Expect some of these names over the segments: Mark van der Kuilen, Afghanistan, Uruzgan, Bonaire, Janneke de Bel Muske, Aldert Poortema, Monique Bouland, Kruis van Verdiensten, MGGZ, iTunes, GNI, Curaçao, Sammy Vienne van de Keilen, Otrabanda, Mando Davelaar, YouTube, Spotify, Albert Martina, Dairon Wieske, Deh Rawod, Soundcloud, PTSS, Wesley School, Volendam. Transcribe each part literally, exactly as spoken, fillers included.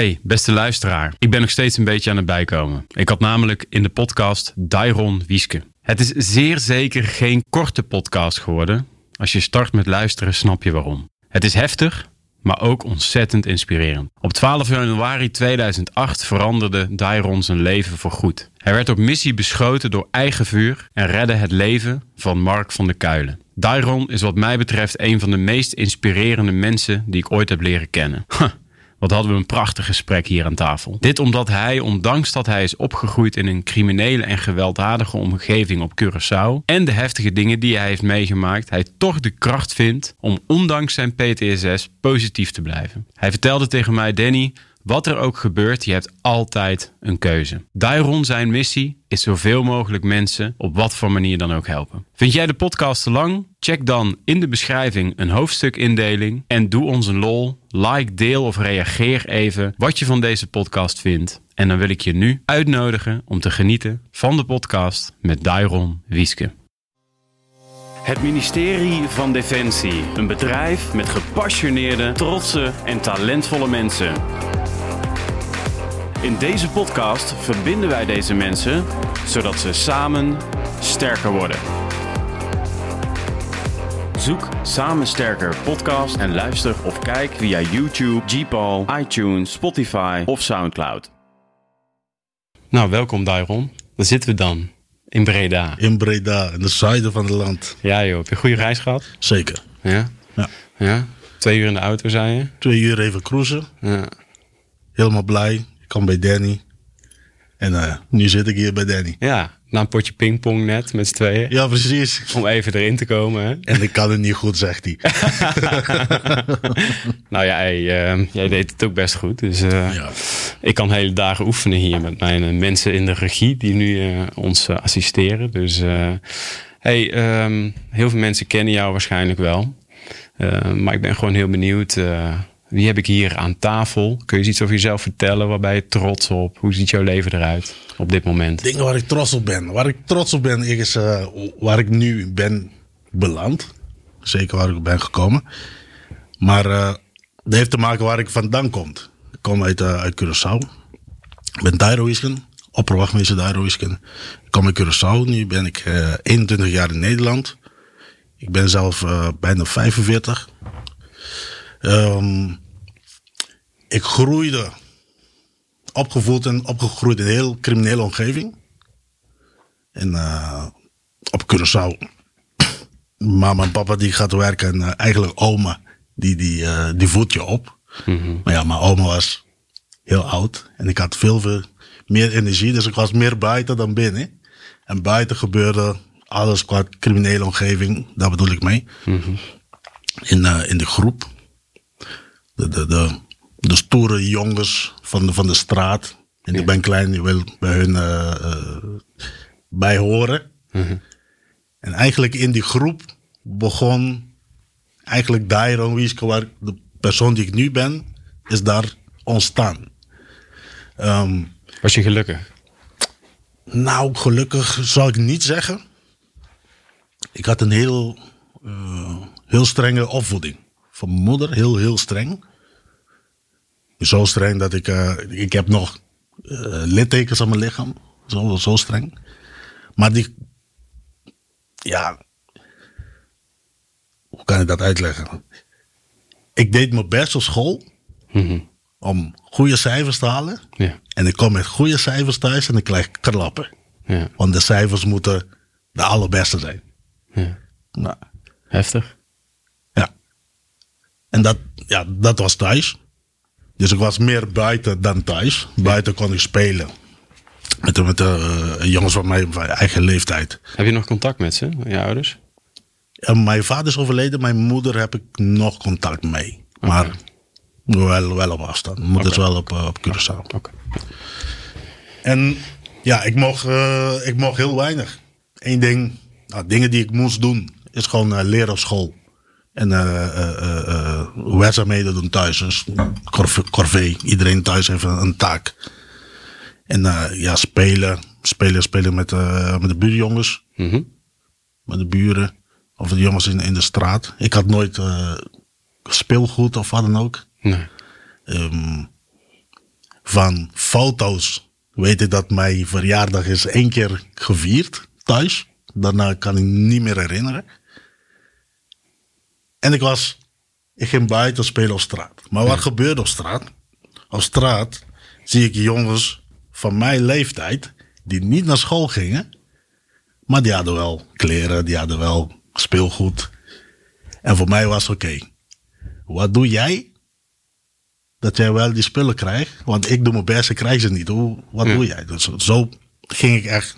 Hey, beste luisteraar. Ik ben nog steeds een beetje aan het bijkomen. Ik had namelijk in de podcast Dairon Wieske. Het is zeer zeker geen korte podcast geworden. Als je start met luisteren, snap je waarom. Het is heftig, maar ook ontzettend inspirerend. Op twaalf januari tweeduizend acht veranderde Dairon zijn leven voorgoed. Hij werd op missie beschoten door eigen vuur en redde het leven van Mark van der Kuilen. Dairon is wat mij betreft een van de meest inspirerende mensen die ik ooit heb leren kennen. Huh, wat hadden we een prachtig gesprek hier aan tafel. Dit omdat hij, ondanks dat hij is opgegroeid in een criminele en gewelddadige omgeving op Curaçao en de heftige dingen die hij heeft meegemaakt, hij toch de kracht vindt om ondanks zijn P T S S positief te blijven. Hij vertelde tegen mij: Danny, wat er ook gebeurt, je hebt altijd een keuze. Dairon, zijn missie is zoveel mogelijk mensen op wat voor manier dan ook helpen. Vind jij de podcast te lang? Check dan in de beschrijving een hoofdstukindeling en doe ons een lol. Like, deel of reageer even wat je van deze podcast vindt. En dan wil ik je nu uitnodigen om te genieten van de podcast met Dairon Wieske. Het ministerie van Defensie. Een bedrijf met gepassioneerde, trotse en talentvolle mensen. In deze podcast verbinden wij deze mensen, zodat ze samen sterker worden. Zoek Samen Sterker podcast en luister of kijk via YouTube, Gpal, iTunes, Spotify of Soundcloud. Nou, welkom Dairon. Daar zitten we dan. In Breda. In Breda, in het zuiden van het land. Ja joh, heb je een goede reis gehad? Zeker. Ja? Ja. Ja? Twee uur in de auto, zei je? Twee uur even cruisen. Ja. Helemaal blij. Ik kwam bij Danny. En uh, nu zit ik hier bij Danny. Ja, na een potje pingpong net met z'n tweeën. Ja, precies. Om even erin te komen. Hè? En ik kan het niet goed, zegt hij. Nou ja, hey, uh, jij deed het ook best goed. Dus uh, ja. Ik kan hele dagen oefenen hier met mijn uh, mensen in de regie die nu uh, ons uh, assisteren. Dus uh, hey, um, heel veel mensen kennen jou waarschijnlijk wel. Uh, maar ik ben gewoon heel benieuwd. Uh, Wie heb ik hier aan tafel? Kun je iets over jezelf vertellen? Waar ben je trots op? Hoe ziet jouw leven eruit op dit moment? Dingen waar ik trots op ben. Waar ik trots op ben is uh, waar ik nu ben beland. Zeker waar ik ben gekomen. Maar uh, dat heeft te maken waar ik vandaan kom. Ik kom uit, uh, uit Curaçao. Ik ben Dairon Wieske, opperwachtmeester Dairon Wieske. Ik kom uit Curaçao. Nu ben ik uh, eenentwintig jaar in Nederland. Ik ben zelf uh, bijna vijfenveertig. Um, ik groeide, opgevoed en opgegroeid in een heel criminele omgeving. En uh, op Curaçao. Mama en papa die gaat werken en uh, eigenlijk oma, die, die, uh, die voedt je op. Mm-hmm. Maar ja, mijn oma was heel oud en ik had veel, veel meer energie. Dus ik was meer buiten dan binnen. En buiten gebeurde alles qua criminele omgeving, daar bedoel ik mee. Mm-hmm. in, uh, in de groep. De, de, de, de stoere jongens van de, van de straat. En ja. Ik ben klein, je wil bij hun uh, uh, bij horen. Mm-hmm. En eigenlijk in die groep begon eigenlijk Dairon Wieske, waar de persoon die ik nu ben, is daar ontstaan. Um, Was je gelukkig? Nou, gelukkig zou ik niet zeggen. Ik had een heel, uh, heel strenge opvoeding. Van mijn moeder, heel, heel streng. Zo streng dat ik... Uh, ik heb nog uh, littekens aan mijn lichaam. Zo, zo streng. Maar die... Ja... Hoe kan ik dat uitleggen? Ik deed mijn best op school. Mm-hmm. Om goede cijfers te halen. Ja. En ik kom met goede cijfers thuis en ik krijg klappen. Ja. Want de cijfers moeten de allerbeste zijn. Ja. Nou. Heftig. En dat, ja, dat was thuis. Dus ik was meer buiten dan thuis. Buiten kon ik spelen. Met de, met de uh, jongens van mijn eigen leeftijd. Heb je nog contact met ze, je ouders? En mijn vader is overleden. Mijn moeder heb ik nog contact mee. Okay. Maar wel, wel op afstand. Mijn moeder okay. is wel op, uh, op Curaçao. Okay. Okay. En ja, ik mocht, uh, ik mocht heel weinig. Eén ding, nou, dingen die ik moest doen, is gewoon uh, leren op school. En uh, uh, uh, werkzaamheden doen thuis. Dus corvée. Iedereen thuis heeft een, een taak. En uh, ja, spelen. Spelen, spelen met, uh, met de buurjongens. Mm-hmm. Met de buren. Of de jongens in, in de straat. Ik had nooit uh, speelgoed of wat dan ook. Nee. Um, van foto's weet ik dat mijn verjaardag is één keer gevierd thuis. Daarna kan ik niet meer herinneren. En ik was... Ik ging buiten spelen op straat. Maar wat ja. gebeurde op straat? Op straat zie ik jongens van mijn leeftijd... die niet naar school gingen... maar die hadden wel kleren, die hadden wel speelgoed. En voor mij was oké. Okay, wat doe jij? Dat jij wel die spullen krijgt. Want ik doe mijn best, ik krijg ze niet. Hoe, wat ja. doe jij? Dus zo ging ik echt...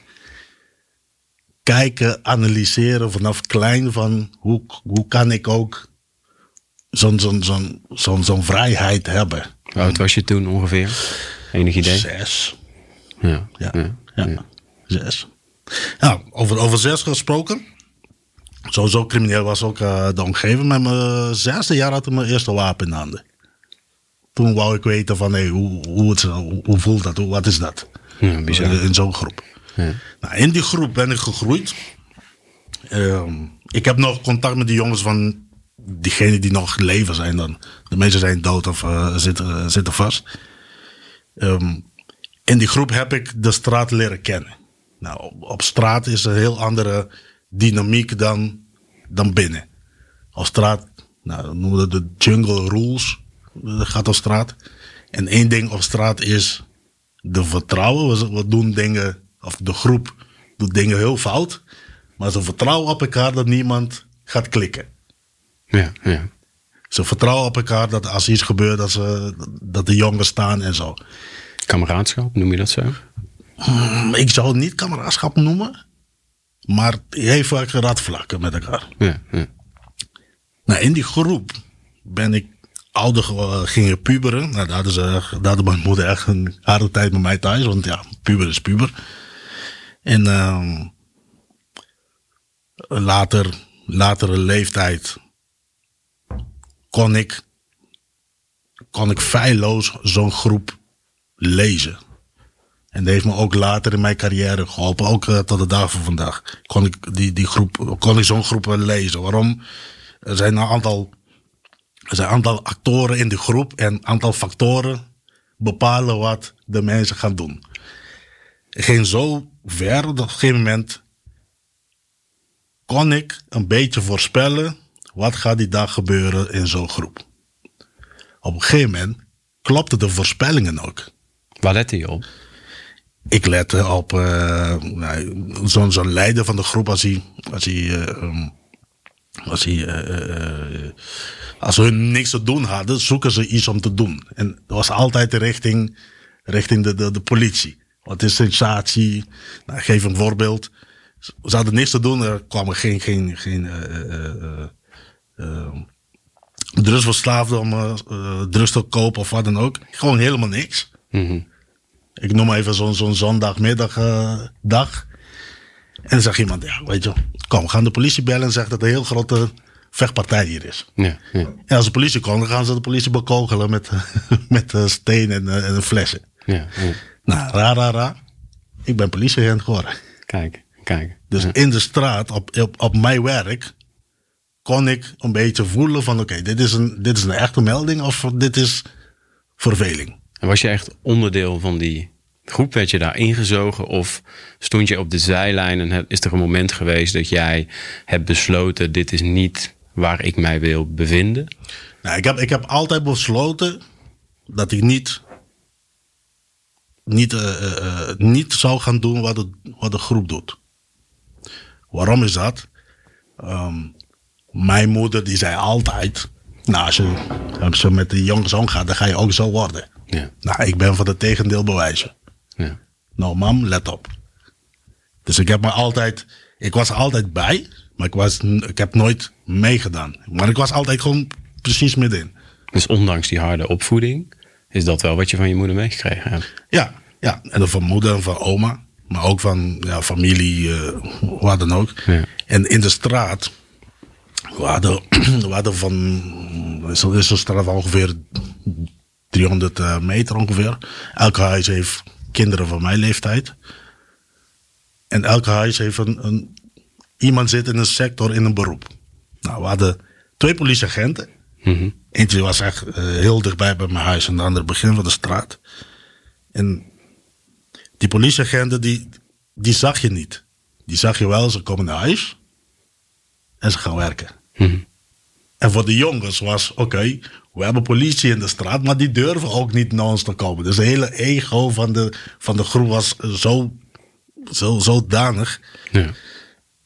kijken, analyseren vanaf klein van... hoe, hoe kan ik ook... Zo'n, zo'n, zo'n, zo'n, zo'n vrijheid hebben. Hoe oud was je toen ongeveer? Enig idee? Zes. Ja. Ja. ja, ja. ja. Zes. Nou, over, over zes gesproken. Sowieso crimineel was ook uh, de omgeving. Met mijn zesde jaar had ik mijn eerste wapen in handen. Toen wou ik weten van... Hey, hoe, hoe, het, hoe, hoe voelt dat? Hoe, wat is dat? Ja, bizar. In, in zo'n groep. Ja. Nou, in die groep ben ik gegroeid. Uh, ik heb nog contact met die jongens van... Diegenen die nog leven zijn dan. De meeste zijn dood of uh, zitten, zitten vast. Um, in die groep heb ik de straat leren kennen. Nou, op, op straat is een heel andere dynamiek dan, dan binnen. Op straat, nou, noemen we de jungle rules. Dat gaat op straat. En één ding op straat is de vertrouwen. We, we doen dingen, of de groep doet dingen heel fout. Maar ze vertrouwen op elkaar dat niemand gaat klikken. Ja, ja. Ze vertrouwen op elkaar dat als iets gebeurt, dat, ze, dat de jongens staan en zo. Kameraadschap, noem je dat zo? Um, ik zou het niet kameraadschap noemen, maar heel vaak radvlakken met elkaar. Ja, ja. Nou, in die groep ben ik ouder, uh, ging puberen. Nou, dat hadden, ze, dat hadden mijn moeder echt een harde tijd met mij thuis, want ja, puber is puber. En uh, later, latere leeftijd. Kon ik, kon ik feilloos zo'n groep lezen. En dat heeft me ook later in mijn carrière geholpen. Ook uh, tot de dag van vandaag. Kon ik, die, die groep, kon ik zo'n groep lezen. Waarom? Er zijn een aantal, er zijn een aantal actoren in de groep. En een aantal factoren bepalen wat de mensen gaan doen. Ik ging zo ver. Op een gegeven moment kon ik een beetje voorspellen... Wat gaat die dag gebeuren in zo'n groep? Op een gegeven moment klopten de voorspellingen ook. Waar lette je op? Ik lette op uh, nou, zo'n, zo'n leider van de groep. Als hij, als hij, uh, als hij, uh, als hun niks te doen hadden, zoeken ze iets om te doen. En dat was altijd richting, richting de, de, de politie. Wat is sensatie? Nou, geef een voorbeeld. Ze hadden niks te doen. Er kwamen geen, geen, geen. Uh, uh, Uh, drugsverslaafden om uh, uh, drugs te kopen of wat dan ook. Gewoon helemaal niks. Mm-hmm. Ik noem even zo'n, zo'n zondagmiddag uh, dag. En dan zegt iemand, ja, weet je, kom, we gaan de politie bellen en zeggen dat er een heel grote vechtpartij hier is. Ja, ja. En als de politie komt, dan gaan ze de politie bekogelen met, met uh, steen en, uh, en flessen. Ja, ja. Nou, ra, ra, ra. Ik ben politieagent geworden. Kijk, kijk. Dus ja. In de straat, op, op, op mijn werk... kon ik een beetje voelen van... oké, okay, dit, dit is een echte melding... of dit is verveling. En was je echt onderdeel van die groep? Werd je daar ingezogen? Of stond je op de zijlijn... en het, is er een moment geweest dat jij hebt besloten... dit is niet waar ik mij wil bevinden? Nou, ik heb, ik heb altijd besloten... dat ik niet... niet, uh, uh, niet zou gaan doen wat de, wat de groep doet. Waarom is dat? Um, Mijn moeder die zei altijd... Nou, als je, als je met de jongens omgaat, dan ga je ook zo worden. Ja. Nou, ik ben van het tegendeel bewijzen. Ja. Nou, mam, let op. Dus ik heb me altijd... Ik was altijd bij, maar ik, was, ik heb nooit meegedaan. Maar ik was altijd gewoon precies middenin. Dus ondanks die harde opvoeding... is dat wel wat je van je moeder meegekregen hebt? Ja, ja. En dan van moeder en van oma. Maar ook van ja, familie, uh, wat dan ook. Ja. En in de straat... We hadden, we hadden van, is een straat van ongeveer driehonderd meter ongeveer. Elk huis heeft kinderen van mijn leeftijd. En elk huis heeft een, een, iemand zit in een sector, in een beroep. Nou, we hadden twee politieagenten. Mm-hmm. Eentje was echt uh, heel dichtbij bij mijn huis en de andere begin van de straat. En die politieagenten, die, die zag je niet. Die zag je wel, ze komen naar huis en ze gaan werken. Mm-hmm. En voor de jongens was, oké, okay, we hebben politie in de straat, maar die durven ook niet naar ons te komen. Dus de hele ego van de, van de groep was zo, zo, zodanig. Ja.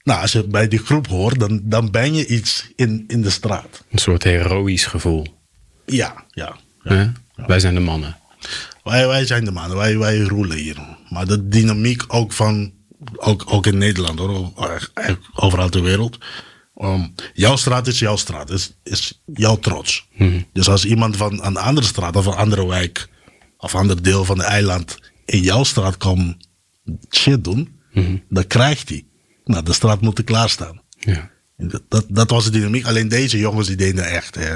Nou, als je bij die groep hoort, dan, dan ben je iets in, in de straat. Een soort heroïsch gevoel. Ja, ja. ja, ja. ja. Wij zijn de mannen. Wij, wij zijn de mannen, wij, wij roelen hier. Maar de dynamiek ook van, ook, ook in Nederland hoor, overal ter wereld. Um, jouw straat is jouw straat, is, is jouw trots. Mm-hmm. Dus als iemand van een andere straat of een andere wijk of een ander deel van de eiland in jouw straat komt shit doen, mm-hmm. dan krijgt hij. Nou, de straat moet er klaarstaan. Ja. Dat, dat, dat was de dynamiek. Alleen deze jongens die deden echt. Eh,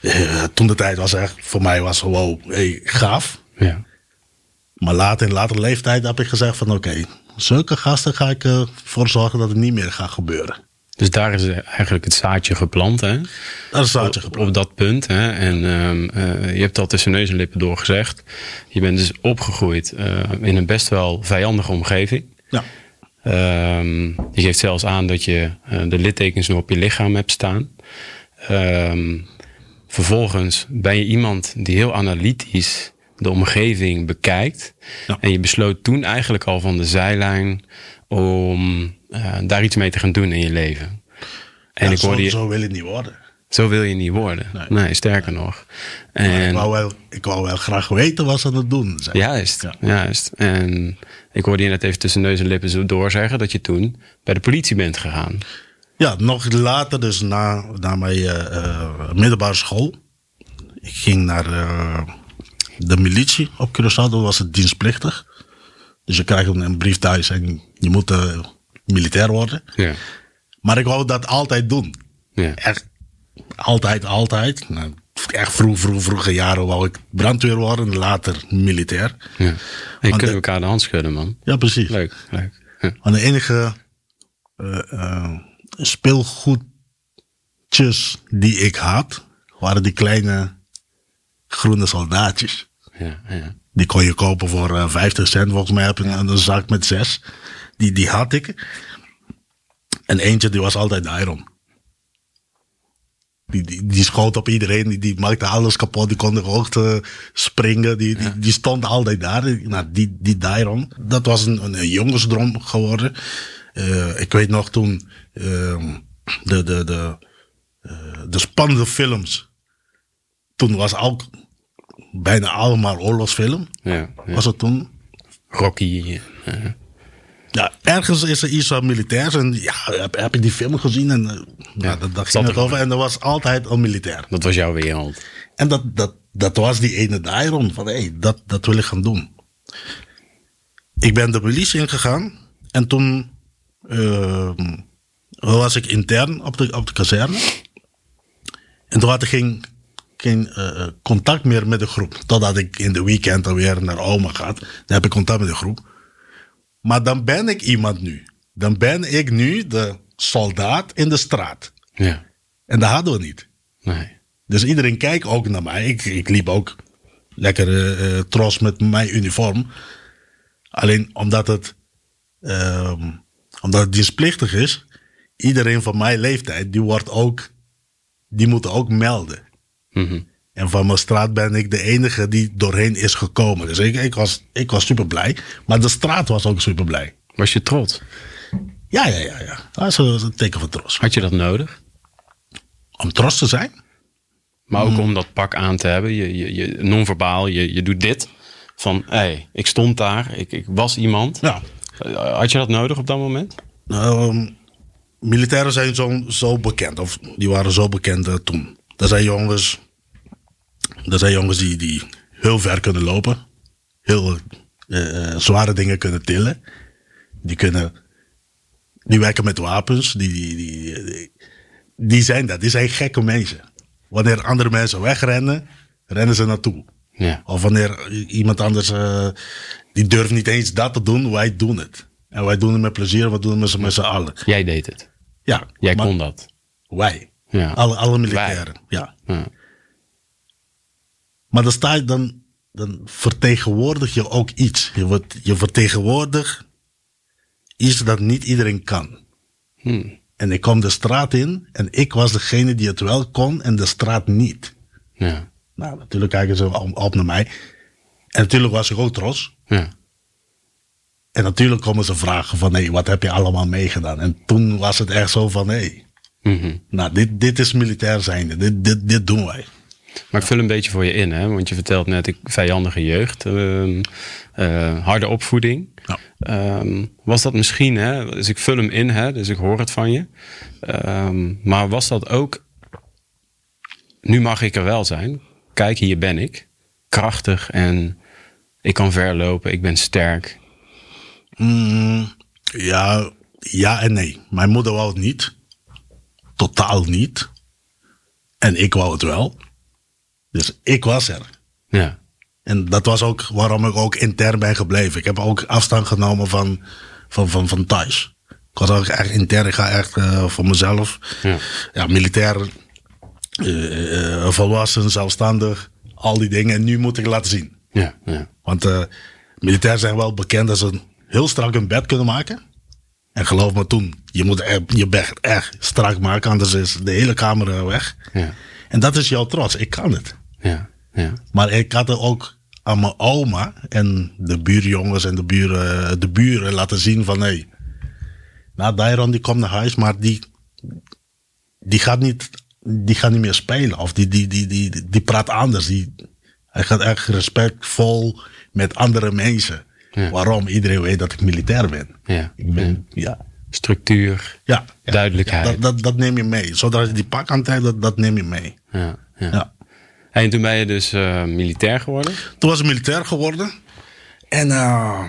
eh, toen de tijd was echt, voor mij was wow, hey, gaaf. Ja. Maar later in latere leeftijd heb ik gezegd van oké, okay, zulke gasten ga ik ervoor uh, zorgen dat het niet meer gaat gebeuren. Dus daar is eigenlijk het zaadje geplant, hè? Dat is zaadje geplant. Op, op dat punt, hè? En um, uh, je hebt al tussen neus en lippen doorgezegd. Je bent dus opgegroeid uh, in een best wel vijandige omgeving. Ja. Um, je geeft zelfs aan dat je uh, de littekens nog op je lichaam hebt staan. Um, vervolgens ben je iemand die heel analytisch de omgeving bekijkt. Ja. En je besloot toen eigenlijk al van de zijlijn om uh, daar iets mee te gaan doen in je leven. En ja, ik hoorde zo, je, zo wil je niet worden. Zo wil je niet worden. Nee, nee sterker nee. nog. En, ik, wou wel, ik wou wel graag weten wat ze aan het doen zijn. Juist, ja. juist. En ik hoorde je net even tussen neus en lippen zo doorzeggen dat je toen bij de politie bent gegaan. Ja, nog later dus na, na mijn uh, uh, middelbare school. Ik ging naar uh, de militie op Curaçao. Dat was het dienstplichtig. Dus je krijgt een brief thuis en je moet uh, militair worden. Ja. Maar ik wou dat altijd doen. Ja. Echt. Altijd, altijd. Nou, echt vroeg, vroeg, vroege jaren wou ik brandweer worden. Later militair. Ja. En je kunt de, elkaar de hand schudden, man. Ja, precies. Leuk, leuk. Ja. Want de enige uh, uh, speelgoedjes die ik had, waren die kleine groene soldaatjes. Ja, ja. Die kon je kopen voor uh, vijftig cent, volgens mij. Heb ik ja. een zak met zes. Die, die had ik. En eentje, die was altijd Dairon. Die, die, die schoot op iedereen, die, die maakte alles kapot, die kon de hoogte springen, die, ja. die, die stond altijd daar. Nou, die, die Dairon, dat was een, een jongensdroom geworden. Uh, ik weet nog toen uh, de, de, de, uh, de spannende films, toen was ook bijna allemaal oorlogsfilm, ja, ja. was het toen. Rocky. Uh. Ja, ergens is er iets van militairs. En ja, heb, heb je die film gezien? En nou, ja, dat, dat ging het over. En er was altijd een militair. Dat was jouw wereld. En dat, dat, dat was die ene Dairon. Van hé, hey, dat, dat wil ik gaan doen. Ik ben de politie ingegaan. En toen uh, was ik intern op de, op de kazerne. En toen had ik geen, geen uh, contact meer met de groep. Totdat ik in de weekend alweer naar oma gaat. Dan heb ik contact met de groep. Maar dan ben ik iemand nu. Dan ben ik nu de soldaat in de straat. Ja. En dat hadden we niet. Nee. Dus iedereen kijkt ook naar mij. Ik, ik liep ook lekker uh, trots met mijn uniform. Alleen omdat het, um, omdat het dienstplichtig is. Iedereen van mijn leeftijd, die wordt ook, die moet ook melden. Mm-hmm. En van mijn straat ben ik de enige die doorheen is gekomen. Dus ik, ik, was, ik was super blij. Maar de straat was ook super blij. Was je trots? Ja, ja, ja, ja. Dat is een teken van trots. Had je dat nodig? Om trots te zijn? Maar ook hmm. om dat pak aan te hebben. Je, je, je, non-verbaal, je, je doet dit. Van, hé, hey, ik stond daar. Ik, ik was iemand. Ja. Had je dat nodig op dat moment? Um, militairen zijn zo, zo bekend. Of die waren zo bekend uh, toen. Dat zijn jongens... Er zijn jongens die, die heel ver kunnen lopen. Heel uh, zware dingen kunnen tillen. Die kunnen... Die werken met wapens. Die, die, die, die, die zijn dat. Die zijn gekke mensen. Wanneer andere mensen wegrennen, rennen ze naartoe. Ja. Of wanneer iemand anders... Uh, die durft niet eens dat te doen, wij doen het. En wij doen het met plezier, we doen het met z'n allen. Jij deed het. Ja. Jij kon dat. Wij. Ja. Alle, alle militairen. Wij. Ja. ja. Maar dan sta je dan, dan vertegenwoordig je ook iets. Je, wordt, je vertegenwoordigt iets dat niet iedereen kan. Hmm. En ik kwam de straat in en ik was degene die het wel kon en de straat niet. Ja. Nou, natuurlijk kijken ze op, op naar mij. En natuurlijk was ik ook trots. Ja. En natuurlijk komen ze vragen van, hé, hey, wat heb je allemaal meegedaan? En toen was het echt zo van, hé, hey, mm-hmm. nou, dit, dit is militair zijnde. Dit, dit, dit doen wij. Maar ik vul een beetje voor je in, hè? Want je vertelt net, ik, vijandige jeugd, um, uh, harde opvoeding. Ja. Um, was dat misschien, hè? Dus ik vul hem in, hè? Dus ik hoor het van je. Um, maar was dat ook, nu mag ik er wel zijn. Kijk, hier ben ik. Krachtig en ik kan verlopen, ik ben sterk. Mm, ja, ja en nee. Mijn moeder wou het niet. Totaal niet. En ik wou het wel. Dus ik was er. Ja. En dat was ook waarom ik ook intern ben gebleven. Ik heb ook afstand genomen van, van, van, van thuis. Ik was ook echt intern. Ik ga echt uh, voor mezelf. Ja, ja militair, uh, uh, volwassen, zelfstandig. Al die dingen. En nu moet ik laten zien. Ja, ja. Want uh, militairen zijn wel bekend als een... heel strak een bed kunnen maken. En geloof me toen, je moet er, je bed echt strak maken, anders is de hele kamer weg. Ja. En dat is jouw trots, ik kan het. Ja. Ja. Maar ik had er ook aan mijn oma en de buurjongens en de buren, de buren laten zien van, hé, hey, nou Dairon die komt naar huis, maar die, die, gaat, niet, die gaat niet meer spelen. Of die, die, die, die, die, die praat anders. Die, hij gaat echt respectvol met andere mensen. Ja. Waarom? Iedereen weet dat ik militair ben. Ja. Ik ben ja. Ja. Structuur, ja, ja. Duidelijkheid. Ja, dat, dat, dat neem je mee. Zodra je die pak aan tijd, dat, dat neem je mee. Ja, ja. Ja. En toen ben je dus uh, militair geworden? Toen was ik militair geworden. En uh,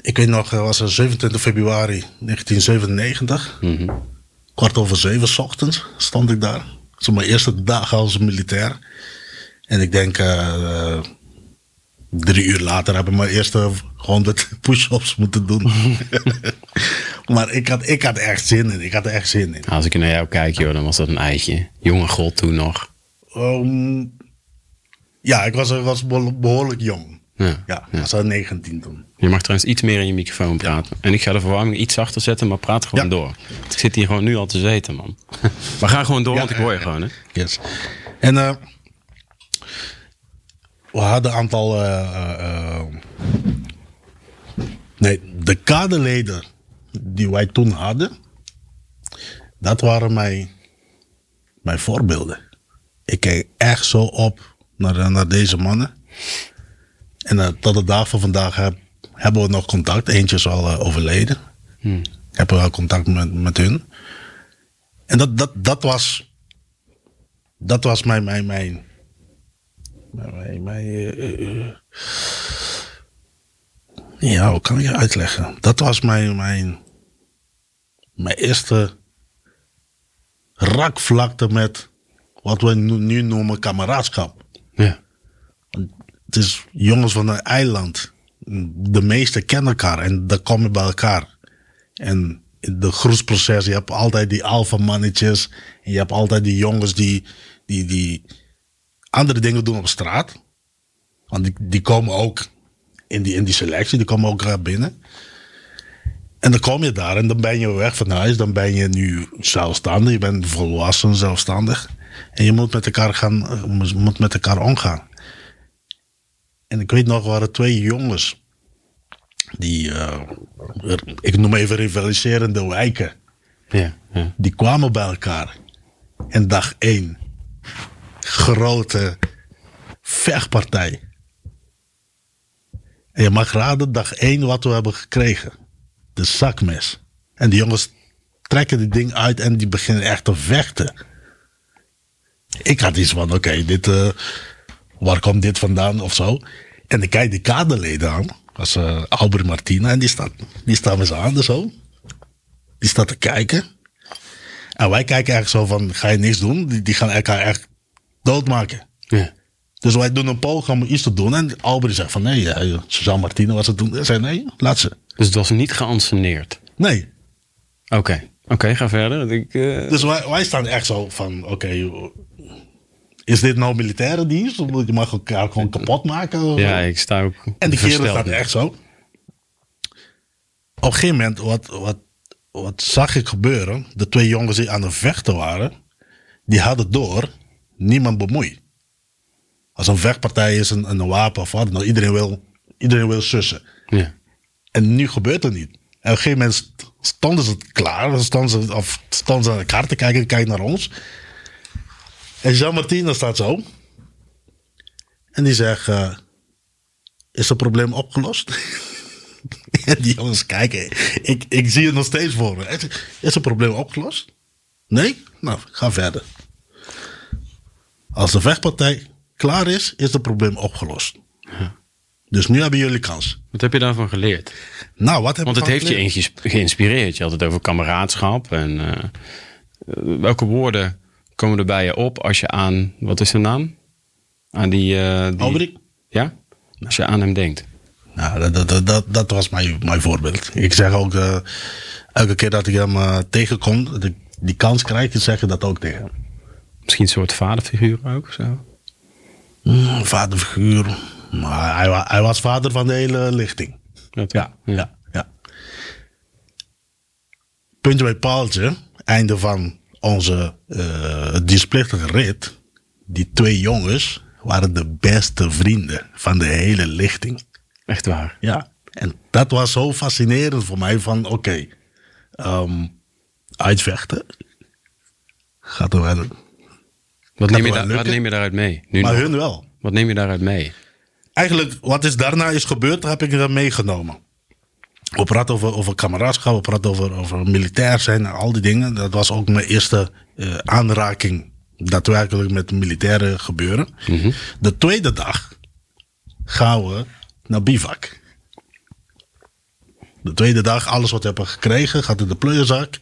ik weet nog, het was zevenentwintig februari negentien zevenennegentig. Mm-hmm. Kwart over zeven 's ochtends stond ik daar. Dat was mijn eerste dag als militair. En ik denk... Uh, Drie uur later heb ik mijn eerste honderd push-ups moeten doen. Maar ik had, ik had echt zin in. Ik had er echt zin in. Als ik naar jou kijk, joh, dan was dat een eitje. Jonge god toen nog. Um, ja, ik was, was behoorlijk jong. Ja, ja, ja. Ik was negentien toen. Je mag trouwens iets meer in je microfoon praten. Ja. En ik ga de verwarming iets zachter zetten, maar praat gewoon ja. door. Ik zit hier gewoon nu al te zeten, man. Maar ga gewoon door, ja, want ik hoor je gewoon. Hè? Yes. En... Uh, We hadden een aantal... Uh, uh, nee, de kaderleden die wij toen hadden, dat waren mijn, mijn voorbeelden. Ik keek echt zo op naar, naar deze mannen. En uh, tot de dag van vandaag heb, hebben we nog contact. Eentje is al uh, overleden. Hmm. Ik heb wel contact met, met hun. En dat, dat, dat was... Dat was mijn... mijn, mijn Mij, mij, uh, uh. Ja, hoe kan ik je uitleggen? Dat was mijn, mijn, mijn eerste raakvlakte met wat we nu, nu noemen kameraadschap. Ja. Het is jongens van een eiland. De meesten kennen elkaar en dan kom je bij elkaar. En in de groepsproces, je hebt altijd die alpha mannetjes. En je hebt altijd die jongens die... die, die andere dingen doen op straat. Want die, die komen ook in die, in die selectie. Die komen ook binnen. En dan kom je daar. En dan ben je weg van huis. Dan ben je nu zelfstandig. Je bent volwassen, zelfstandig. En je moet met elkaar, gaan, moet met elkaar omgaan. En ik weet nog, er waren twee jongens. Die, uh, ik noem even rivaliserende wijken. Ja, ja. Die kwamen bij elkaar. En dag één. Grote vechtpartij. En je mag raden, dag één wat we hebben gekregen. De zakmes. En die jongens trekken die ding uit en die beginnen echt te vechten. Ik had iets van, oké, okay, dit, uh, waar komt dit vandaan of zo. En ik kijk die kaderleden aan. Dat is uh, Albert Martina en die staat, die staat met zijn handen zo. Die staat te kijken. En wij kijken echt zo van, ga je niks doen? Die, die gaan elkaar echt... doodmaken. Ja. Dus wij doen een poging om iets te doen. En Albert zegt van nee, ja, Suzanne Martine was het toen. Zei nee, laat ze. Dus het was niet geanceneerd? Nee. Oké, okay. Oké, okay, ga verder. Ik, uh... Dus wij, wij staan echt zo van oké. Okay, is dit nou militaire dienst? Omdat je mag elkaar gewoon kapot maken. Ja, ik sta ook. En die kerel staat echt zo. Op een gegeven moment, wat, wat, wat zag ik gebeuren? De twee jongens die aan het vechten waren, die hadden door, niemand bemoeit. Als een vechtpartij is, een, een wapen of wat, nou, iedereen wil, iedereen wil sussen. Ja. En nu gebeurt het niet. En op een gegeven moment stonden ze klaar, stonden ze, of stonden ze aan de kaart te kijken, kijken naar ons. En Jean Martina staat zo. En die zegt, uh, is het probleem opgelost? En die jongens kijken, ik, ik zie het nog steeds voor me. Is het probleem opgelost? Nee? Nou, ga verder. Als de vechtpartij klaar is, is het probleem opgelost. Ja. Dus nu hebben jullie kans. Wat heb je daarvan geleerd? Nou, wat heb Want het heeft geleerd? je geïnspireerd. Je had het over kameraadschap. En uh, welke woorden komen er bij je op als je aan... Wat is zijn naam? Aan die... Uh, die Albert? Ja? Als je aan hem denkt. Nou, dat, dat, dat, dat was mijn, mijn voorbeeld. Ik zeg ook... Uh, elke keer dat ik hem uh, tegenkom... Dat ik die kans krijg, dan zeg ik dat ook tegen hem. Misschien een soort vaderfiguur ook? Zo? Mm, vaderfiguur... Maar hij, hij was vader van de hele lichting. Ja, ja, ja, ja. Puntje bij paaltje. Einde van onze uh, dienstplichtige rit. Die twee jongens waren de beste vrienden van de hele lichting. Echt waar? Ja. En dat was zo fascinerend voor mij. Van oké, okay, um, uitvechten. Gaat er wel. Wat neem je, da- wat neem je daaruit mee? Nu maar nog. Hun wel. Wat neem je daaruit mee? Eigenlijk, wat is daarna is gebeurd, heb ik dat meegenomen. We praten over, over kameraadschap, we praten over, over militair zijn en al die dingen. Dat was ook mijn eerste uh, aanraking daadwerkelijk met militaire gebeuren. Mm-hmm. De tweede dag gaan we naar bivak. De tweede dag, alles wat we hebben gekregen, gaat in de plooienzak.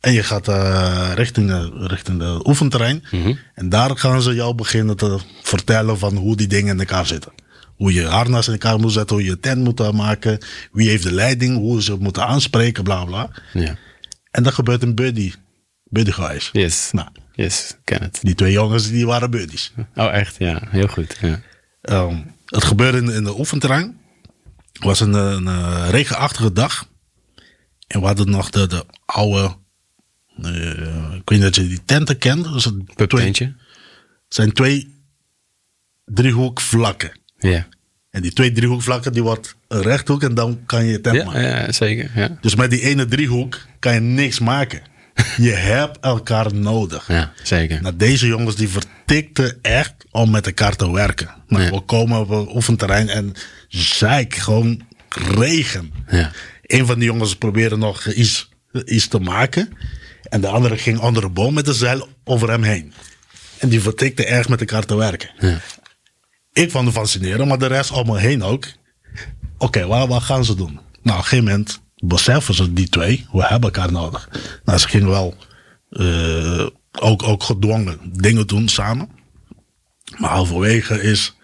En je gaat uh, richting, uh, richting de oefenterrein. Mm-hmm. En daar gaan ze jou beginnen te vertellen van hoe die dingen in elkaar zitten. Hoe je harnas in elkaar moet zetten, hoe je tent moet maken. Wie heeft de leiding, hoe ze moeten aanspreken, bla bla. Ja. En dat gebeurt in buddy. Buddy-gewijs. Yes, nou, yes, ken het. Die twee jongens die waren buddies. Oh echt, ja, heel goed. Ja. Um, het gebeurde in, in de oefenterrein. Het was een, een, een regenachtige dag. En we hadden nog de, de oude... Uh, ik weet niet dat je die tenten kent. Dus het zijn twee driehoekvlakken. Ja. Yeah. En die twee driehoekvlakken, die wordt een rechthoek en dan kan je je tent ja, maken. Ja, zeker. Ja. Dus met die ene driehoek kan je niks maken. Je hebt elkaar nodig. Ja, zeker. Nou, deze jongens die vertikten echt om met elkaar te werken. Nou, ja. We komen op een oefenterrein en zeik, gewoon regen. Ja. Een van die jongens probeerde nog iets... iets te maken. En de andere ging onder een boom met een zeil over hem heen. En die vertikte erg met elkaar te werken. Ja. Ik vond het fascinerend, maar de rest om me heen ook. Oké, okay, wat, wat gaan ze doen? Nou, op een gegeven moment beseffen ze die twee, we hebben elkaar nodig. Nou, ze gingen wel uh, ook, ook gedwongen dingen doen samen. Maar halverwege is,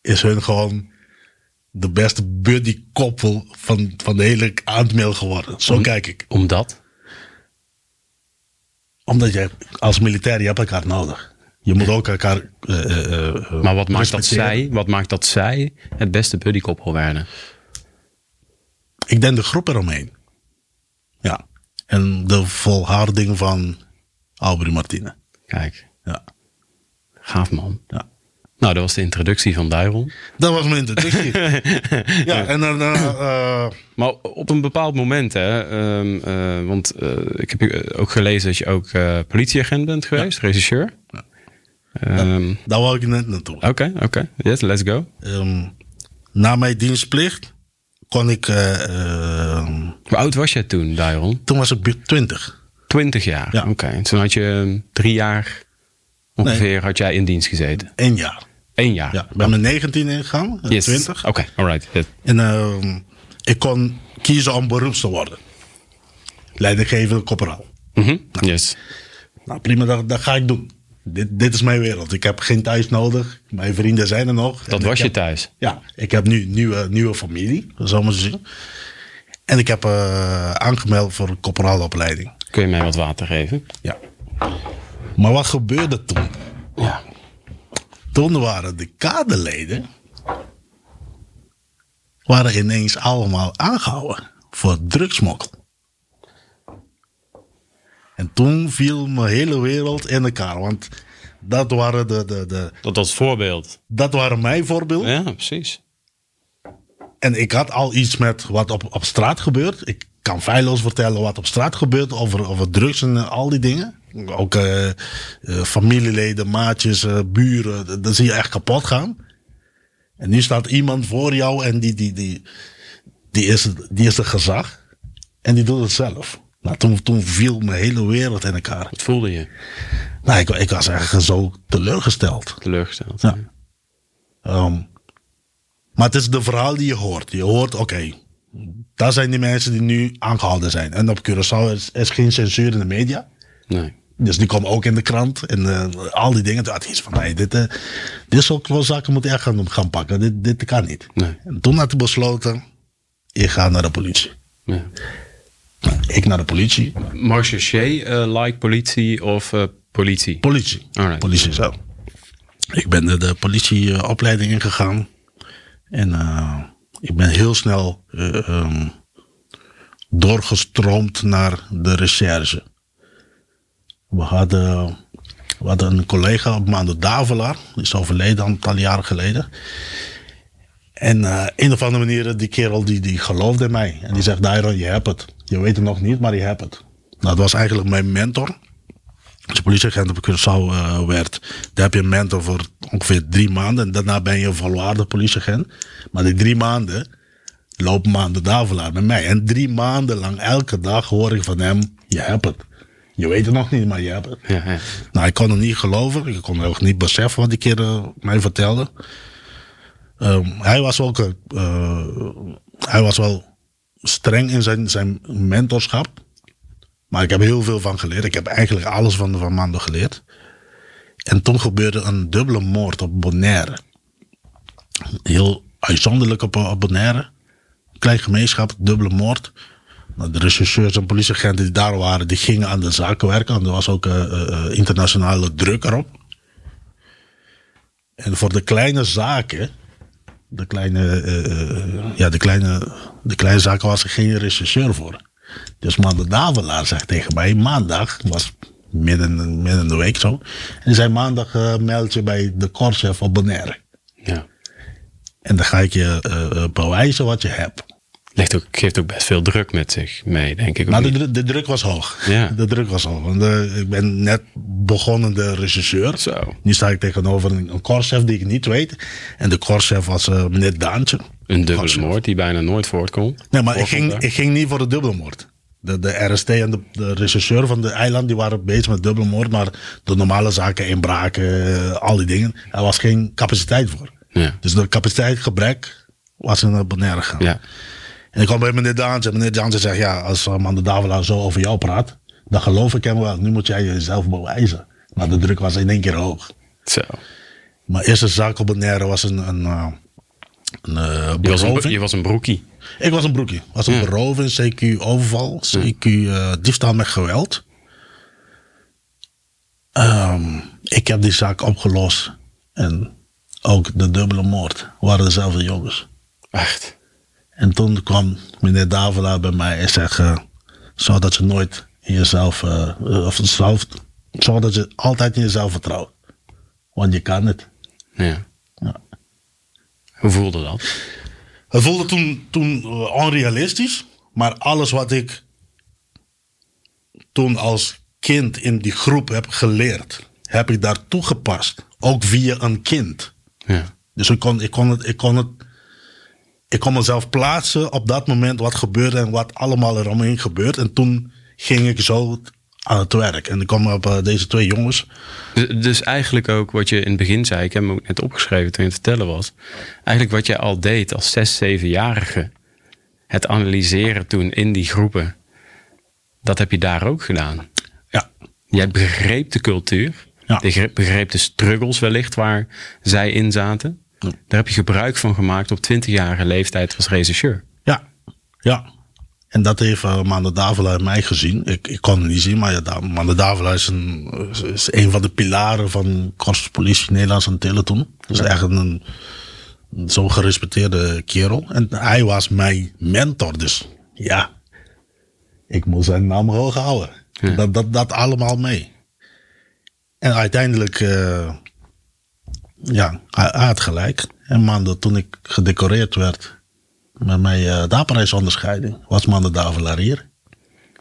is hun gewoon... de beste buddy-koppel van, van de hele aandmail geworden. Zo Om, kijk ik. Omdat? Omdat je als militair, je hebt elkaar nodig. Je moet ook elkaar uh, uh, uh, Maar wat maakt, dat zij, wat maakt dat zij het beste buddy-koppel werden? Ik denk de groep eromheen. Ja. En de volharding van Albert Martina. Kijk. Ja. Gaaf man. Ja. Nou, dat was de introductie van Dairon. Dat was mijn introductie. Ja, en dan... Uh, uh... Maar op een bepaald moment, hè... Um, uh, want uh, ik heb ook gelezen dat je ook uh, politieagent bent geweest, ja. Regisseur. Ja. Um, ja, daar wou ik net naartoe. Oké, okay, oké. Okay. Yes, let's go. Um, na mijn dienstplicht kon ik... Uh, uh, Hoe oud was jij toen, Dairon? Toen was ik twintig. Twintig jaar? Ja. Oké. Okay. Toen had je drie jaar ongeveer nee. had jij in dienst gezeten. Eén jaar. Eén jaar. Ja, ik ben met negentien ingegaan, yes. twintig. Oké, okay. Alright. Yes. En uh, ik kon kiezen om beroeps te worden. Leidinggevende corporaal. Mm-hmm. Nou, yes. Nou, prima, dat, dat ga ik doen. Dit, dit is mijn wereld. Ik heb geen thuis nodig. Mijn vrienden zijn er nog. Dat en was je heb, thuis? Ja, ik heb nu nieuwe, nieuwe familie, zo maar te zien. En ik heb uh, aangemeld voor een corporaalopleiding. Kun je mij wat water geven? Ja. Maar wat gebeurde toen? Ja. Toen waren de kaderleden waren ineens allemaal aangehouden voor drugsmokkel. En toen viel mijn hele wereld in elkaar, want dat waren de... de, de dat was het voorbeeld. Dat waren mijn voorbeelden. Ja, precies. En ik had al iets met wat op, op straat gebeurt. Ik kan feilloos vertellen wat op straat gebeurt over, over drugs en uh, al die dingen. Ook uh, uh, familieleden, maatjes, uh, buren. Dat zie je echt kapot gaan. En nu staat iemand voor jou en die, die, die, die, is, die is de gezag. En die doet het zelf. Nou, toen, toen viel mijn hele wereld in elkaar. Wat voelde je? Nou, ik, ik was echt zo teleurgesteld. Teleurgesteld, ja. ja. Um, maar het is de verhaal die je hoort. Je hoort, oké, okay, daar zijn die mensen die nu aangehouden zijn. En op Curaçao is, is geen censuur in de media. Nee. Dus die komen ook in de krant en uh, al die dingen. Toen had ik iets van, nee, dit, uh, dit soort zaken moet je echt gaan, gaan pakken. Dit, dit kan niet. Nee. En toen had ik besloten, ik ga naar de politie. Ja. Nou, ik naar de politie. Marchechee, uh, like politie of uh, politie? Politie. Alright. Politie zo. Ik ben de, de politieopleiding uh, ingegaan. En uh, ik ben heel snel uh, um, doorgestroomd naar de recherche. We hadden, we hadden een collega, Mando Davelaar. Die is overleden een aantal jaren geleden. En uh, een of andere manier, die kerel die, die geloofde in mij. En die zegt, Dairon, je hebt het. Je weet het nog niet, maar je hebt het. Nou, dat was eigenlijk mijn mentor. Als je politieagent op Curaçao uh, werd, daar heb je een mentor voor ongeveer drie maanden. En daarna ben je een volwaardig politieagent. Maar die drie maanden loopt Mando Davelaar met mij. En drie maanden lang, elke dag hoor ik van hem, je hebt het. Je weet het nog niet, maar je hebt het. Ja, ja. Nou, ik kon het niet geloven. Ik kon ook niet beseffen wat die kerel mij vertelde. Um, hij was ook... Uh, hij was wel streng in zijn, zijn mentorschap. Maar ik heb heel veel van geleerd. Ik heb eigenlijk alles van, van Mando geleerd. En toen gebeurde een dubbele moord op Bonaire. Heel uitzonderlijk op, op Bonaire. Klein gemeenschap, dubbele moord. De rechercheurs en politieagenten die daar waren, die gingen aan de zaken werken. En er was ook uh, uh, internationale druk erop. En voor de kleine zaken, de kleine, uh, uh, ja, de kleine, de kleine zaken was er geen rechercheur voor. Dus Mando Davelaar zegt tegen mij, maandag, was midden, midden in de week zo. En die zei, maandag uh, meld je bij de korpschef op Bonaire. Ja. En dan ga ik je uh, bewijzen wat je hebt. Legt ook, geeft ook best veel druk met zich mee, denk ik. Nou, de, de druk was hoog. Ja. De druk was hoog. Want de, ik ben net begonnen de regisseur. Zo. Nu sta ik tegenover een, een korpschef die ik niet weet. En de korpschef was uh, meneer Daantje. Een dubbelmoord die bijna nooit voortkomt. Nee, maar ik ging, ik ging niet voor de dubbelmoord. De, de R S T en de, de regisseur van de eiland die waren bezig met dubbelmoord. Maar de normale zaken, inbraken, uh, al die dingen. Er was geen capaciteit voor. Ja. Dus door capaciteitsgebrek was ik naar Bonaire gegaan. Ja. En ik kwam bij meneer Daans en meneer Daans zegt, ja, als Mando Davelaar zo over jou praat, dan geloof ik hem wel. Nu moet jij jezelf bewijzen. Maar de druk was in één keer hoog. Zo. Mijn eerste zaak op Bonaire was een, een, een beroving. Je was een, je was een broekie. Ik was een broekie. was een ja. beroving, C Q overval, C Q uh, diefstal met geweld. Um, ik heb die zaak opgelost. En ook de dubbele moord waren dezelfde jongens. Echt? En toen kwam meneer Davelaar bij mij en zei, uh, zodat je nooit in jezelf, uh, of zelf, zodat je altijd in jezelf vertrouwt. Want je kan het. Ja. Ja. Hoe voelde dat? Het voelde toen, toen onrealistisch, maar alles wat ik toen als kind in die groep heb geleerd, heb ik daar toegepast. Ook via een kind. Ja. Dus ik kon, ik kon het... Ik kon het Ik kon mezelf plaatsen op dat moment wat gebeurde en wat allemaal eromheen gebeurt. En toen ging ik zo aan het werk. En ik kwam op uh, deze twee jongens. Dus, dus eigenlijk ook wat je in het begin zei, ik heb me ook net opgeschreven toen je aan het vertellen was. Eigenlijk wat je al deed als zes, zevenjarige. Het analyseren toen in die groepen. Dat heb je daar ook gedaan. Ja. Jij begreep de cultuur. Ja. Je begreep de struggles wellicht waar zij in zaten. Daar heb je gebruik van gemaakt op twintigjarige leeftijd als regisseur. Ja, ja. En dat heeft uh, Mando Davelaar mij gezien. Ik, ik kon het niet zien, maar ja, Mando Davelaar is een, is een van de pilaren van Korpspolitie Nederlands en Teletoon. Dus ja. Echt een, een zo gerespecteerde kerel. En hij was mijn mentor, dus ja, ik moest zijn naam hoog houden. Ja. Dat, dat, dat allemaal mee. En uiteindelijk, uh, ja, hij, hij had gelijk. En Mando, toen ik gedecoreerd werd met mijn uh, dapperheidsonderscheiding, was Mando Davelaar hier.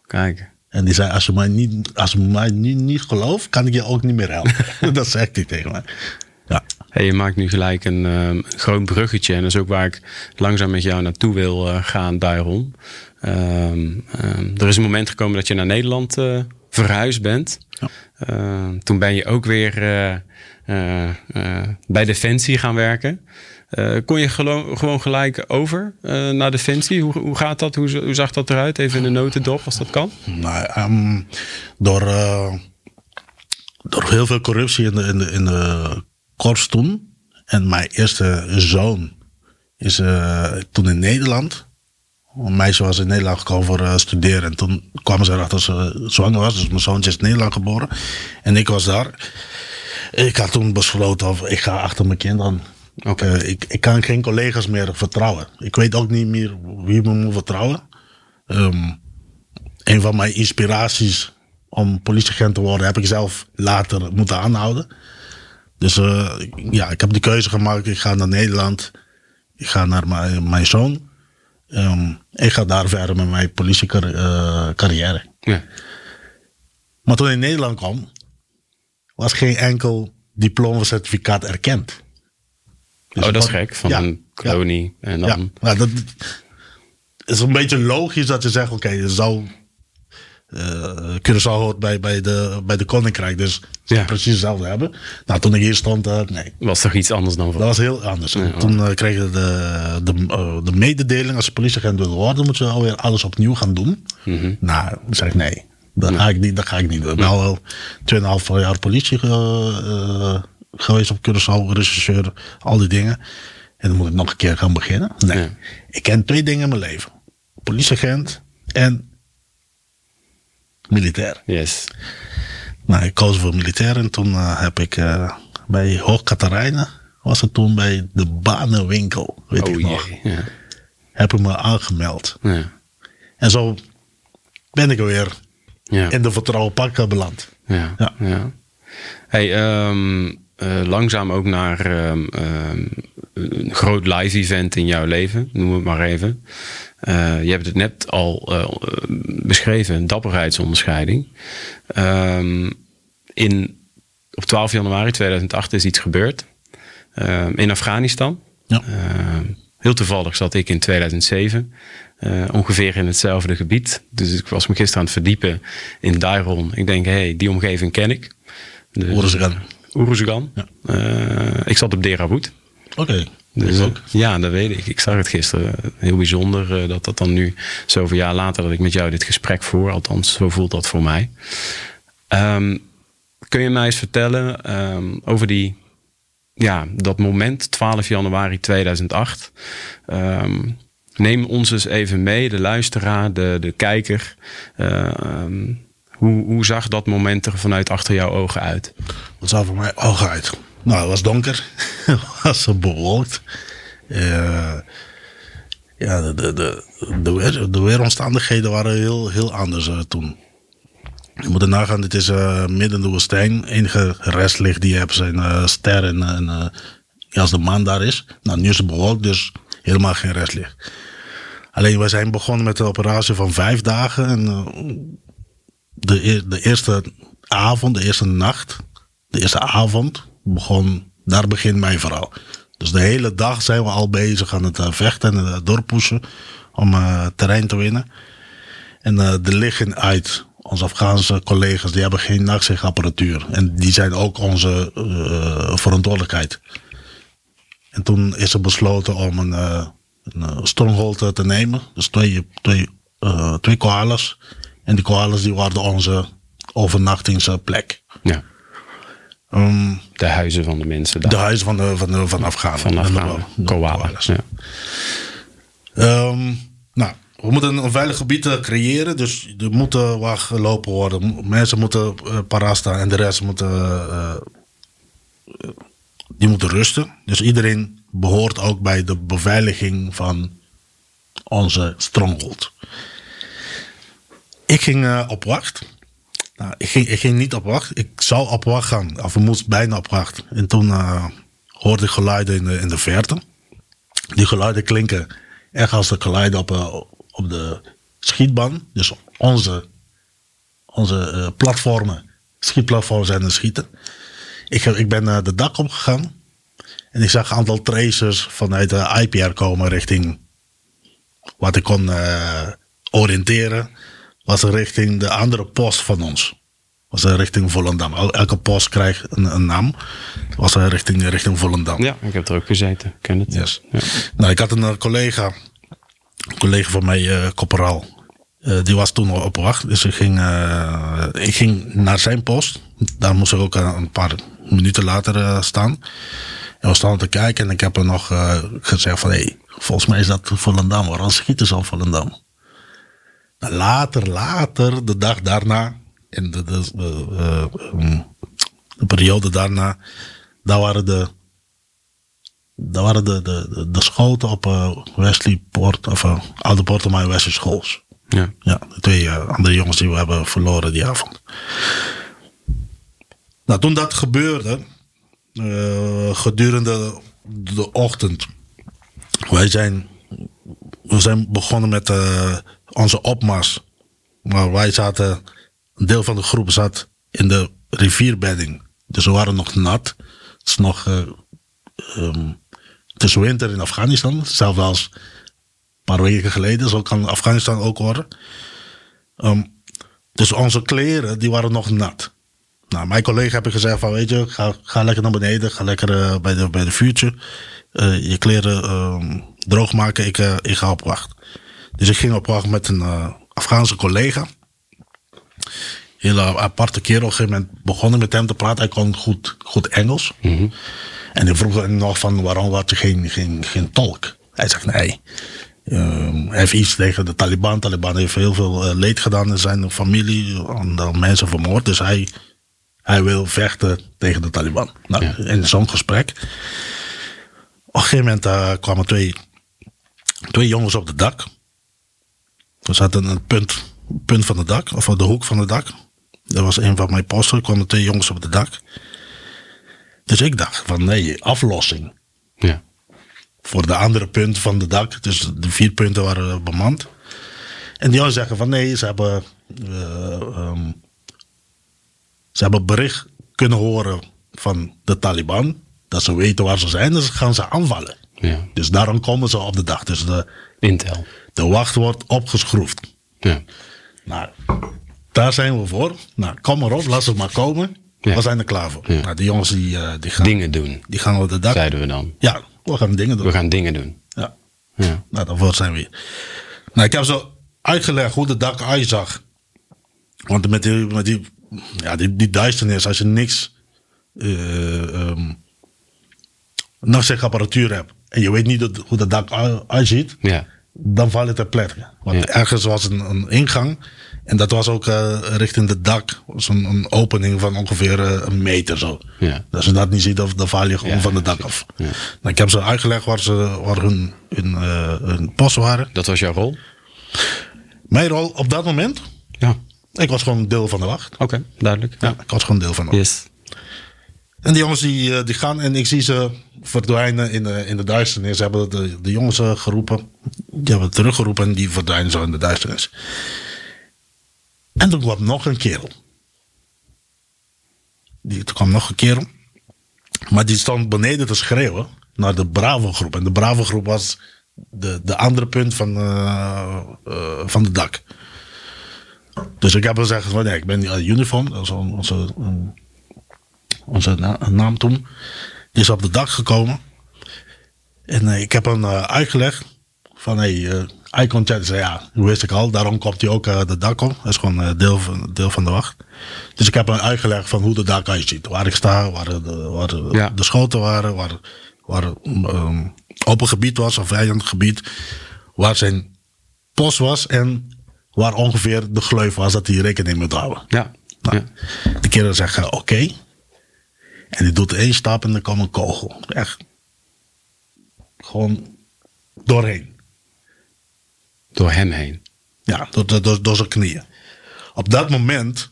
Kijk. En die zei, als je mij niet, als je mij niet, niet gelooft, kan ik je ook niet meer helpen. Dat zei hij tegen mij. Ja. Hey, je maakt nu gelijk een um, groot bruggetje. En dat is ook waar ik langzaam met jou naartoe wil uh, gaan, Dairon. Um, um, er is een moment gekomen dat je naar Nederland uh, verhuisd bent. Ja. Uh, toen ben je ook weer uh, uh, uh, bij Defensie gaan werken. Uh, kon je gelo- gewoon gelijk over uh, naar Defensie? Hoe, hoe gaat dat? Hoe, hoe zag dat eruit? Even in de notendop, als dat kan. Nou, um, door, uh, door heel veel corruptie in de, in de, in de korps toen. En mijn eerste zoon is uh, toen in Nederland. Een meisje was in Nederland gekomen voor uh, studeren. En toen kwamen ze erachter dat ze zwanger was. Dus mijn zoontje is in Nederland geboren. En ik was daar. Ik had toen besloten, of ik ga achter mijn kind aan. Okay. Uh, ik, ik kan geen collega's meer vertrouwen. Ik weet ook niet meer wie me moet vertrouwen. Um, een van mijn inspiraties om politieagent te worden heb ik zelf later moeten aanhouden. Dus uh, ja, ik heb die keuze gemaakt. Ik ga naar Nederland. Ik ga naar mijn, mijn zoon. Um, ik ga daar verder met mijn politiecarrière. Uh, ja. Maar toen ik in Nederland kwam, was geen enkel diploma-certificaat erkend. Dus oh, dat is gek. Van ja, een kolonie. Ja, en dan... ja, dat is een beetje logisch dat je zegt, oké, okay, zou uh, Curaçao hoort bij, bij, de, bij de Koninkrijk, dus ze ja. precies hetzelfde hebben. Nou, toen ik hier stond, uh, nee. Was toch iets anders dan voor? Dat was heel anders. Nee, toen uh, kreeg je de, de, uh, de mededeling, als je politieagent wil worden, moet je alweer alles opnieuw gaan doen. Mm-hmm. Nou, dan zeg ik nee, dat nee. ga ik niet, dat ga ik niet doen. Ik ben al tweeënhalf jaar politie uh, uh, geweest op Curaçao, rechercheur, al die dingen. En dan moet ik nog een keer gaan beginnen. Nee. Ja. Ik ken twee dingen in mijn leven. Politieagent en militair. Yes. Nou, ik koos voor militair en toen uh, heb ik uh, bij Hoog-Catharijnen, was het toen bij de banenwinkel, weet oh, ik nog. Ja. Heb ik me aangemeld. Ja. En zo ben ik weer ja. in de vertrouwen pakken beland. Ja. Ja. Ja. Hey, um... Uh, langzaam ook naar um, um, een groot live event in jouw leven. Noem het maar even. Uh, je hebt het net al uh, beschreven. Een dapperheidsonderscheiding. Um, in, op twaalf januari tweeduizend acht is iets gebeurd. Uh, in Afghanistan. Ja. Uh, heel toevallig zat ik in tweeduizend zeven. Uh, ongeveer in hetzelfde gebied. Dus ik was me gisteren aan het verdiepen in Dairon. Ik denk, hé, hey, die omgeving ken ik. Dus, Uruzgan. Ja. Uh, ik zat op Deh Rawod. Oké. Okay, dus, uh, ja, dat weet ik. Ik zag het gisteren. Heel bijzonder uh, dat dat dan nu zoveel jaar later dat ik met jou dit gesprek voer. Althans, zo voelt dat voor mij. Um, kun je mij eens vertellen um, over die, ja, dat moment twaalf januari tweeduizend acht. Um, neem ons eens even mee, de luisteraar, de, de kijker. Uh, um, Hoe, hoe zag dat moment er vanuit achter jouw ogen uit? Wat zag voor mijn ogen uit? Nou, het was donker. Het was bewolkt. Uh, ja, de, de, de, de, weer, de weeromstandigheden waren heel, heel anders uh, toen. Je moet er nagaan, dit is uh, midden in de woestijn. Enige restlicht die je hebt zijn uh, sterren. En, uh, als de maan daar is. Nou, nu is het bewolkt, dus helemaal geen restlicht. Alleen, wij zijn begonnen met de operatie van vijf dagen. En... Uh, De, de eerste avond, de eerste nacht, de eerste avond begon, daar begint mijn verhaal. Dus de hele dag zijn we al bezig aan het uh, vechten en uh, doorpushen om uh, terrein te winnen. En uh, de liggen uit, onze Afghaanse collega's, die hebben geen nachtzichtapparatuur. En die zijn ook onze uh, verantwoordelijkheid. En toen is er besloten om een, uh, een stronghold te nemen. Dus twee, twee, uh, twee koalas. En die koalas die waren onze overnachtingsplek. Ja. Um, de huizen van de mensen daar. De huizen van de, van de, van Afghanen. Van Afghanen. Koalas. Ja. Um, nou, We moeten een veilig gebied creëren. Dus er moeten weggelopen worden. Mensen moeten uh, paraat staan. En de rest moeten... Uh, uh, die moeten rusten. Dus iedereen behoort ook bij de beveiliging van onze stronghold. Ik ging uh, op wacht. Nou, ik, ging, ik ging niet op wacht. Ik zou op wacht gaan. Of ik moest bijna op wacht. En toen uh, hoorde ik geluiden in de, in de verte. Die geluiden klinken echt als de geluiden op, uh, op de schietbaan. Dus onze, onze uh, platformen, schietplatformen zijn er schieten. Ik, ik ben uh, de dak opgegaan. En ik zag een aantal tracers vanuit de I P R komen richting... Wat ik kon uh, oriënteren was richting de andere post van ons. Was richting Volendam. Elke post krijgt een, een naam. Was richting, richting Volendam. Ja, ik heb er ook gezeten. Ik ken het. Yes. Ja. Nou, ik had een collega, een collega van mij, uh, Corporaal. Uh, die was toen op wacht. Dus ik ging, uh, ik ging naar zijn post. Daar moest ik ook een paar minuten later uh, staan. En we stonden te kijken en ik heb er nog uh, gezegd van... Hey, volgens mij is dat Volendam. Waarom schieten ze al Volendam? Later, later, de dag daarna... En de, de, de, de, de periode daarna, daar waren de, daar waren de, de, de schoten op Wesley Poort, of uh, Aldert Poortema en Wesley School. Ja. Ja, de twee uh, andere jongens die we hebben verloren die avond. Nou, toen dat gebeurde, uh, gedurende de ochtend, wij zijn, we zijn begonnen met uh, onze opmars. Maar wij zaten... Een deel van de groep zat in de rivierbedding. Dus we waren nog nat. Het is nog... Uh, um, het is winter in Afghanistan. Hetzelfde als een paar weken geleden. Zo kan Afghanistan ook worden. Um, dus onze kleren, die waren nog nat. Nou, mijn collega heb ik gezegd van... Weet je, ga, ga lekker naar beneden. Ga lekker uh, bij, de, bij de vuurtje. Uh, je kleren uh, droog maken. Ik, uh, ik ga op wacht. Dus ik ging op wacht met een uh, Afghaanse collega. Hele aparte keer. Op een gegeven moment begonnen met hem te praten. Hij kon goed, goed Engels. Mm-hmm. En ik vroeg hem nog van waarom had je geen, geen, geen tolk? Hij zegt nee. Um, hij heeft iets tegen de Taliban. De Taliban heeft heel veel uh, leed gedaan in zijn familie. Andere mensen vermoord. Dus hij, hij wil vechten tegen de Taliban. Nou, ja. In zo'n gesprek. Op een gegeven moment uh, kwamen twee, twee jongens op de dak. Er zat een punt... punt van de dak, of de hoek van de dak. Dat was een van mijn posten. Er kwamen twee jongens op de dak. Dus ik dacht van nee, aflossing. Ja. Voor de andere punt van de dak. Dus de vier punten waren bemand. En die jongens zeggen van nee, ze hebben... Uh, um, ze hebben bericht kunnen horen van de Taliban. Dat ze weten waar ze zijn. Dus gaan ze aanvallen. Ja. Dus daarom komen ze op de dak. Dus de, Intel. De wacht wordt opgeschroefd. Ja. Nou, daar zijn we voor. Nou, kom erop, laat ze maar komen. Ja. We zijn er klaar voor. Ja. Nou, die jongens die, uh, die gaan... Dingen doen. Die gaan op de dak. Zeiden we dan. Ja, we gaan dingen doen. We gaan dingen doen. Ja. Ja. Nou, daarvoor zijn we hier. Nou, ik heb zo uitgelegd hoe de dak uitzag. Want met die, met die, ja, die, die duisternis, als je niks... Uh, um, nachtzichtapparatuur hebt. En je weet niet dat, hoe de dak uitziet. Ja. Dan valt het ter plekke. Want ja. Ergens was een, een ingang. En dat was ook uh, richting de dak. Zo'n een opening van ongeveer uh, een meter zo. Ja. Als je dat niet ziet, dan val je gewoon ja, van de dak af. Ja. Nou, ik heb ze uitgelegd waar, ze, waar hun, hun, uh, hun post waren. Dat was jouw rol? Mijn rol op dat moment? Ja. Ik was gewoon deel van de wacht. Oké, okay, duidelijk. Ja. Ja, ik was gewoon deel van de wacht. Yes. En die jongens die, die gaan en ik zie ze verdwijnen in de, in de duisternis. Ze hebben de, de jongens geroepen. Die hebben teruggeroepen en die verdwijnen zo in de duisternis. En toen kwam nog een kerel. Die, toen kwam nog een kerel. Maar die stond beneden te schreeuwen naar de Bravo groep. En de Bravo groep was de, de andere punt van, uh, uh, van de dak. Dus ik heb gezegd van nee, ik ben in uniform. Dat is onze... Um, Onze na- naam toen. Die is op de dak gekomen. En uh, ik heb hem uh, uitgelegd. Van hey, uh, Icon Chat. Zei ja, dat wist ik al. Daarom komt hij ook uh, de dak om. Dat is gewoon uh, deel, van, deel van de wacht. Dus ik heb hem uitgelegd van hoe de dak uitziet. Waar ik sta, waar de, waar ja. de schoten waren. Waar, waar um, open gebied was of vijand gebied. Waar zijn kost was en waar ongeveer de gleuf was dat hij rekening moet houden. Ja. Nou, ja. De kinderen zeggen oké. Okay. En die doet één stap en dan komt een kogel. Echt. Gewoon doorheen. Door hem heen? Ja, door, door, door, door zijn knieën. Op dat moment,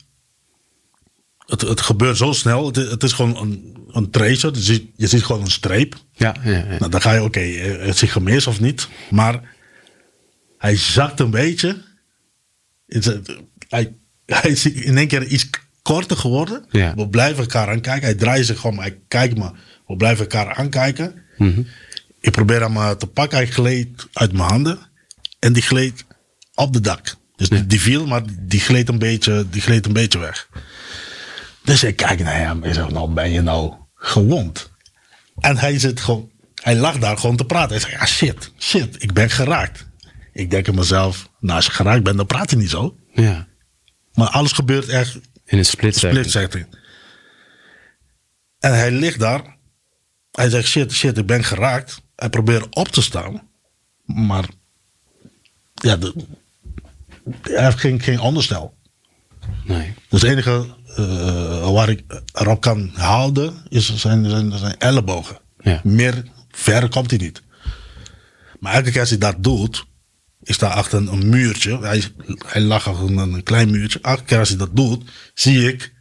het, het gebeurt zo snel. Het, het is gewoon een, een tracer. Je ziet, je ziet gewoon een streep. Ja, ja, ja. Nou, dan ga je, oké, okay, het zich gemist of niet. Maar hij zakt een beetje. Hij, hij is in één keer iets korter geworden. Ja. We blijven elkaar aankijken. Hij draait zich gewoon, hij kijkt me. We blijven elkaar aankijken. Mm-hmm. Ik probeer hem te pakken. Hij gleed uit mijn handen. En die gleed op de dak. Dus ja. die viel, maar die gleed een beetje, die gleed een beetje weg. Dus ik kijk naar hem. Ik zeg, nou ben je nou gewond? En hij zit gewoon, hij lag daar gewoon te praten. Hij zegt, ja shit, shit, ik ben geraakt. Ik denk aan mezelf, nou als je geraakt bent, dan praat je niet zo. Ja. Maar alles gebeurt echt in een split second. En hij ligt daar. Hij zegt, shit, shit, ik ben geraakt. Hij probeert op te staan. Maar ja, de, hij heeft geen, geen onderstel. Nee. Dus het enige uh, waar ik erop kan houden, is zijn, zijn, zijn ellebogen. Ja. Meer, ver komt hij niet. Maar elke keer als hij dat doet, is daar achter een, een muurtje. Hij, hij lag achter een, een klein muurtje. Elke keer als hij dat doet, zie ik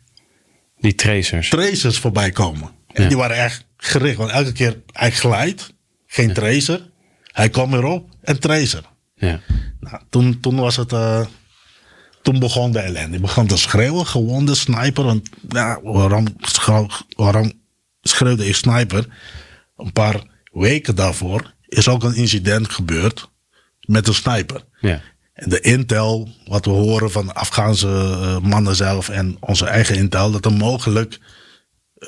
die tracers, tracers voorbij komen. En ja. die waren echt gericht. Want elke keer hij glijdt. Geen ja. tracer. Hij kwam erop. En tracer. Ja. Nou, toen, toen was het. Uh, toen begon de ellende. Ik begon te schreeuwen. Gewonde sniper. Want ja, waarom, schreeuw, waarom schreeuwde ik sniper? Een paar weken daarvoor is ook een incident gebeurd. Met een sniper. Ja. En de intel. Wat we horen van de Afghaanse mannen zelf. En onze eigen intel. Dat er mogelijk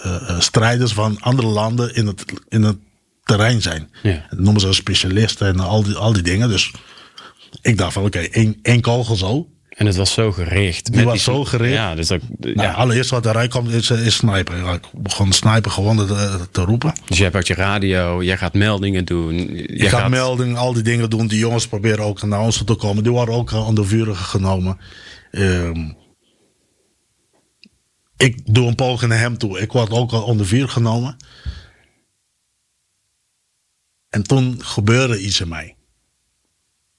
Uh, strijders van andere landen in het, in het terrein zijn. Ja. Dat noemen ze specialisten en al die, al die dingen. Dus ik dacht van oké, okay, één, één kogel zo. En het was zo gericht. Het was die... zo gericht. Ja, dus ook, ja. Nou, allereerst wat eruit komt is, is sniper. Ik begon sniper gewoon te, te roepen. Dus je hebt uit je radio, jij gaat meldingen doen. Jij ik ga gaat... meldingen, al die dingen doen. Die jongens proberen ook naar ons te komen. Die waren ook onder vuur genomen. Um, Ik doe een poging naar hem toe. Ik word ook al onder vuur genomen. En toen gebeurde iets in mij.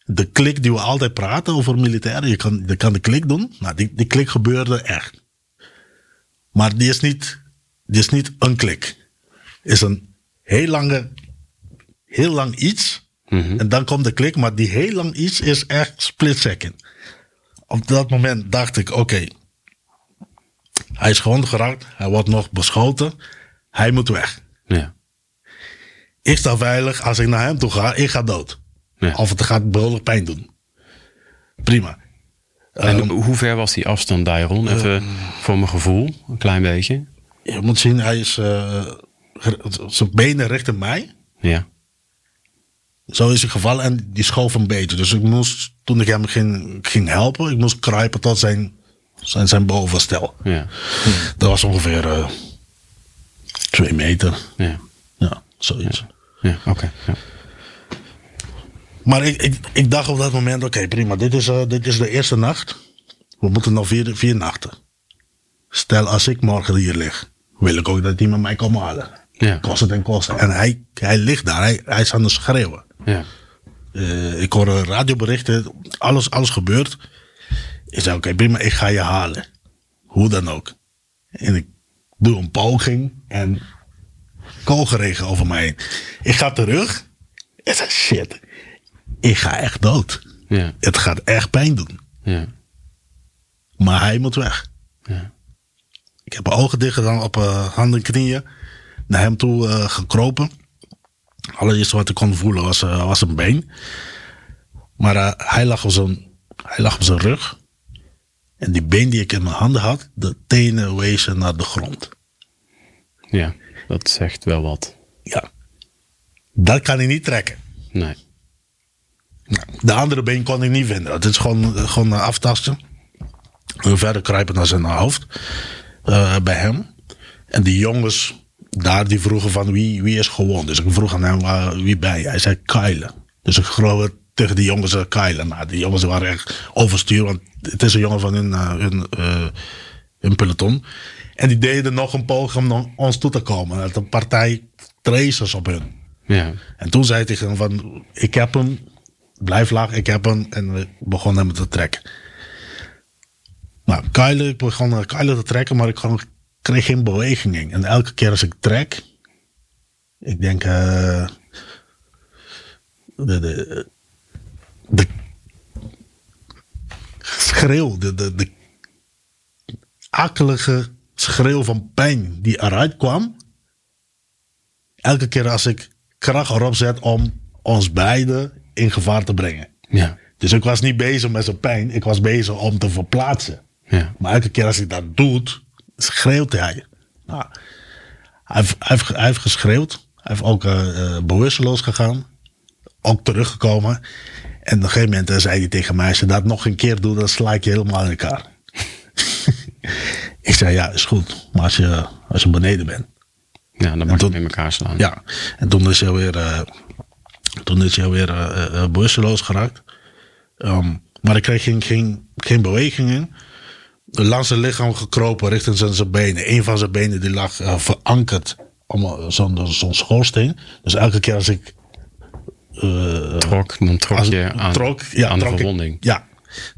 De klik die we altijd praten over militairen. Je kan, je kan de klik doen. Nou, die, die klik gebeurde echt. Maar die is niet, die is niet een klik. Het is een heel lange, heel lang iets. Mm-hmm. En dan komt de klik. Maar die heel lang iets is echt split second. Op dat moment dacht ik, oké. Okay, hij is gewond geraakt. Hij wordt nog beschoten. Hij moet weg. Ja. Ik sta veilig. Als ik naar hem toe ga, ik ga dood. Ja. Of het gaat behoorlijk pijn doen. Prima. En um, hoe ver was die afstand, Dairon? Even um, voor mijn gevoel. Een klein beetje. Je moet zien, hij is uh, zijn benen richting mij. Ja. Zo is hij gevallen en die schoof een beetje. Dus ik moest, toen ik hem ging, ging helpen, ik moest kruipen tot zijn... Zijn, zijn bovenstel. Ja. Dat was ongeveer uh, twee meter. Ja, ja zoiets. Ja, ja oké. Okay. Ja. Maar ik, ik, ik dacht op dat moment, oké, okay, prima. Dit is, uh, dit is de eerste nacht. We moeten nog vier, vier nachten. Stel, als ik morgen hier lig, wil ik ook dat die met mij komen halen. Ja. Kost het en kost het. En hij, hij ligt daar. Hij, hij is aan het schreeuwen. Ja. Uh, ik hoor radioberichten. Alles, alles gebeurt. Ik zei, oké, okay, prima, ik ga je halen. Hoe dan ook. En ik doe een poging en kogelregen over mij heen. Ik ga terug. Ik zei, shit, ik ga echt dood. Ja. Het gaat echt pijn doen. Ja. Maar hij moet weg. Ja. Ik heb mijn ogen dicht gedaan, op uh, handen en knieën. Naar hem toe uh, gekropen. Allereerst wat ik kon voelen was, uh, was een been. Maar uh, hij, lag op zijn, hij lag op zijn rug. En die been die ik in mijn handen had, de tenen wezen naar de grond. Ja, dat zegt wel wat. Ja. Dat kan ik niet trekken. Nee. Nou, de andere been kon ik niet vinden. Het is gewoon, gewoon aftasten. En verder kruipen naar zijn hoofd. Uh, bij hem. En die jongens daar die vroegen van wie, wie is gewond. Dus ik vroeg aan hem, uh, wie ben je? Hij zei Kuilen. Dus ik groeide tegen die jongens uh, Keilen. Nou, die jongens waren echt overstuur, want het is een jongen van hun, uh, hun, uh, hun peloton. En die deden nog een poging om naar ons toe te komen. Hij had een partij tracers op hun. Ja. En toen zei hij tegen van, ik heb hem, blijf laag, ik heb hem. En we begonnen hem te trekken. Nou, Keilen, ik begon Keilen te trekken, maar ik kreeg geen beweging in. En elke keer als ik trek, ik denk, uh, de, de, de schreeuw, de, de, de akelige schreeuw van pijn die eruit kwam. Elke keer als ik kracht erop zet om ons beiden in gevaar te brengen. Ja. Dus ik was niet bezig met zijn pijn. Ik was bezig om te verplaatsen. Ja. Maar elke keer als hij dat doet, schreeuwt hij. Nou, hij, hij, hij heeft geschreeuwd. Hij heeft ook uh, bewusteloos gegaan. Ook teruggekomen. En op een gegeven moment uh, zei hij tegen mij, als je dat nog een keer doet, dan sla ik je helemaal in elkaar. Ik zei, ja, is goed. Maar als je, als je beneden bent. Ja, dan moet je in elkaar slaan. Ja, en toen is hij weer, uh, toen is hij weer uh, uh, bewusteloos geraakt. Um, maar ik kreeg geen, geen, geen beweging in. Langs zijn lichaam gekropen richting zijn, zijn benen. Een van zijn benen die lag uh, verankerd om zo'n zo'n schoorsteen. Dus elke keer als ik uh, trok, dan trok als, je aan, trok, ja, aan de trok verwonding. Ik, ja,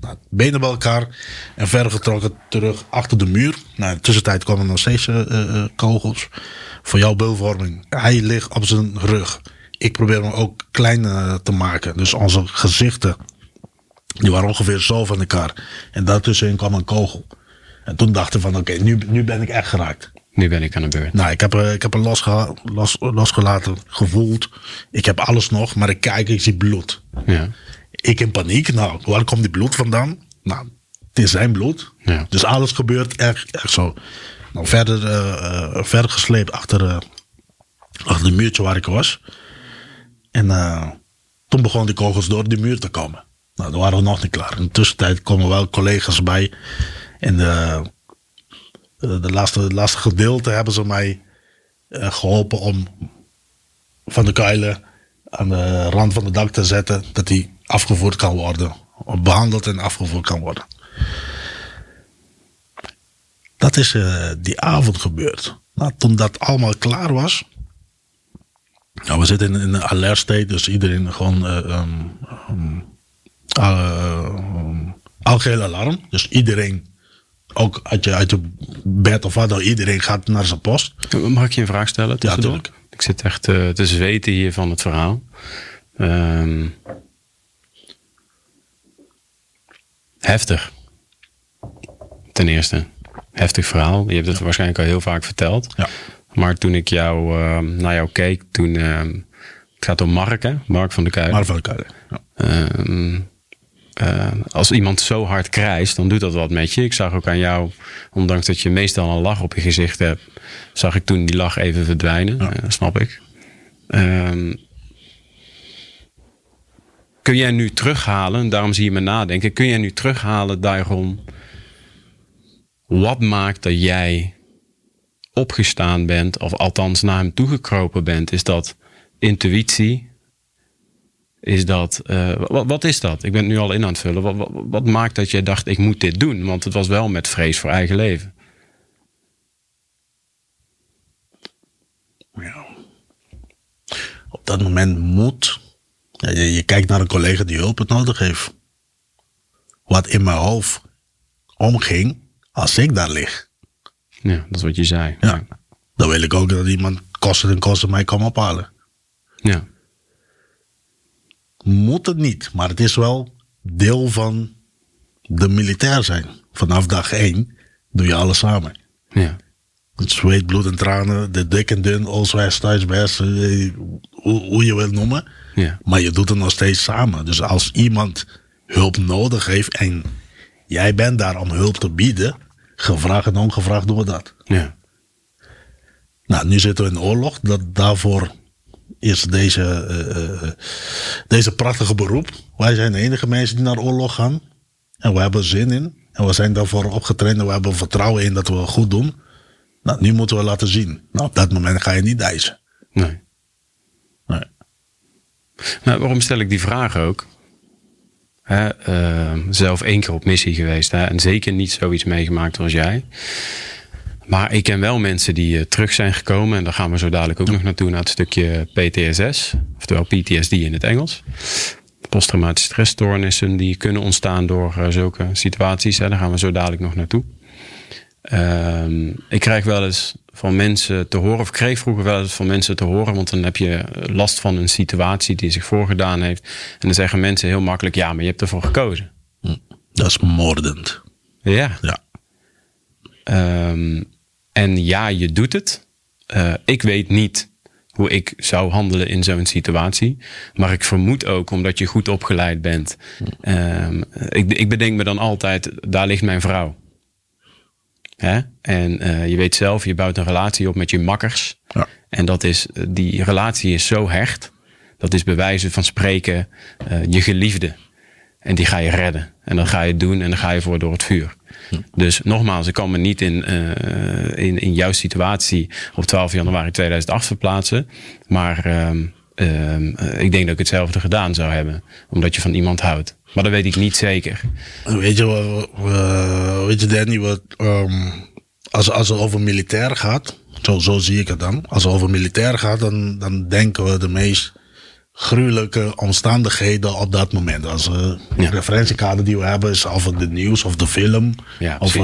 nou, benen bij elkaar en verder getrokken terug achter de muur. Nou, in de tussentijd kwamen nog steeds uh, uh, kogels. Voor jouw beeldvorming. Hij ligt op zijn rug. Ik probeer hem ook klein uh, te maken. Dus onze gezichten, die waren ongeveer zo van elkaar. En daartussenin kwam een kogel. En toen dachten we van oké, okay, nu, nu ben ik echt geraakt. Nu ben ik aan de beurt. Nou, ik heb hem ik heb losgeha- los, losgelaten, gevoeld. Ik heb alles nog, maar ik kijk, ik zie bloed. Ja. Ik in paniek. Nou, waar komt die bloed vandaan? Nou, het is zijn bloed. Ja. Dus alles gebeurt echt, echt zo. Nou, verder, uh, verder gesleept achter, uh, achter de muurtje waar ik was. En uh, toen begonnen die kogels door die muur te komen. Nou, dan waren we nog niet klaar. In de tussentijd komen wel collega's bij. En uh, de, laatste, de laatste gedeelte hebben ze mij uh, geholpen om Van der Kuilen aan de rand van het dak te zetten. Dat hij afgevoerd kan worden. Behandeld en afgevoerd kan worden. Dat is uh, die avond gebeurd. Nou, toen dat allemaal klaar was. Nou, we zitten in, in een alert state. Dus iedereen gewoon Uh, um, um, Uh, um, algeheel alarm. Dus iedereen, ook uit je, uit je bed of wat, iedereen gaat naar zijn post. Mag ik je een vraag stellen? Ja, natuurlijk. Ik zit echt uh, te zweten hier van het verhaal. Um, heftig. Ten eerste. Heftig verhaal. Je hebt het ja. waarschijnlijk al heel vaak verteld. Ja. Maar toen ik jou, uh, naar jou keek, toen Uh, het gaat om Mark, hè? Mark van der Kuilen. Mark van der Kuilen, ja. Uh, Uh, als iemand zo hard krijst, dan doet dat wat met je. Ik zag ook aan jou, ondanks dat je meestal een lach op je gezicht hebt, zag ik toen die lach even verdwijnen. Ja. Uh, snap ik. Uh, kun jij nu terughalen, daarom zie je me nadenken, kun jij nu terughalen daarom wat maakt dat jij opgestaan bent, of althans naar hem toegekropen bent? Is dat intuïtie? Is dat, uh, wat, wat is dat? Ik ben het nu al in aan het vullen. Wat, wat, wat maakt dat jij dacht, ik moet dit doen? Want het was wel met vrees voor eigen leven. Ja. Op dat moment moet. Ja, je, je kijkt naar een collega die hulp het nodig heeft. Wat in mijn hoofd omging als ik daar lig. Ja, dat is wat je zei. Ja. Ja. Dan wil ik ook dat iemand kosten en kosten mij kan ophalen. Ja. Moet het niet, maar het is wel deel van de militair zijn. Vanaf dag één doe je alles samen. Ja. Het zweet, bloed en tranen, de dik en dun, allswijs, thuisbest, hoe je wil noemen. Ja. Maar je doet het nog steeds samen. Dus als iemand hulp nodig heeft en jij bent daar om hulp te bieden, gevraagd en ongevraagd doen we dat. Ja. Nou, nu zitten we in oorlog, dat daarvoor is deze, uh, deze prachtige beroep. Wij zijn de enige mensen die naar oorlog gaan. En we hebben zin in. En we zijn daarvoor opgetraind. En we hebben vertrouwen in dat we het goed doen. Nou, nu moeten we laten zien. Nou, op dat moment ga je niet eisen. Nee. nee. Nou, waarom stel ik die vraag ook? Hè, uh, zelf één keer op missie geweest. Hè, en zeker niet zoiets meegemaakt als jij. Maar ik ken wel mensen die uh, terug zijn gekomen. En daar gaan we zo dadelijk ook nog naartoe. Naar het stukje P T S S. Oftewel P T S D in het Engels. Posttraumatische stressstoornissen. Die kunnen ontstaan door uh, zulke situaties. Hè, daar gaan we zo dadelijk nog naartoe. Uh, ik krijg wel eens van mensen te horen. Of kreeg vroeger wel eens van mensen te horen. Want dan heb je last van een situatie die zich voorgedaan heeft. En dan zeggen mensen heel makkelijk. Ja, maar je hebt ervoor gekozen. Dat is moordend. Ja. Ja. Um, en ja, je doet het. Uh, ik weet niet hoe ik zou handelen in zo'n situatie. Maar ik vermoed ook, omdat je goed opgeleid bent. Um, ik, ik bedenk me dan altijd, daar ligt mijn vrouw. Hè? En uh, je weet zelf, je bouwt een relatie op met je makkers. Ja. En dat is, die relatie is zo hecht. Dat is bij wijze van spreken uh, je geliefde. En die ga je redden. En dan ga je het doen en dan ga je voor door het vuur. Ja. Dus nogmaals, ik kan me niet in, uh, in, in jouw situatie op twaalf januari tweeduizend acht verplaatsen. Maar uh, uh, ik denk dat ik hetzelfde gedaan zou hebben. Omdat je van iemand houdt. Maar dat weet ik niet zeker. Weet je, uh, weet je Danny, wat, um, als, als het over militair gaat, zo, zo zie ik het dan. Als het over militair gaat, dan, dan denken we de meest gruwelijke omstandigheden op dat moment. Als uh, ja. referentiekader die we hebben is of het de nieuws of de film. Ja, of uh,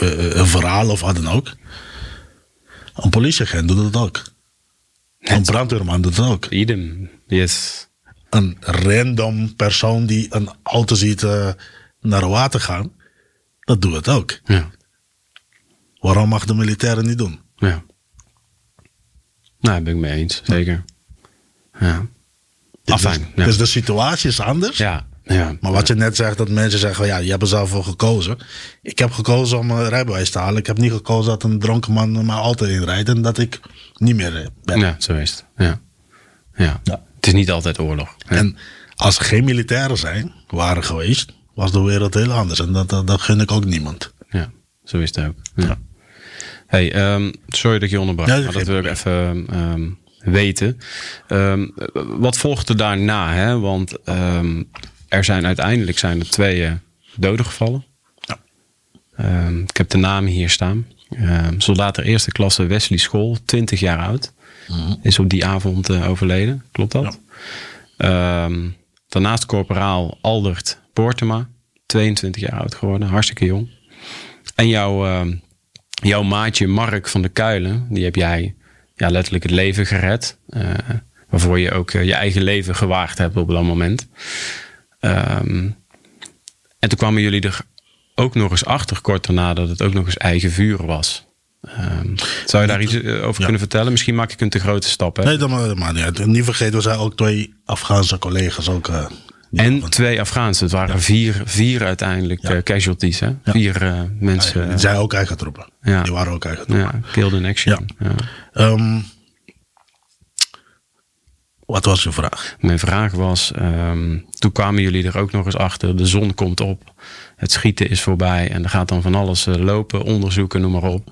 uh, een verhaal of wat dan ook. Een politieagent doet het ook. Net. Een brandweerman doet het ook. Idem, yes. Een random persoon die een auto ziet uh, naar water gaan. Dat doet het ook. Ja. Waarom mag de militairen niet doen? Ja. Nou, daar ben ik mee eens. Zeker. Ja. Afijn, dus, ja. dus de situatie is anders. Ja, ja, maar wat ja. je net zegt, dat mensen zeggen, ja, je hebt er zelf voor gekozen. Ik heb gekozen om een rijbewijs te halen. Ik heb niet gekozen dat een dronken man mijn auto inrijdt en dat ik niet meer ben. Ja, zo is het. Ja. Ja. Ja. Het is niet altijd oorlog. Hè? En als er geen militairen zijn, waren geweest, was de wereld heel anders. En dat, dat, dat gun ik ook niemand. Ja, zo is het ook. Ja. Ja. Hey, um, sorry dat ik je onderbrak, ja, dat maar dat wil ik even Um, weten. Um, wat volgt er daarna? Hè? Want um, er zijn uiteindelijk zijn er twee uh, doden gevallen. Ja. Um, ik heb de naam hier staan. Um, soldaat der eerste klasse Wesley School, twintig jaar oud. Mm-hmm. Is op die avond uh, overleden. Klopt dat? Ja. Um, daarnaast korporaal Aldert Poortema, tweeëntwintig jaar oud geworden. Hartstikke jong. En jouw, uh, jouw maatje Mark van der Kuilen, die heb jij ja, letterlijk het leven gered. Uh, waarvoor je ook uh, je eigen leven gewaagd hebt op dat moment. Um, en toen kwamen jullie er ook nog eens achter, kort daarna, dat het ook nog eens eigen vuur was. Um, zou je daar iets over ja. kunnen vertellen? Misschien maak ik een te grote stap. Hè? Nee, dat maar niet. Niet vergeten, we zijn ook twee Afghaanse collega's. Ook, uh, en van, twee Afghaanse. Het waren ja. vier, vier uiteindelijk ja. uh, casualties. Hè? Ja. Vier uh, mensen. Ja, die zijn ook eigen troepen. Ja. Die waren ook eigen troepen. Ja, killed in action. Ja. Ja. Um, wat was je vraag? Mijn vraag was, um, toen kwamen jullie er ook nog eens achter. De zon komt op. Het schieten is voorbij. En er gaat dan van alles uh, lopen. Onderzoeken, noem maar op.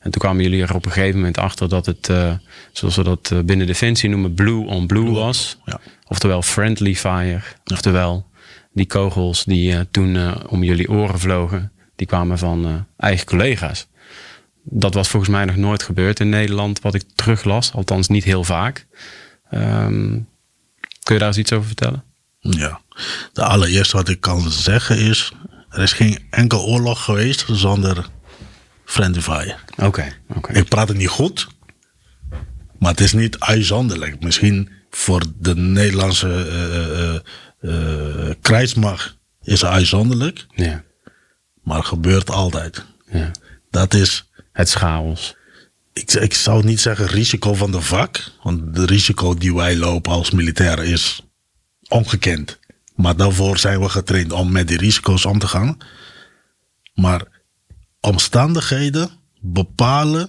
En toen kwamen jullie er op een gegeven moment achter dat het, uh, zoals we dat uh, binnen Defensie noemen, blue on blue, blue was. Ja. Oftewel friendly fire. Ja. Oftewel die kogels die uh, toen uh, om jullie oren vlogen. Die kwamen van uh, eigen collega's. Dat was volgens mij nog nooit gebeurd in Nederland. Wat ik teruglas. Althans niet heel vaak. Um, kun je daar eens iets over vertellen? Ja. De allereerste wat ik kan zeggen is, er is geen enkel oorlog geweest zonder friendly fire. Oké. Okay, okay. Ik praat het niet goed. Maar het is niet uitzonderlijk. Misschien voor de Nederlandse uh, uh, uh, krijgsmacht is het uitzonderlijk. Ja. Maar het gebeurt altijd. Ja. Dat is het chaos. Ik, ik zou niet zeggen risico van de vak. Want de risico die wij lopen als militairen is ongekend. Maar daarvoor zijn we getraind om met die risico's om te gaan. Maar omstandigheden bepalen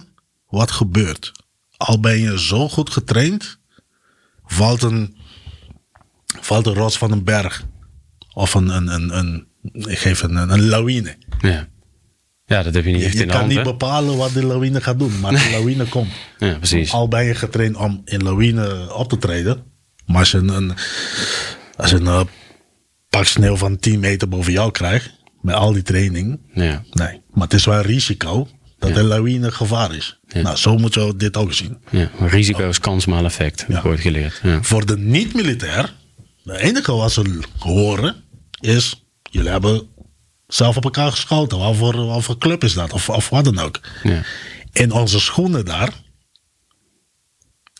wat gebeurt. Al ben je zo goed getraind, valt een, valt een rots van een berg. Of een, een, een, een ik geef een, een lawine. Ja. Ja, dat heb je niet echt je in de hand. Je kan niet bepalen wat de lawine gaat doen, maar de lawine komt. Ja, precies. Al ben je getraind om in lawine op te treden, maar als je een, als je een pak sneeuw van tien meter boven jou krijg. Met al die training. Ja. Nee. Maar het is wel een risico dat ja. er lawine gevaar is. Ja. Nou, zo moeten we dit ook zien. Ja. Risico is kans maal effect. Ja. Wordt geleerd. Ja. Voor de niet-militair. Het enige wat ze horen is... Jullie hebben zelf op elkaar geschoten. Wat voor, wat voor club is dat? Of, of wat dan ook. Ja. En onze schoenen daar...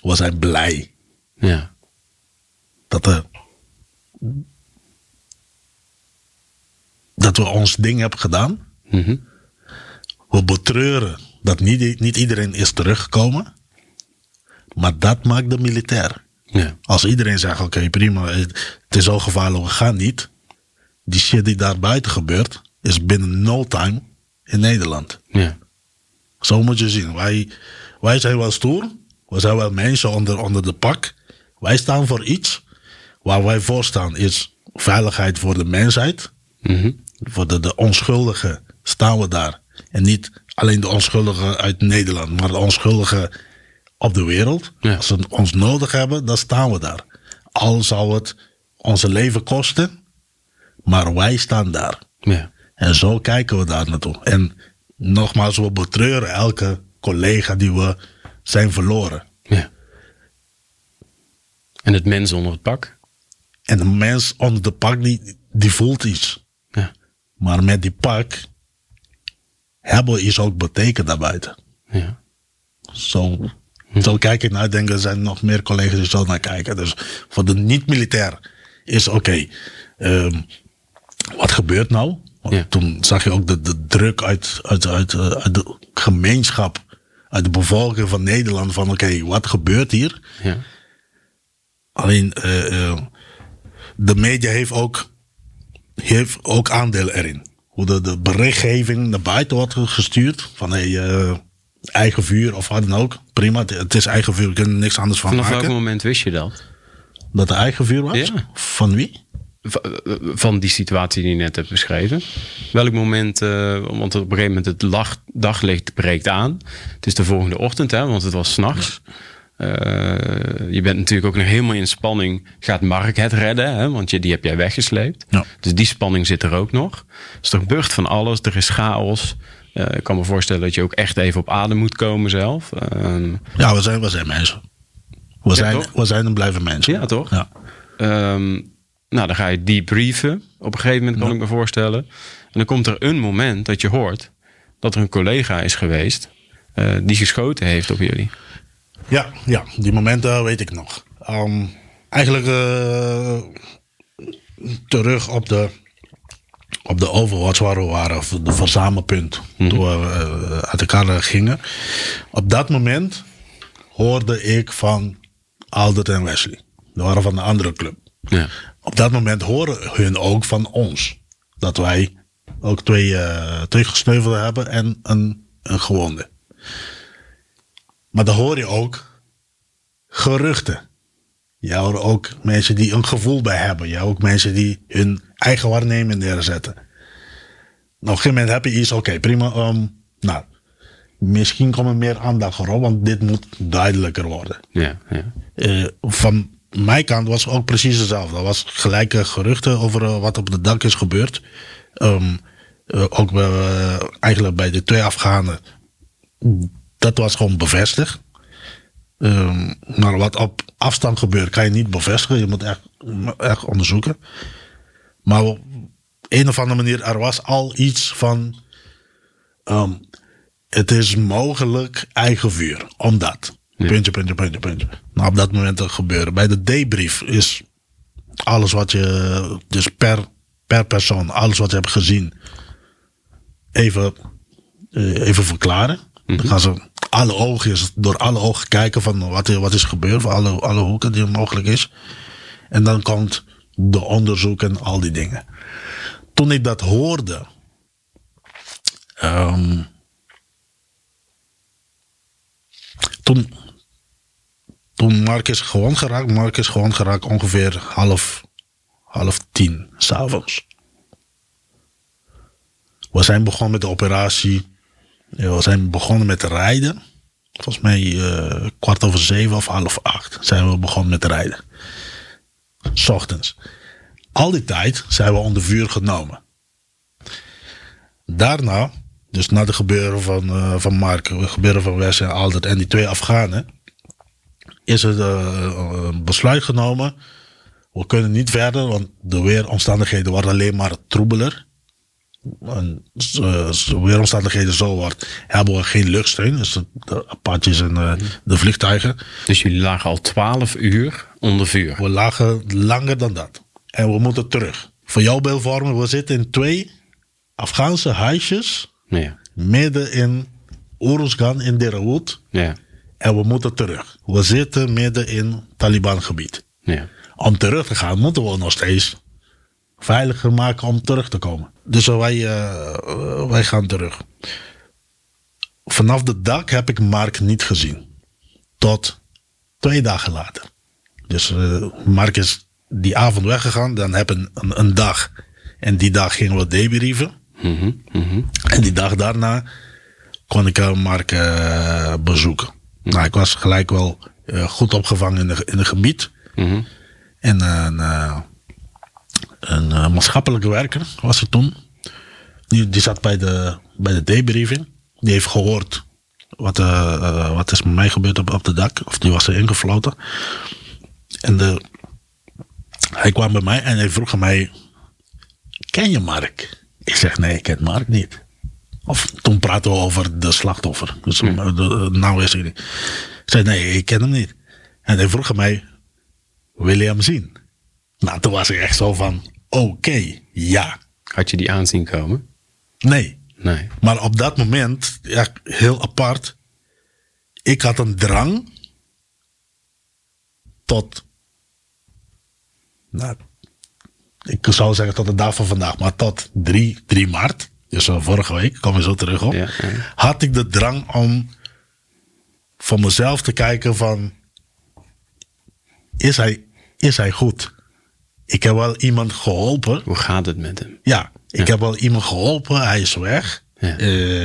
We zijn blij. Ja. Dat de... Dat we ons ding hebben gedaan. Mm-hmm. We betreuren dat niet, niet iedereen is teruggekomen. Maar dat maakt de militair. Ja. Als iedereen zegt, oké okay, prima, het is zo gevaarlijk, we gaan niet. Die shit die daar buiten gebeurt, is binnen no time in Nederland. Ja. Zo moet je zien. Wij, wij zijn wel stoer. We zijn wel mensen onder, onder de pak. Wij staan voor iets. Waar wij voor staan is veiligheid voor de mensheid. Mm-hmm. Voor de, de onschuldigen staan we daar. En niet alleen de onschuldigen uit Nederland, maar de onschuldigen op de wereld. Ja. Als ze ons nodig hebben, dan staan we daar. Al zal het onze leven kosten, maar wij staan daar. Ja. En zo kijken we daar naartoe. En nogmaals, we betreuren elke collega die we zijn verloren. Ja. En het mens onder het pak? En de mens onder de pak, die, die voelt iets. Ja. Maar met die pak hebben we iets ook betekend daarbuiten. Ja. Zo, hm. zo kijk ik naar, denk ik, er zijn nog meer collega's die zo naar kijken. Dus voor de niet-militair is oké. Okay, um, wat gebeurt nou? Want ja. toen zag je ook de, de druk uit, uit, uit, uit de gemeenschap, uit de bevolking van Nederland, van oké, okay, wat gebeurt hier? Ja. Alleen... Uh, uh, De media heeft ook, heeft ook aandeel erin. Hoe de, de berichtgeving naar buiten wordt gestuurd. Van hey, uh, eigen vuur of wat dan ook. Prima, het, het is eigen vuur. We kunnen er niks anders van Vanaf maken. Vanaf welk moment wist je dat? Dat er eigen vuur was? Ja. Van wie? Van, van die situatie die je net hebt beschreven. Welk moment, uh, want op een gegeven moment het lag, daglicht breekt aan. Het is de volgende ochtend, hè, want het was 's nachts. Ja. Uh, je bent natuurlijk ook nog helemaal in spanning. Gaat Mark het redden? Hè? Want je, die heb jij weggesleept. Ja. Dus die spanning zit er ook nog. Dus er gebeurt van alles. Er is chaos. Uh, ik kan me voorstellen dat je ook echt even op adem moet komen zelf. Uh, ja, we zijn, we zijn mensen. We, ja, zijn, we zijn en blijven mensen. Ja, toch? Ja. Um, nou, dan ga je debriefen. Op een gegeven moment kan ja. ik me voorstellen. En dan komt er een moment dat je hoort dat er een collega is geweest uh, die geschoten heeft op jullie. Ja, ja, die momenten weet ik nog. Um, eigenlijk uh, terug op de, op de Overwatch waar we waren. Of de verzamelpunt. Mm-hmm. Toen we uh, uit elkaar gingen. Op dat moment hoorde ik van Aldert en Wesley. Die waren van een andere club. Ja. Op dat moment horen hun ook van ons. Dat wij ook twee, uh, twee gesneuvelden hebben en een, een gewonde. Maar dan hoor je ook geruchten. Je hoort ook mensen die een gevoel bij hebben. Je hoort ook mensen die hun eigen waarneming neerzetten. Nou, op een gegeven moment heb je iets. Oké, okay, prima. Um, nou, misschien komt er meer aandacht erop. Want dit moet duidelijker worden. Ja, ja. Uh, van mijn kant was het ook precies hetzelfde. Er was gelijke geruchten over uh, wat op de dak is gebeurd. Um, uh, ook bij, uh, eigenlijk bij de twee Afghanen. Dat was gewoon bevestigd. Um, maar wat op afstand gebeurt, kan je niet bevestigen. Je moet echt, echt onderzoeken. Maar op een of andere manier, er was al iets van... Um, het is mogelijk eigen vuur. Omdat. Ja. Puntje, puntje, puntje, puntje. Nou, op dat moment dat gebeurde. Bij de debrief is alles wat je... Dus per, per persoon, alles wat je hebt gezien... Even, uh, even verklaren. Mm-hmm. Dan gaan ze... Alle oogjes, door alle ogen kijken van wat, wat is gebeurd. Van alle, alle hoeken die mogelijk is. En dan komt de onderzoek en al die dingen. Toen ik dat hoorde. Um, toen, toen Mark is gewond geraakt. Mark is gewond geraakt ongeveer half, half tien 's avonds. We zijn begonnen met de operatie. Ja, we zijn begonnen met rijden. Volgens mij uh, kwart over zeven of half acht zijn we begonnen met rijden. 's Ochtends. Al die tijd zijn we onder vuur genomen. Daarna, dus na de gebeuren van, uh, van Mark, de gebeuren van Wes en Aldert en die twee Afghanen, is er uh, een besluit genomen. We kunnen niet verder, want de weeromstandigheden worden alleen maar troebeler. En uh, weeromstandigheden zo wordt, hebben we geen luchtsteun. Dus de Apaches en uh, de vliegtuigen. Dus jullie lagen al twaalf uur onder vuur? We lagen langer dan dat. En we moeten terug. Voor jouw beeldvorming, we zitten in twee Afghaanse huisjes. Ja. Midden in Uruzgan, in Deh Rawod. Ja. En we moeten terug. We zitten midden in Taliban gebied. Ja. Om terug te gaan moeten we nog steeds veiliger maken om terug te komen. Dus wij, uh, wij gaan terug. Vanaf het dak heb ik Mark niet gezien. Tot twee dagen later. Dus uh, Mark is die avond weggegaan. Dan heb ik een, een, een dag. En die dag gingen we debrieven. Mm-hmm, mm-hmm. En die dag daarna kon ik Mark uh, bezoeken. Mm-hmm. Nou, ik was gelijk wel uh, goed opgevangen in het in de gebied. Mm-hmm. En uh, een, uh, een uh, maatschappelijke werker was er toen. Die, die zat bij de, bij de debriefing. Die heeft gehoord wat, uh, uh, wat is met mij gebeurd op, op de dak. Of die was er ingefloten. En de, hij kwam bij mij en hij vroeg aan mij: ken je Mark? Ik zeg: nee, ik ken Mark niet. Of toen praten we over de slachtoffer. Dus mm. de, de, nou is hij niet. Ik zei: nee, ik ken hem niet. En hij vroeg aan mij: wil je hem zien? Nou, toen was ik echt zo van, oké, okay, ja. Had je die aanzien komen? Nee. nee. Maar op dat moment, ja, heel apart. Ik had een drang tot, nou, ik zou zeggen tot de dag van vandaag, maar tot drie maart. Dus vorige week, kom je zo terug op. Ja, ja. Had ik de drang om voor mezelf te kijken van, Is hij, is hij goed? Ik heb wel iemand geholpen. Hoe gaat het met hem? Ja, ik ja. heb wel iemand geholpen. Hij is weg. Ja. Uh,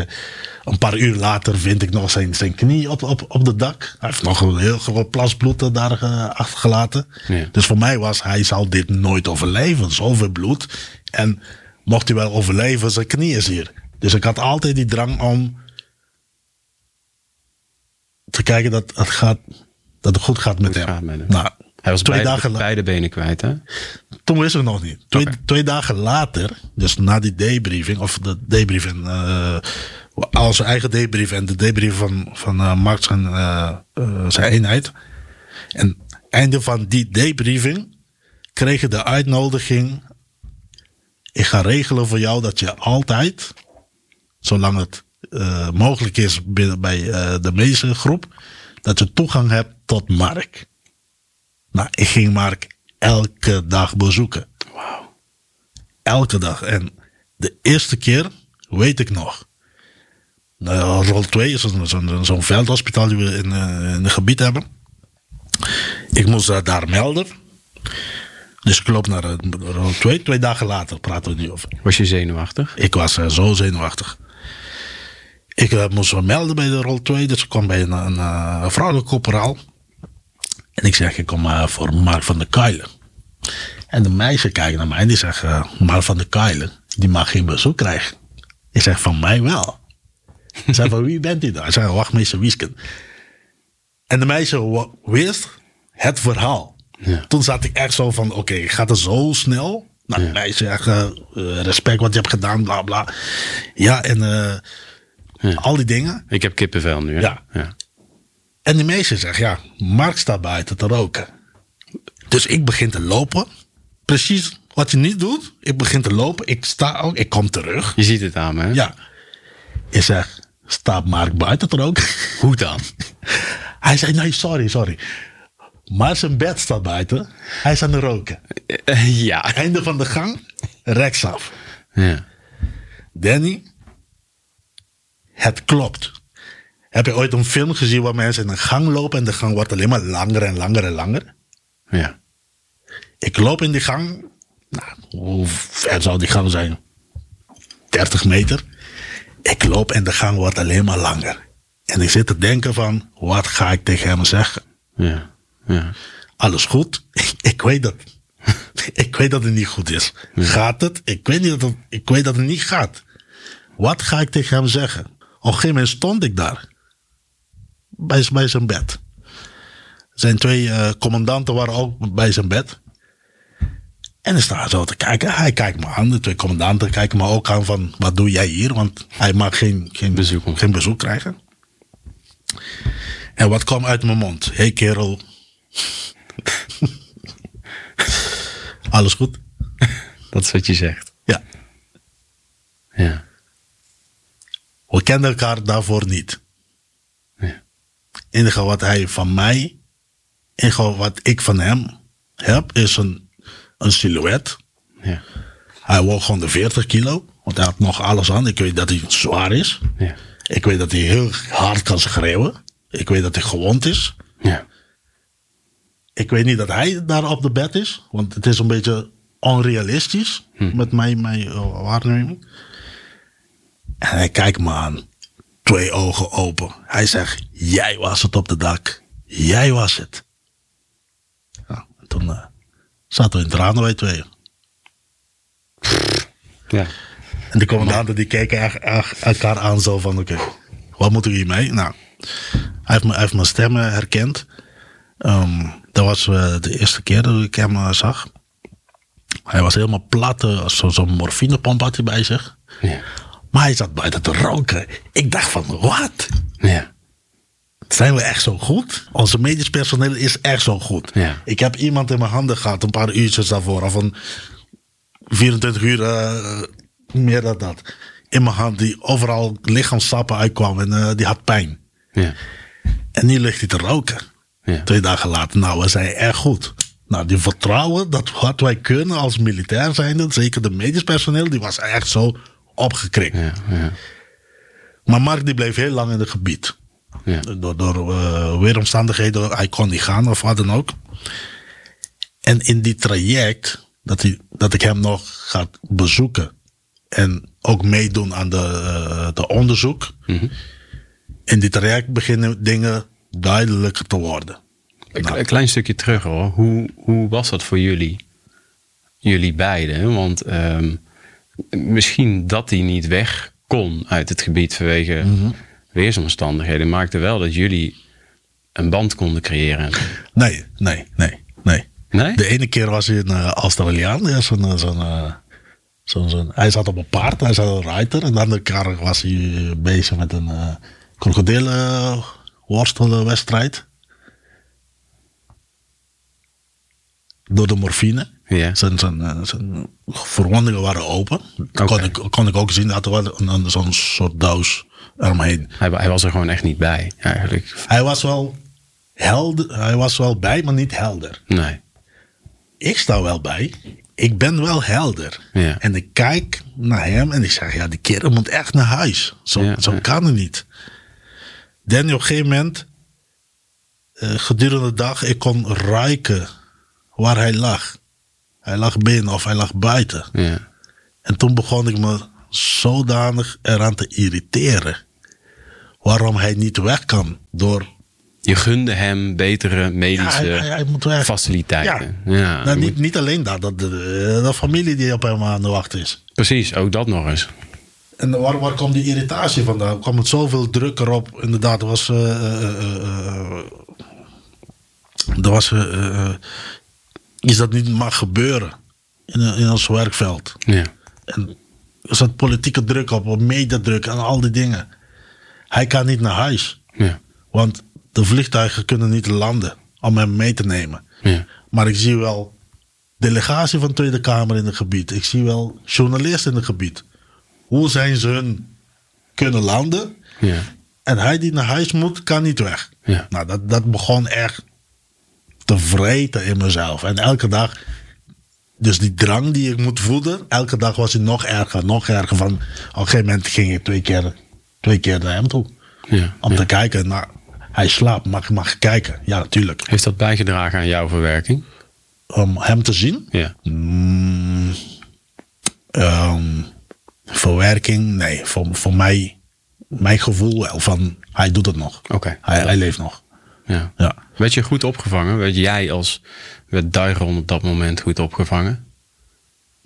een paar uur later vind ik nog zijn, zijn knie op, op, op de dak. Hij heeft nog een heel groot plas bloed daar uh, achtergelaten. Ja. Dus voor mij was, hij zal dit nooit overleven. Zoveel bloed. En mocht hij wel overleven, zijn knie is hier. Dus ik had altijd die drang om te kijken dat het gaat... Dat het goed gaat met goed hem. Gaat met hem. Nou, hij was twee beide, dagen la- beide benen kwijt, hè? Toen wist ik nog niet. Twee, okay. twee dagen later, dus na die debriefing, of de debriefing, uh, al zijn eigen debrief en de debrief van, van uh, Mark zijn, uh, uh, zijn eenheid. En einde van die debriefing kreeg ik de uitnodiging: ik ga regelen voor jou dat je altijd, zolang het uh, mogelijk is binnen, bij uh, de meeste groep, dat je toegang hebt tot Mark. Nou, ik ging Mark elke dag bezoeken. Wauw. Elke dag. En de eerste keer, weet ik nog. Uh, rol twee is zo'n, zo'n, zo'n veldhospitaal die we in, uh, in het gebied hebben. Ik moest uh, daar melden. Dus ik loop naar uh, rol twee. Twee dagen later praten we nu over. Was je zenuwachtig? Ik was uh, zo zenuwachtig. Ik uh, moest me melden bij de rol twee. Dus ik kwam bij een, een, een vrouwelijke corporaal. En ik zeg, ik kom uh, voor Mark van der Kuilen. En de meisje kijkt naar mij en die zegt, Uh, Mark van der Kuilen, die mag geen bezoek krijgen. Ik zeg, van mij wel. Ze zei, van wie bent u dan? Ik zei, wachtmeester Wieske. En de meisje w- wist het verhaal. Ja. Toen zat ik echt zo van, oké, okay, gaat het zo snel? Nou, ja. De meisje echt, uh, respect wat je hebt gedaan, bla bla. Ja, en... Uh, Ja. Al die dingen. Ik heb kippenvel nu. Ja. ja. En die meisje zegt, ja, Mark staat buiten te roken. Dus ik begin te lopen. Precies wat je niet doet. Ik begin te lopen. Ik sta ook. Ik kom terug. Je ziet het aan me. Hè? Ja. Ik zeg, staat Mark buiten te roken? Hoe dan? Hij zei, nee, sorry, sorry. Maar zijn bed staat buiten. Hij is aan het roken. Ja. Einde van de gang. Rechtsaf. Ja. Danny... Het klopt. Heb je ooit een film gezien waar mensen in een gang lopen en de gang wordt alleen maar langer en langer en langer? Ja. Ik loop in die gang. Nou, hoe ver zou die gang zijn? dertig meter. Ik loop en de gang wordt alleen maar langer. En ik zit te denken van, wat ga ik tegen hem zeggen? Ja. ja. Alles goed? Ik, ik weet dat. ik Ik weet dat het niet goed is. Ja. Gaat het? Ik weet, niet dat het, ik weet dat het niet gaat. Wat ga ik tegen hem zeggen? Op een gegeven moment stond ik daar. Bij, bij zijn bed. Zijn twee uh, commandanten waren ook bij zijn bed. En dan sta ik zo te kijken. Hij kijkt me aan. De twee commandanten kijken me ook aan van... Wat doe jij hier? Want hij mag geen, geen, bezoek, geen bezoek krijgen. En wat kwam uit mijn mond? Hé hey, kerel. Alles goed? Dat is wat je zegt. Ja. Ja. We kenden elkaar daarvoor niet. Ja. Enige wat hij van mij... Enige wat ik van hem heb... Is een... Een silhouet. Ja. Hij woog gewoon de veertig kilo. Want hij had nog alles aan. Ik weet dat hij zwaar is. Ja. Ik weet dat hij heel hard kan schreeuwen. Ik weet dat hij gewond is. Ja. Ik weet niet dat hij daar op de bed is. Want het is een beetje onrealistisch. Hm. Met mijn, mijn uh, waarneming. En hij kijkt me aan. Twee ogen open. Hij zegt, jij was het op de dak. Jij was het. Ja, en toen... Uh, zaten we in tranen bij tweeën. Ja. En de commandanten die keken elkaar aan zo van... Oké, okay, wat moet ik hiermee? Nou, hij heeft mijn stemmen herkend. Um, dat was uh, de eerste keer dat ik hem uh, zag. Hij was helemaal plat. Uh, zo, zo'n morfinepomp had hij bij zich. Ja. Maar hij zat buiten te roken. Ik dacht van, wat? Ja. Zijn we echt zo goed? Onze medisch personeel is echt zo goed. Ja. Ik heb iemand in mijn handen gehad, een paar uurtjes daarvoor, of een vierentwintig uur, uh, meer dan dat. In mijn hand, die overal lichaamssappen uitkwam en uh, die had pijn. Ja. En nu ligt hij te roken. Ja. Twee dagen later, nou, we zijn echt goed. Nou, die vertrouwen dat wat wij kunnen als militair zijn, zeker de medisch personeel, die was echt zo opgekrikt. Ja, ja. Maar Mark die bleef heel lang in het gebied. Ja. Door, door uh, weeromstandigheden, hij kon niet gaan of wat dan ook. En in die traject, dat, hij, dat ik hem nog ga bezoeken en ook meedoen aan de, uh, de onderzoek. Mm-hmm. In die traject beginnen dingen duidelijker te worden. Nou. Een klein stukje terug hoor. Hoe, hoe was dat voor jullie? Jullie beiden, want um, misschien dat hij niet weg kon uit het gebied vanwege... Mm-hmm. Weersomstandigheden maakten wel dat jullie een band konden creëren. Nee, nee, nee, nee. nee? De ene keer was hij een uh, Australiaan. Ja, zo'n, zo'n, uh, zo'n, zo'n, hij zat op een paard, hij zat een ruiter. En de andere keer was hij bezig met een uh, krokodillenworstelwedstrijd. Door de morfine. Ja. Zijn, zijn, zijn verwondingen waren open. Okay. Kon ik, kon ik ook zien dat er wel een, zo'n soort doos... Hij, hij was er gewoon echt niet bij, eigenlijk. Hij was wel helder, hij was wel bij, maar niet helder. Nee. Ik sta wel bij. Ik ben wel helder. Ja. En ik kijk naar hem en ik zeg, ja, die kerel moet echt naar huis. Zo, ja, zo ja. kan het niet. Dan op een gegeven moment, uh, gedurende de dag, ik kon ruiken waar hij lag. Hij lag binnen of hij lag buiten. Ja. En toen begon ik me... zodanig eraan te irriteren. Waarom hij niet weg kan. Door... Je gunde hem betere medische ja, hij, hij, hij faciliteiten. Ja. Ja, nou, niet, moet... niet alleen dat. Dat de, de familie die op hem aan de wacht is. Precies, ook dat nog eens. En waar, waar komt die irritatie vandaan? Er kwam het zoveel druk erop. Inderdaad, er was... Uh, uh, uh, er was uh, uh, iets dat niet mag gebeuren. In, in ons werkveld. Ja. En... Er zat politieke druk op, op mediadruk en al die dingen. Hij kan niet naar huis. Ja. Want de vliegtuigen kunnen niet landen om hem mee te nemen. Ja. Maar ik zie wel delegatie van de Tweede Kamer in het gebied. Ik zie wel journalisten in het gebied. Hoe zijn ze hun kunnen landen? Ja. En hij die naar huis moet, kan niet weg. Ja. Nou, dat, dat begon echt te vreten in mezelf. En elke dag... Dus die drang die ik moet voeden, elke dag was hij nog erger, nog erger. Van, op een gegeven moment ging ik twee keer, twee keer naar hem toe. Ja, om ja. te kijken, nou, hij slaapt, mag ik kijken? Ja, natuurlijk. Heeft dat bijgedragen aan jouw verwerking? Om hem te zien? Ja. Mm, um, verwerking? Nee, voor, voor mij, mijn gevoel wel van, hij doet het nog. Okay. Hij, hij leeft nog. Ja. Ja. Werd je goed opgevangen? Werd jij als werd Dairon op dat moment goed opgevangen?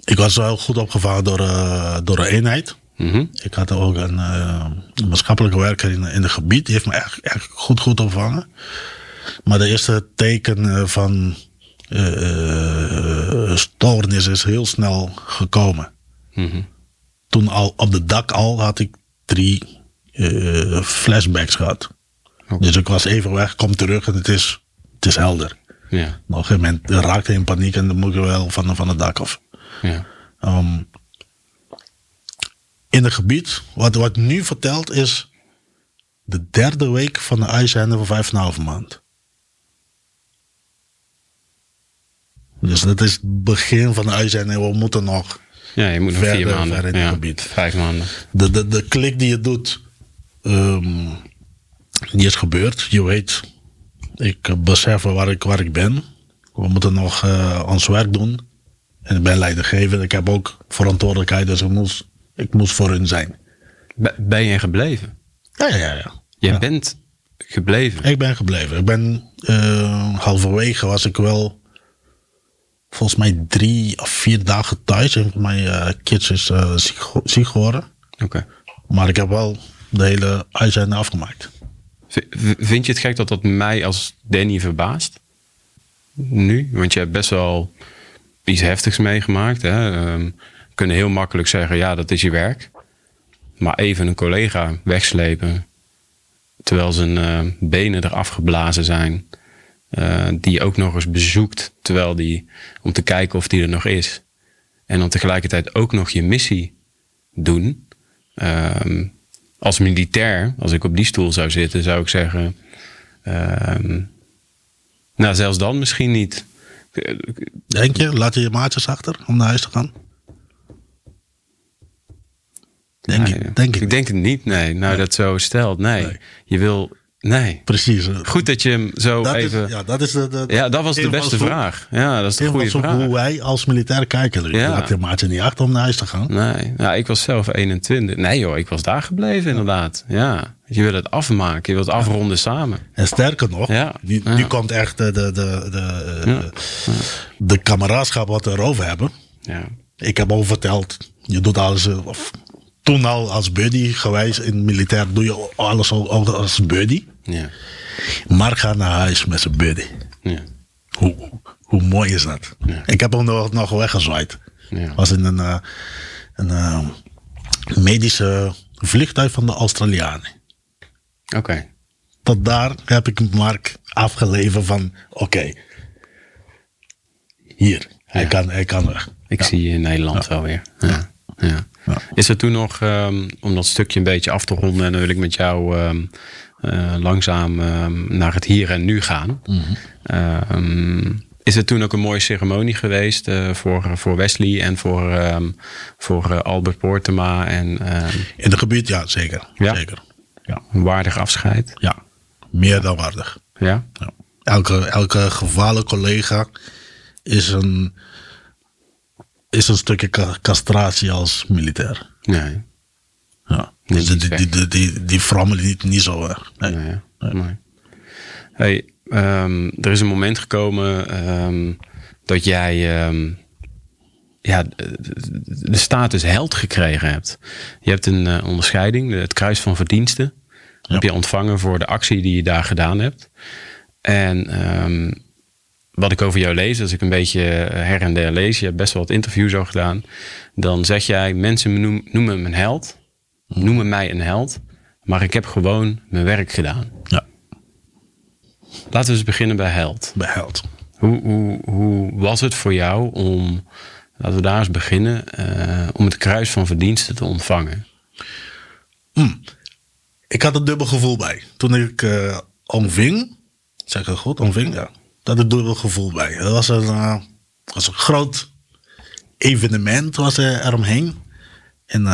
Ik was wel goed opgevangen door, uh, door de eenheid. Mm-hmm. Ik had ook een, uh, een maatschappelijke werker in, in het gebied. Die heeft me echt, echt goed, goed opgevangen. Maar de eerste teken van uh, uh, stoornis is heel snel gekomen. Mm-hmm. Toen al op de dak al had ik drie uh, flashbacks gehad. Okay. Dus ik was even weg, kom terug en het is, het is helder. Ja. Op een gegeven moment raakte ik in paniek en dan moet je wel van, van het dak af. Ja. Um, in het gebied, wat, wat nu verteld is de derde week van de uitzending van vijf en een half maand. Dus dat is het begin van de uitzending. We moeten nog ja, je moet nog verder, vier maanden. verder in ja, het gebied. Vijf maanden. De, de, de klik die je doet, um, die is gebeurd. Je weet, ik besef waar ik, waar ik ben. We moeten nog uh, ons werk doen. En ik ben leidinggever. Ik heb ook verantwoordelijkheid. Dus ik moest, ik moest voor hun zijn. Ben je gebleven? Ja, ja, ja. Jij ja. bent gebleven? Ik ben gebleven. Ik ben uh, halverwege was ik wel volgens mij drie of vier dagen thuis. En mijn uh, kids is uh, ziek, ziek geworden. Oké. Okay. Maar ik heb wel de hele uitzending afgemaakt. V- vind je het gek dat dat mij als Danny verbaast? Nu? Want je hebt best wel iets heftigs meegemaakt. Hè? Um, kunnen heel makkelijk zeggen, ja, dat is je werk. Maar even een collega wegslepen, terwijl zijn uh, benen eraf geblazen zijn. Uh, die je ook nog eens bezoekt, terwijl die, om te kijken of die er nog is. En dan tegelijkertijd ook nog je missie doen. Um, als militair, als ik op die stoel zou zitten, zou ik zeggen, Um, nou, zelfs dan misschien niet. Denk je, laat je je maatjes achter om naar huis te gaan? Denk, nee, ik, denk ik, ik denk het niet, nee. Nou, nee. Dat zo stelt, nee. nee. Je wil, nee. Precies. Goed dat je hem zo dat even... Is, ja, dat is de, de, ja, dat was de beste vraag. Ja, dat is de goede vraag. Hoe wij als militair kijken. Dus ja. Je laat je maatje niet achter om naar huis te gaan. Nee, nou, ik was zelf eenentwintig. Nee joh, ik was daar gebleven inderdaad. Ja. Je wil het afmaken, je wilt afronden ja. samen. En sterker nog, ja. nu, nu ja. komt echt de, de, de, de, ja. de kameraadschap wat we erover hebben. Ja. Ik heb al verteld, je doet alles... Of, toen al als buddy geweest in militair doe je alles ook als buddy. Ja. Mark gaat naar huis met zijn buddy. Ja. Hoe, hoe mooi is dat? Ja. Ik heb hem nog, nog weggezwaaid. Ja. Was in een, een, een medische vliegtuig van de Australianen. Oké. Okay. Tot daar heb ik Mark afgeleverd van oké. Okay, hier, hij, ja. kan, hij kan weg. Ik ja. zie je in Nederland ja. wel weer. Ja. ja. ja. Ja. Is er toen nog, um, om dat stukje een beetje af te ronden, en dan wil ik met jou um, uh, langzaam um, naar het hier en nu gaan. Mm-hmm. Uh, um, is er toen ook een mooie ceremonie geweest uh, voor, voor Wesley en voor, um, voor uh, Albert Poortema? En, um, in het gebied, ja, zeker. Ja? zeker. Ja. Een waardig afscheid? Ja, meer dan waardig. Ja? Ja. Elke, elke gevallen collega is een... is een stukje castratie als militair. Nee. Ja. Dus die, die, die, die, die frommelen niet, niet zo erg. Nee. Nee, nee. nee. Hey, um, er is een moment gekomen um, dat jij um, ja, de status held gekregen hebt. Je hebt een uh, onderscheiding, het Kruis van Verdiensten. Ja. Heb je ontvangen voor de actie die je daar gedaan hebt. En... Um, wat ik over jou lees, als ik een beetje her en der lees, je hebt best wel wat interviews al gedaan, dan zeg jij, mensen noem, noemen me een held, noemen mij een held, maar ik heb gewoon mijn werk gedaan. Ja. Laten we eens beginnen bij held. Bij held. Hoe, hoe, hoe was het voor jou om, laten we daar eens beginnen, uh, om het Kruis van Verdiensten te ontvangen? Mm. Ik had een dubbel gevoel bij. Toen ik uh, ontving, zeg ik goed, ontving, ja. Dat had ik dubbel gevoel bij. Dat was een, uh, was een groot evenement was er eromheen. En uh,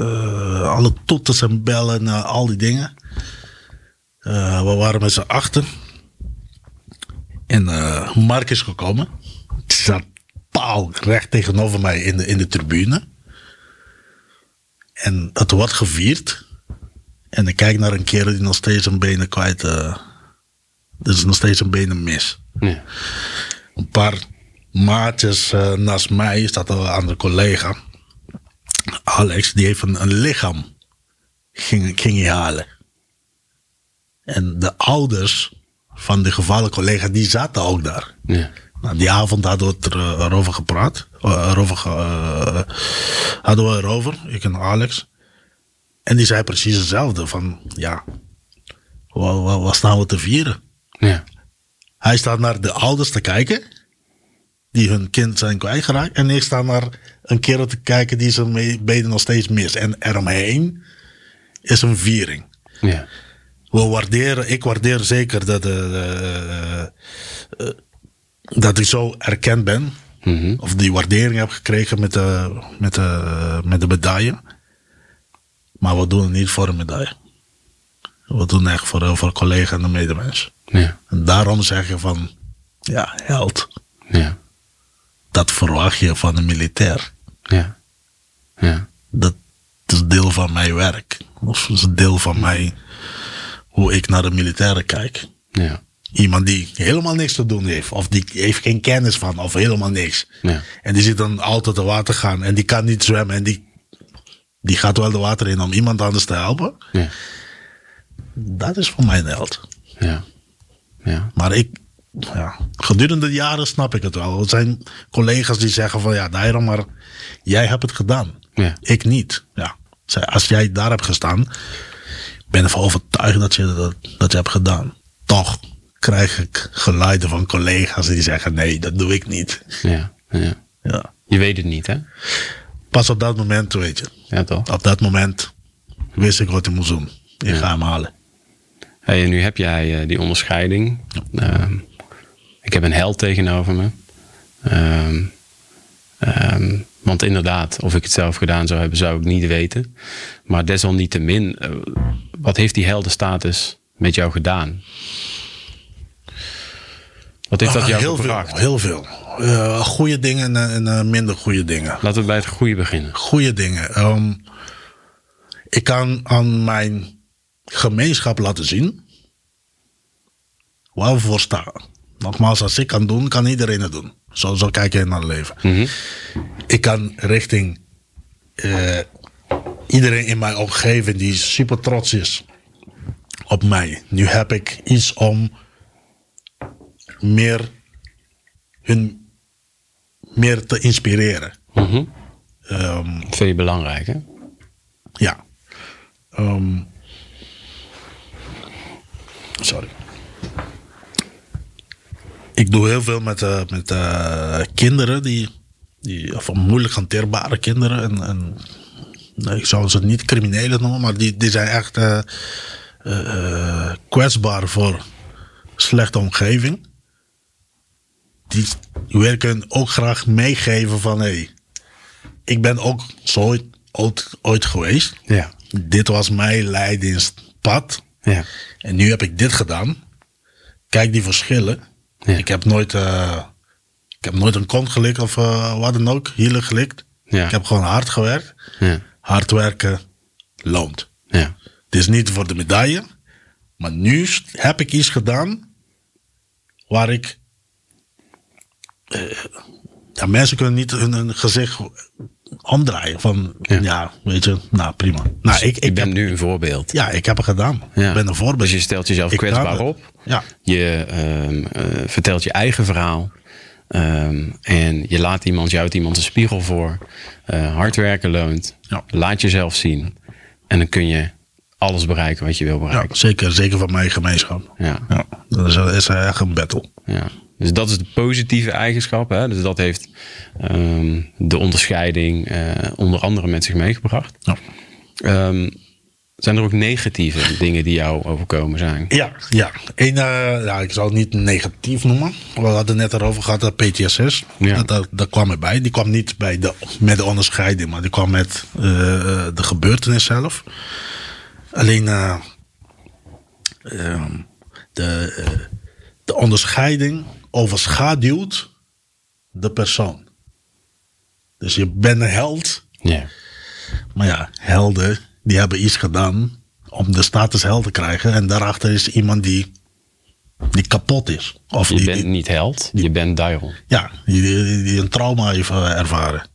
uh, alle toeters en bellen en uh, al die dingen. Uh, we waren met z'n achter. En uh, Mark is gekomen. Die zat paal recht tegenover mij in de, in de tribune. En het wordt gevierd. En ik kijk naar een kerel die nog steeds zijn benen kwijt... Uh, Er is nog steeds een benen mis. Ja. Een paar maatjes uh, naast mij staat een andere collega. Alex, die heeft een, een lichaam. Ging, ging hij halen. En de ouders van de gevallen collega, die zaten ook daar. Ja. Nou, die avond hadden we het erover gepraat. Uh, erover, uh, hadden we erover, ik en Alex. En die zei precies hetzelfde. Van, ja, wat staan we te vieren? Ja. Hij staat naar de ouders te kijken. Die hun kind zijn kwijtgeraakt. En ik sta naar een kerel te kijken die zijn benen nog steeds mist. En eromheen is een viering. Ja. We waarderen, ik waardeer zeker dat, uh, uh, uh, dat ik zo erkend ben. Mm-hmm. Of die waardering heb gekregen met de, met de, met de medaille. Maar we doen het niet voor een medaille. We doen het echt voor, voor collega en de medemens. Ja. En daarom zeg je van, ja, held. Ja. Dat verwacht je van een militair. Ja. Ja. Dat is deel van mijn werk. Of is deel van mij, hoe ik naar de militairen kijk. Ja. Iemand die helemaal niks te doen heeft. Of die heeft geen kennis van. Of helemaal niks. Ja. En die zit dan altijd te water gaan. En die kan niet zwemmen. En die, die gaat wel de water in om iemand anders te helpen. Ja. Dat is voor mij een held. Ja. Ja. Maar ik... Ja, gedurende de jaren snap ik het wel. Er zijn collega's die zeggen van... Ja, Dairon, maar jij hebt het gedaan. Ja. Ik niet. Ja. Als jij daar hebt gestaan... ben ervan overtuigd dat je dat, dat je hebt gedaan. Toch krijg ik geluiden van collega's die zeggen... Nee, dat doe ik niet. Ja, ja. Ja. Je weet het niet, hè? Pas op dat moment, weet je. Ja, toch? Op dat moment wist ik wat ik moest doen. Ik ja. ga hem halen. Hey, en nu heb jij uh, die onderscheiding... Uh, Ik heb een held tegenover me. Um, um, want inderdaad, of ik het zelf gedaan zou hebben, zou ik niet weten. Maar desalniettemin, uh, wat heeft die heldenstatus met jou gedaan? Wat heeft dat jou gevraagd? Heel veel. Heel veel. Uh, goede dingen en uh, minder goede dingen. Laten we bij het goede beginnen. Goede dingen. Um, ik kan aan mijn gemeenschap laten zien waar we voor staan. Nogmaals, als ik kan doen, kan iedereen het doen. Zo, zo kijk je naar het leven. Mm-hmm. Ik kan richting uh, iedereen in mijn omgeving die super trots is op mij. Nu heb ik iets om meer, hun meer te inspireren. Mm-hmm. Um, dat vind je belangrijk, hè? Ja. Um, sorry. Ik doe heel veel met, uh, met uh, kinderen, die, die, of moeilijk hanteerbare kinderen. En, en, nou, ik zou ze niet criminelen noemen, maar die, die zijn echt uh, uh, kwetsbaar voor slechte omgeving. Die wil ik hun ook graag meegeven van, hé, hey, ik ben ook zo ooit, ooit, ooit geweest. Ja. Dit was mijn leidenspad. Ja. En nu heb ik dit gedaan. Kijk die verschillen. Ja. Ik heb nooit, uh, ik heb nooit een kont gelikt of uh, wat dan ook, hielen gelikt. Ja. Ik heb gewoon hard gewerkt. Ja. Hard werken loont. Ja. Het is niet voor de medaille, maar nu heb ik iets gedaan waar ik... Uh, ja, mensen kunnen niet hun, hun gezicht omdraaien van, ja. ja, weet je, nou prima. Nou, dus ik, ik je bent heb, nu een voorbeeld. Ja, ik heb het gedaan. Ja. Ik ben een voorbeeld. Dus je stelt jezelf ik kwetsbaar op. Ja. Je um, uh, vertelt je eigen verhaal. Um, en je laat iemand, je houdt iemand een spiegel voor. Uh, hard werken loont. Ja. Laat jezelf zien. En dan kun je alles bereiken wat je wil bereiken. Ja, zeker, zeker van mijn gemeenschap. Ja. Ja. Dat is, is echt een battle. Ja. Dus dat is de positieve eigenschap. Hè? Dus dat heeft um, de onderscheiding uh, onder andere met zich meegebracht. Ja. Um, zijn er ook negatieve dingen die jou overkomen zijn? Ja, ja. Eén, uh, ja, ik zal het niet negatief noemen. We hadden net erover gehad, dat P T S S. Ja. Dat, dat kwam erbij. Die kwam niet bij de, met de onderscheiding, maar die kwam met uh, de gebeurtenis zelf. Alleen uh, uh, de, uh, de onderscheiding overschaduwt de persoon. Dus je bent een held. Ja. Maar ja, helden die hebben iets gedaan om de status held te krijgen. En daarachter is iemand die die kapot is. Of je die, bent niet held, die, je bent Dairon. Ja, die, die, die een trauma heeft ervaren.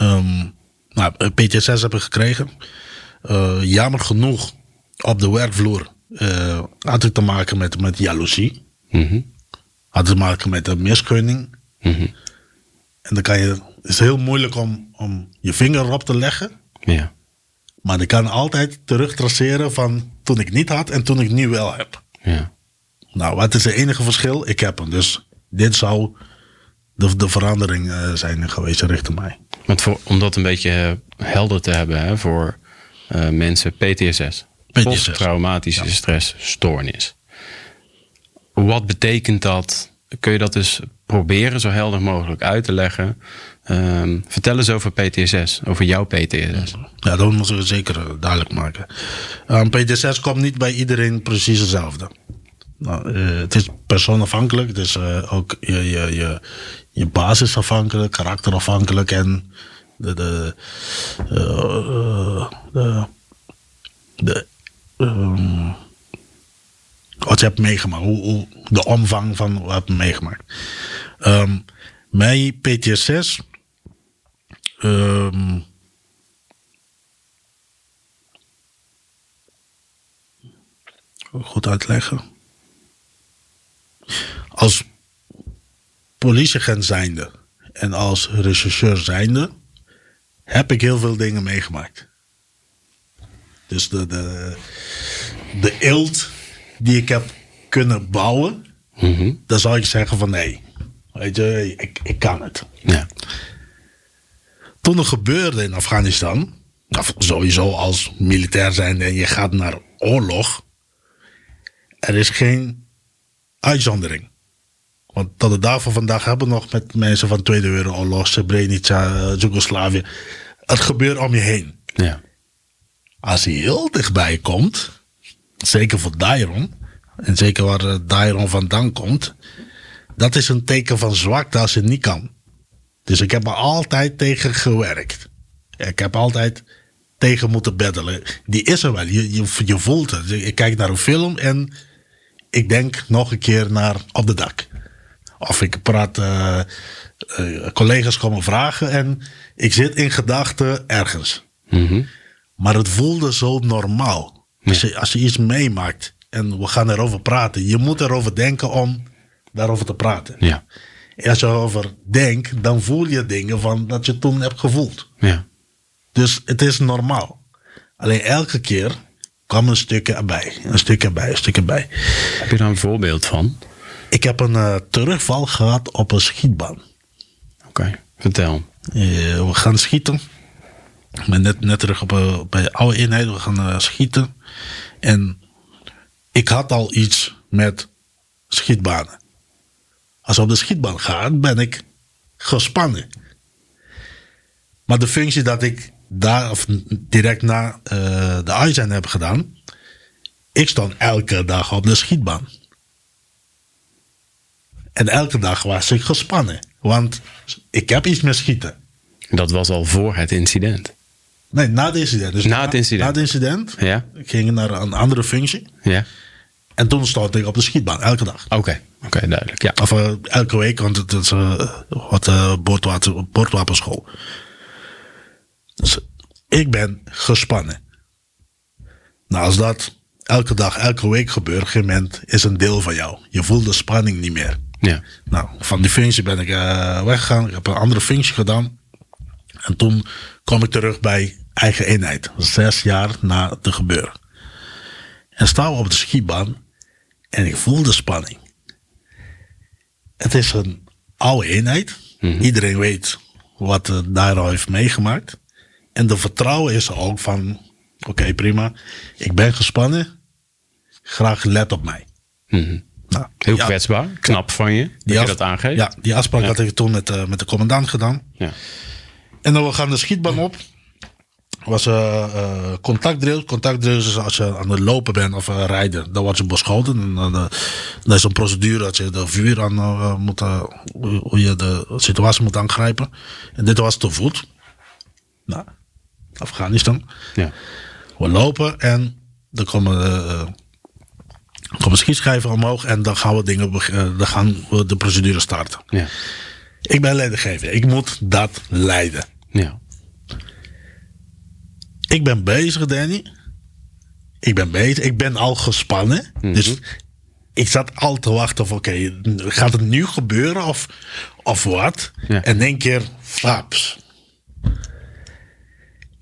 Um, nou, P T S S heb ik gekregen. Uh, jammer genoeg, op de werkvloer uh, had ik te maken met, met jaloezie. Mm-hmm. Had te maken met een misgunning. Mm-hmm. En dan kan je, het is heel moeilijk om, om je vinger erop te leggen. Ja. Maar ik kan altijd terug traceren van toen ik niet had en toen ik nu wel heb. Ja. Nou, wat is het enige verschil? Ik heb hem. Dus dit zou de, de verandering uh, zijn geweest richting mij. Maar voor, om dat een beetje helder te hebben, hè, voor uh, mensen, P T S S. P T S S. Posttraumatische ja. stressstoornis. Wat betekent dat? Kun je dat dus proberen zo helder mogelijk uit te leggen? Um, vertel eens over P T S S, over jouw P T S S. Ja, dat moeten we zeker duidelijk maken. Um, P T S S komt niet bij iedereen precies hetzelfde. Nou, uh, het is persoonafhankelijk, het is uh, ook je, je, je, je basis afhankelijk, karakterafhankelijk en de, de, uh, uh, de, de um, wat je hebt meegemaakt, hoe, hoe, de omvang van wat je hebt meegemaakt. Um, mijn P T S S um, goed uitleggen. Als politieagent zijnde en als rechercheur zijnde heb ik heel veel dingen meegemaakt. Dus de, de, de eelt die ik heb kunnen bouwen, mm-hmm. dan zou ik zeggen van nee, weet je, ik, ik kan het. Ja. Toen er gebeurde in Afghanistan, of sowieso als militair zijnde en je gaat naar oorlog, er is geen uitzondering. Want tot de dag van vandaag hebben we nog met mensen van Tweede Wereldoorlog, Srebrenica, Joegoslavië. Het gebeurt om je heen. Ja. Als hij heel dichtbij komt, zeker voor Dairon, en zeker waar Dairon vandaan komt, dat is een teken van zwakte als je niet kan. Dus ik heb er altijd tegen gewerkt. Ik heb altijd tegen moeten beddelen. Die is er wel, je, je, je voelt het. Ik kijk naar een film en ik denk nog een keer naar op de dak. Of ik praat, uh, uh, collega's komen vragen en ik zit in gedachten ergens. Mm-hmm. Maar het voelde zo normaal. Ja. Als, je, als je iets meemaakt en we gaan erover praten, je moet erover denken om daarover te praten. Ja. En als je erover denkt, dan voel je dingen van dat je toen hebt gevoeld. Ja. Dus het is normaal. Alleen elke keer kwam een stukje erbij, een stukje erbij, een stukje erbij. Heb je daar een voorbeeld van? Ik heb een uh, terugval gehad op een schietbaan. Oké, okay, vertel. Uh, we gaan schieten. Ik ben net, net terug op, uh, bij de oude eenheid. We gaan uh, schieten. En ik had al iets met schietbanen. Als ik op de schietbaan ga, ben ik gespannen. Maar de functie dat ik daar, of direct na uh, de uitzending heb gedaan, ik stond elke dag op de schietbaan. En elke dag was ik gespannen. Want ik heb iets met schieten. Dat was al voor het incident? Nee, na het incident. Dus na het incident? Na, na het incident. Ja. Ik ging naar een andere functie. Ja. En toen stond ik op de schietbaan, elke dag. Oké, okay. okay, duidelijk. Ja. Of uh, elke week, want het is uh, wat uh, boordwapen, boordwapenschool. Dus ik ben gespannen. Nou, als dat elke dag, elke week gebeurt, op een gegeven moment is een deel van jou. Je voelt de spanning niet meer. Ja. Nou, van die functie ben ik uh, weggegaan. Ik heb een andere functie gedaan. En toen kwam ik terug bij eigen eenheid. Zes jaar na het gebeuren. En staan we op de skibaan. En ik voel de spanning. Het is een oude eenheid. Mm-hmm. Iedereen weet wat uh, Dairon heeft meegemaakt. En de vertrouwen is ook van, oké, okay, prima. Ik ben gespannen. Graag let op mij. Mm-hmm. Nou, heel kwetsbaar. Ja, knap van je. Dat je af, dat aangeeft. Ja, die afspraak ja. had ik toen met, uh, met de commandant gedaan. Ja. En dan we gaan de schietbaan op. Was uh, uh, contactdrills. Contactdrills is als je aan het lopen bent of uh, rijden. Dan wordt je beschoten. En, uh, de, dat is een procedure dat je de vuur aan uh, moet. Uh, hoe je de situatie moet aangrijpen. En dit was te voet. Nou, Afghanistan. Ja. We lopen en er komen de, Er komt een schietschijver omhoog en dan gaan we, dingen, dan gaan we de procedure starten. Ja. Ik ben leidinggever. Ik moet dat leiden. Ja. Ik ben bezig, Danny. Ik ben bezig. Ik ben al gespannen. Mm-hmm. Dus ik zat al te wachten of oké, okay, gaat het nu gebeuren of, of wat? Ja. En in één keer, faps.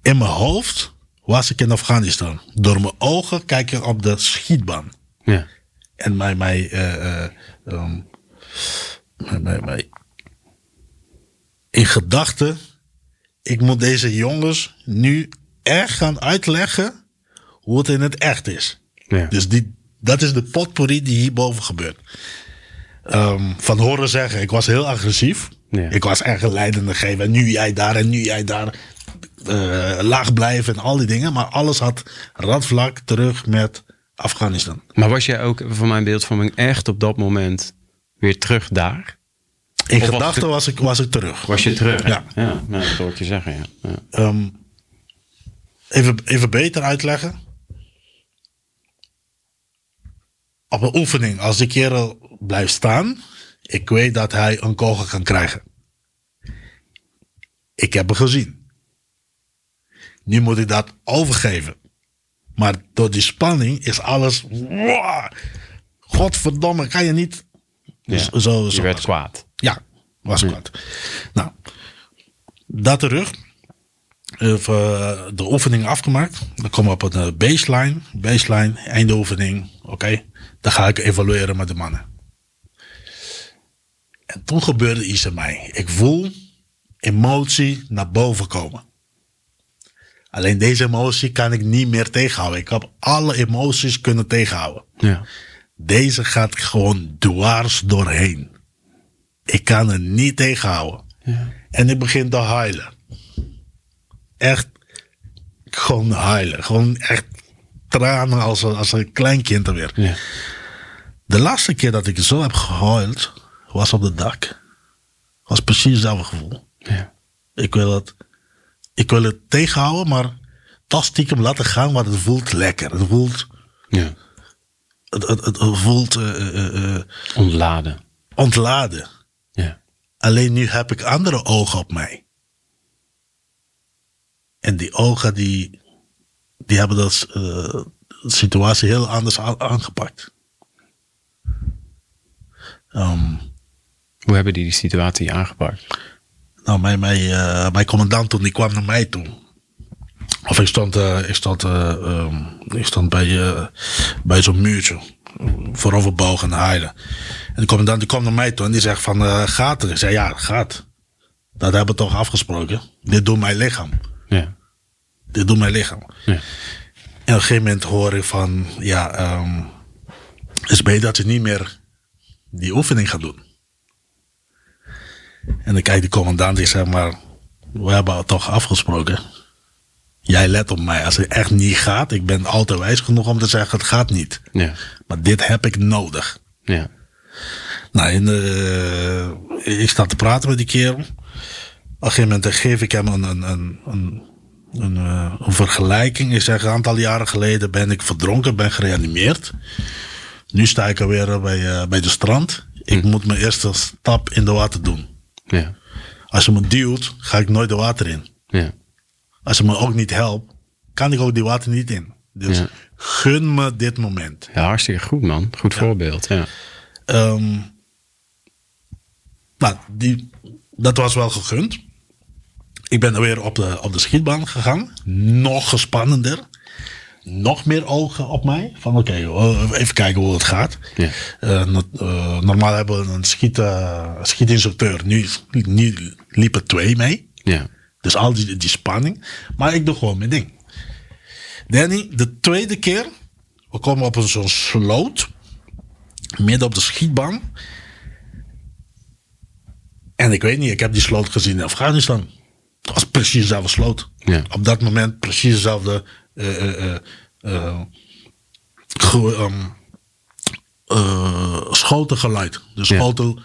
In mijn hoofd was ik in Afghanistan. Door mijn ogen kijk ik op de schietbaan. Ja. En mijn, mijn, uh, um, mijn, mijn, mijn. in gedachten, ik moet deze jongens nu echt gaan uitleggen hoe het in het echt is. Ja. Dus die, dat is de potpourri die hierboven gebeurt. Um, van horen zeggen, ik was heel agressief. Ja. Ik was echt een leidende gever. En nu jij daar en nu jij daar. Uh, laag blijven en al die dingen. Maar alles had radvlak terug met Afghanistan. Maar was jij ook, van mijn beeldvorming, echt op dat moment weer terug daar? In gedachten was ik, was ik terug. Was je terug? Ja. Ja, ja, nou, dat hoor ik je zeggen, ja. Ja. Um, even, even beter uitleggen. Op een oefening, als die kerel blijft staan, ik weet dat hij een kogel kan krijgen. Ik heb hem gezien. Nu moet ik dat overgeven. Maar door die spanning is alles... Wow, godverdomme, kan je niet... Ja, zo, zo, je werd zo. kwaad. Ja, was ja. kwaad. Nou, dat terug. De oefening afgemaakt. Dan komen we op een baseline. Baseline, eindoefening. Oké, okay. Dan ga ik evalueren met de mannen. En toen gebeurde iets in mij. Ik voel emotie naar boven komen. Alleen deze emotie kan ik niet meer tegenhouden. Ik heb alle emoties kunnen tegenhouden. Ja. Deze gaat gewoon dwars doorheen. Ik kan het niet tegenhouden. Ja. En ik begin te huilen. Echt gewoon huilen. Gewoon echt tranen als, als een kleinkind alweer. Ja. De laatste keer dat ik zo heb gehuild was op het dak. Was precies hetzelfde gevoel. Ja. Ik wil het... Ik wil het tegenhouden, maar toch stiekem laten gaan, maar het voelt lekker. Het voelt... Ja. Het, het, het voelt... Uh, uh, ontladen. Ontladen. Ja. Alleen nu heb ik andere ogen op mij. En die ogen, die, die hebben dat uh, situatie heel anders a- aangepakt. Um, Hoe hebben die die situatie aangepakt? Nou, mijn, mijn, uh, mijn commandant toen, die kwam naar mij toe. Of ik stond, uh, ik stond, uh, um, ik stond bij, uh, bij zo'n muurtje. Vooroverbogen en huilen. En de commandant die kwam naar mij toe en die zegt van, uh, gaat het? Ik zei, ja, gaat. Dat hebben we toch afgesproken. Dit doet mijn lichaam. Ja. Dit doet mijn lichaam. Ja. En op een gegeven moment hoor ik van, ja, um, is beter dat je niet meer die oefening gaat doen. En dan kijkt de commandant, ik zeg maar, we hebben het toch afgesproken. Jij let op mij. Als het echt niet gaat, ik ben altijd wijs genoeg om te zeggen, het gaat niet. Ja. Maar dit heb ik nodig. Ja. Nou, en, uh, ik sta te praten met die kerel. Op een gegeven moment geef ik hem een, een, een, een, een, een vergelijking. Ik zeg, een aantal jaren geleden ben ik verdronken, ben gereanimeerd. Nu sta ik alweer bij, uh, bij de strand. Ik hm. moet mijn eerste stap in de water doen. Ja. Als je me duwt, ga ik nooit de water in. Ja. Als je me ook niet helpt, kan ik ook die water niet in. Dus ja. Gun me dit moment. Ja, hartstikke goed, man. Goed ja. voorbeeld. Ja. Um, nou, die, dat was wel gegund. Ik ben weer op de, op de schietbaan gegaan. Nog gespannender. Nog meer ogen op mij. Van oké, okay, even kijken hoe het gaat. Ja. Uh, not, uh, normaal hebben we een schiet, uh, schietinstructeur. Nu, nu liepen twee mee. Ja. Dus al die, die spanning. Maar ik doe gewoon mijn ding. Danny, de tweede keer. We komen op een zo'n sloot. Midden op de schietbaan. En ik weet niet, ik heb die sloot gezien in Afghanistan. Het was precies dezelfde sloot. Ja. Op dat moment precies dezelfde... Uh, uh, uh, ge, um, uh, schotengeluid. De schotel ja.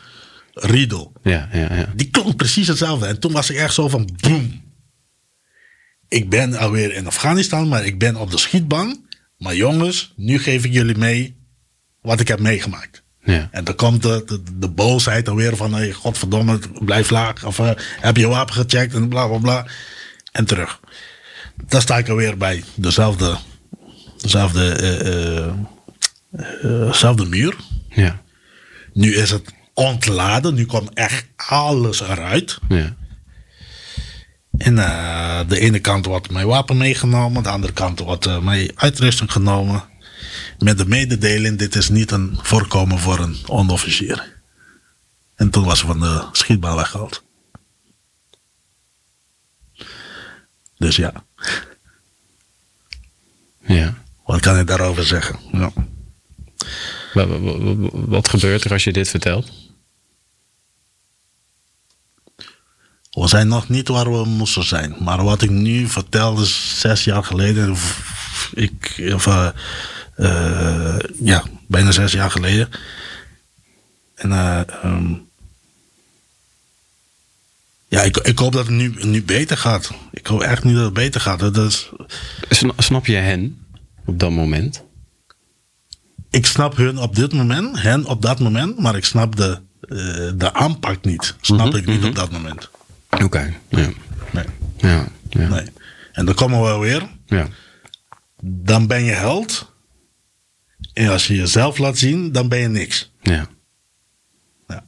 riedel. Ja, ja, ja. Die klonk precies hetzelfde. En toen was ik echt zo van boem. Ik ben alweer in Afghanistan, maar ik ben op de schietbaan. Maar jongens, nu geef ik jullie mee wat ik heb meegemaakt. Ja. En dan komt de, de, de boosheid alweer van... Hey, godverdomme, blijf laag. Of uh, heb je wapen gecheckt en bla bla bla. En terug. Dan sta ik alweer bij dezelfde... dezelfde... Uh, uh, uh, zelfde muur. Ja. Nu is het ontladen. Nu komt echt alles eruit. Ja. En uh, de ene kant wordt mijn wapen meegenomen. De andere kant wordt uh, mijn uitrusting genomen. Met de mededeling, dit is niet een voorkomen voor een onderofficier. En toen was ze van de schietbaan weggehaald. Dus ja. Ja. Wat kan ik daarover zeggen? Ja. Wat, wat, wat, wat gebeurt er als je dit vertelt? We zijn nog niet waar we moesten zijn. Maar wat ik nu vertel is zes jaar geleden. Ik, of, uh, uh, ja, bijna zes jaar geleden. En uh, um, ja, ik, ik hoop dat het nu, nu beter gaat. Ik hoop echt niet dat het beter gaat. Dus, snap je hen op dat moment? Ik snap hun op dit moment, hen op dat moment, maar ik snap de, uh, de aanpak niet. Snap mm-hmm, ik niet mm-hmm. op dat moment. Oké, okay, ja. Nee. Ja, ja. Nee. En dan komen we weer. Ja. Dan ben je held. En als je jezelf laat zien, dan ben je niks. Ja. Ja.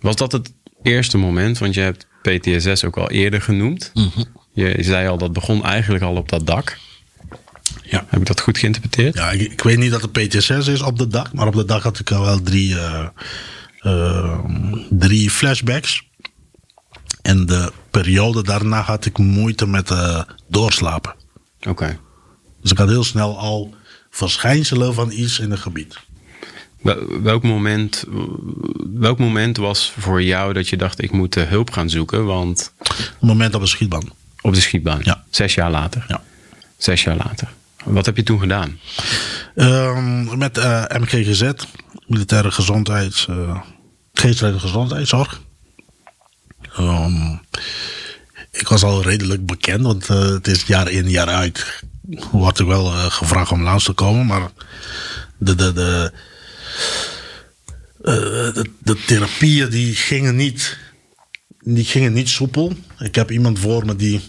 Was dat het eerste moment? Want je hebt P T S S ook al eerder genoemd. Mm-hmm. Je zei al, dat begon eigenlijk al op dat dak. Ja. Heb ik dat goed geïnterpreteerd? Ja, ik, ik weet niet dat het P T S S is op dat dak. Maar op dat dak had ik al wel drie, uh, uh, drie flashbacks. En de periode daarna had ik moeite met uh, doorslapen. Oké. Okay. Dus ik had heel snel al verschijnselen van iets in het gebied. Welk moment, welk moment was voor jou dat je dacht, ik moet uh, hulp gaan zoeken? Want... Het moment op de schietbaan. Op de schietbaan, ja. Zes jaar later. Ja. Zes jaar later. Wat heb je toen gedaan? Um, met uh, M G G Z, militaire gezondheid, uh, geestelijke gezondheidszorg. Um, ik was al redelijk bekend, want uh, het is jaar in jaar uit. Wordt er wel uh, gevraagd om langs te komen, maar de, de, de, uh, de, de therapieën die gingen niet, die gingen niet soepel. Ik heb iemand voor me die,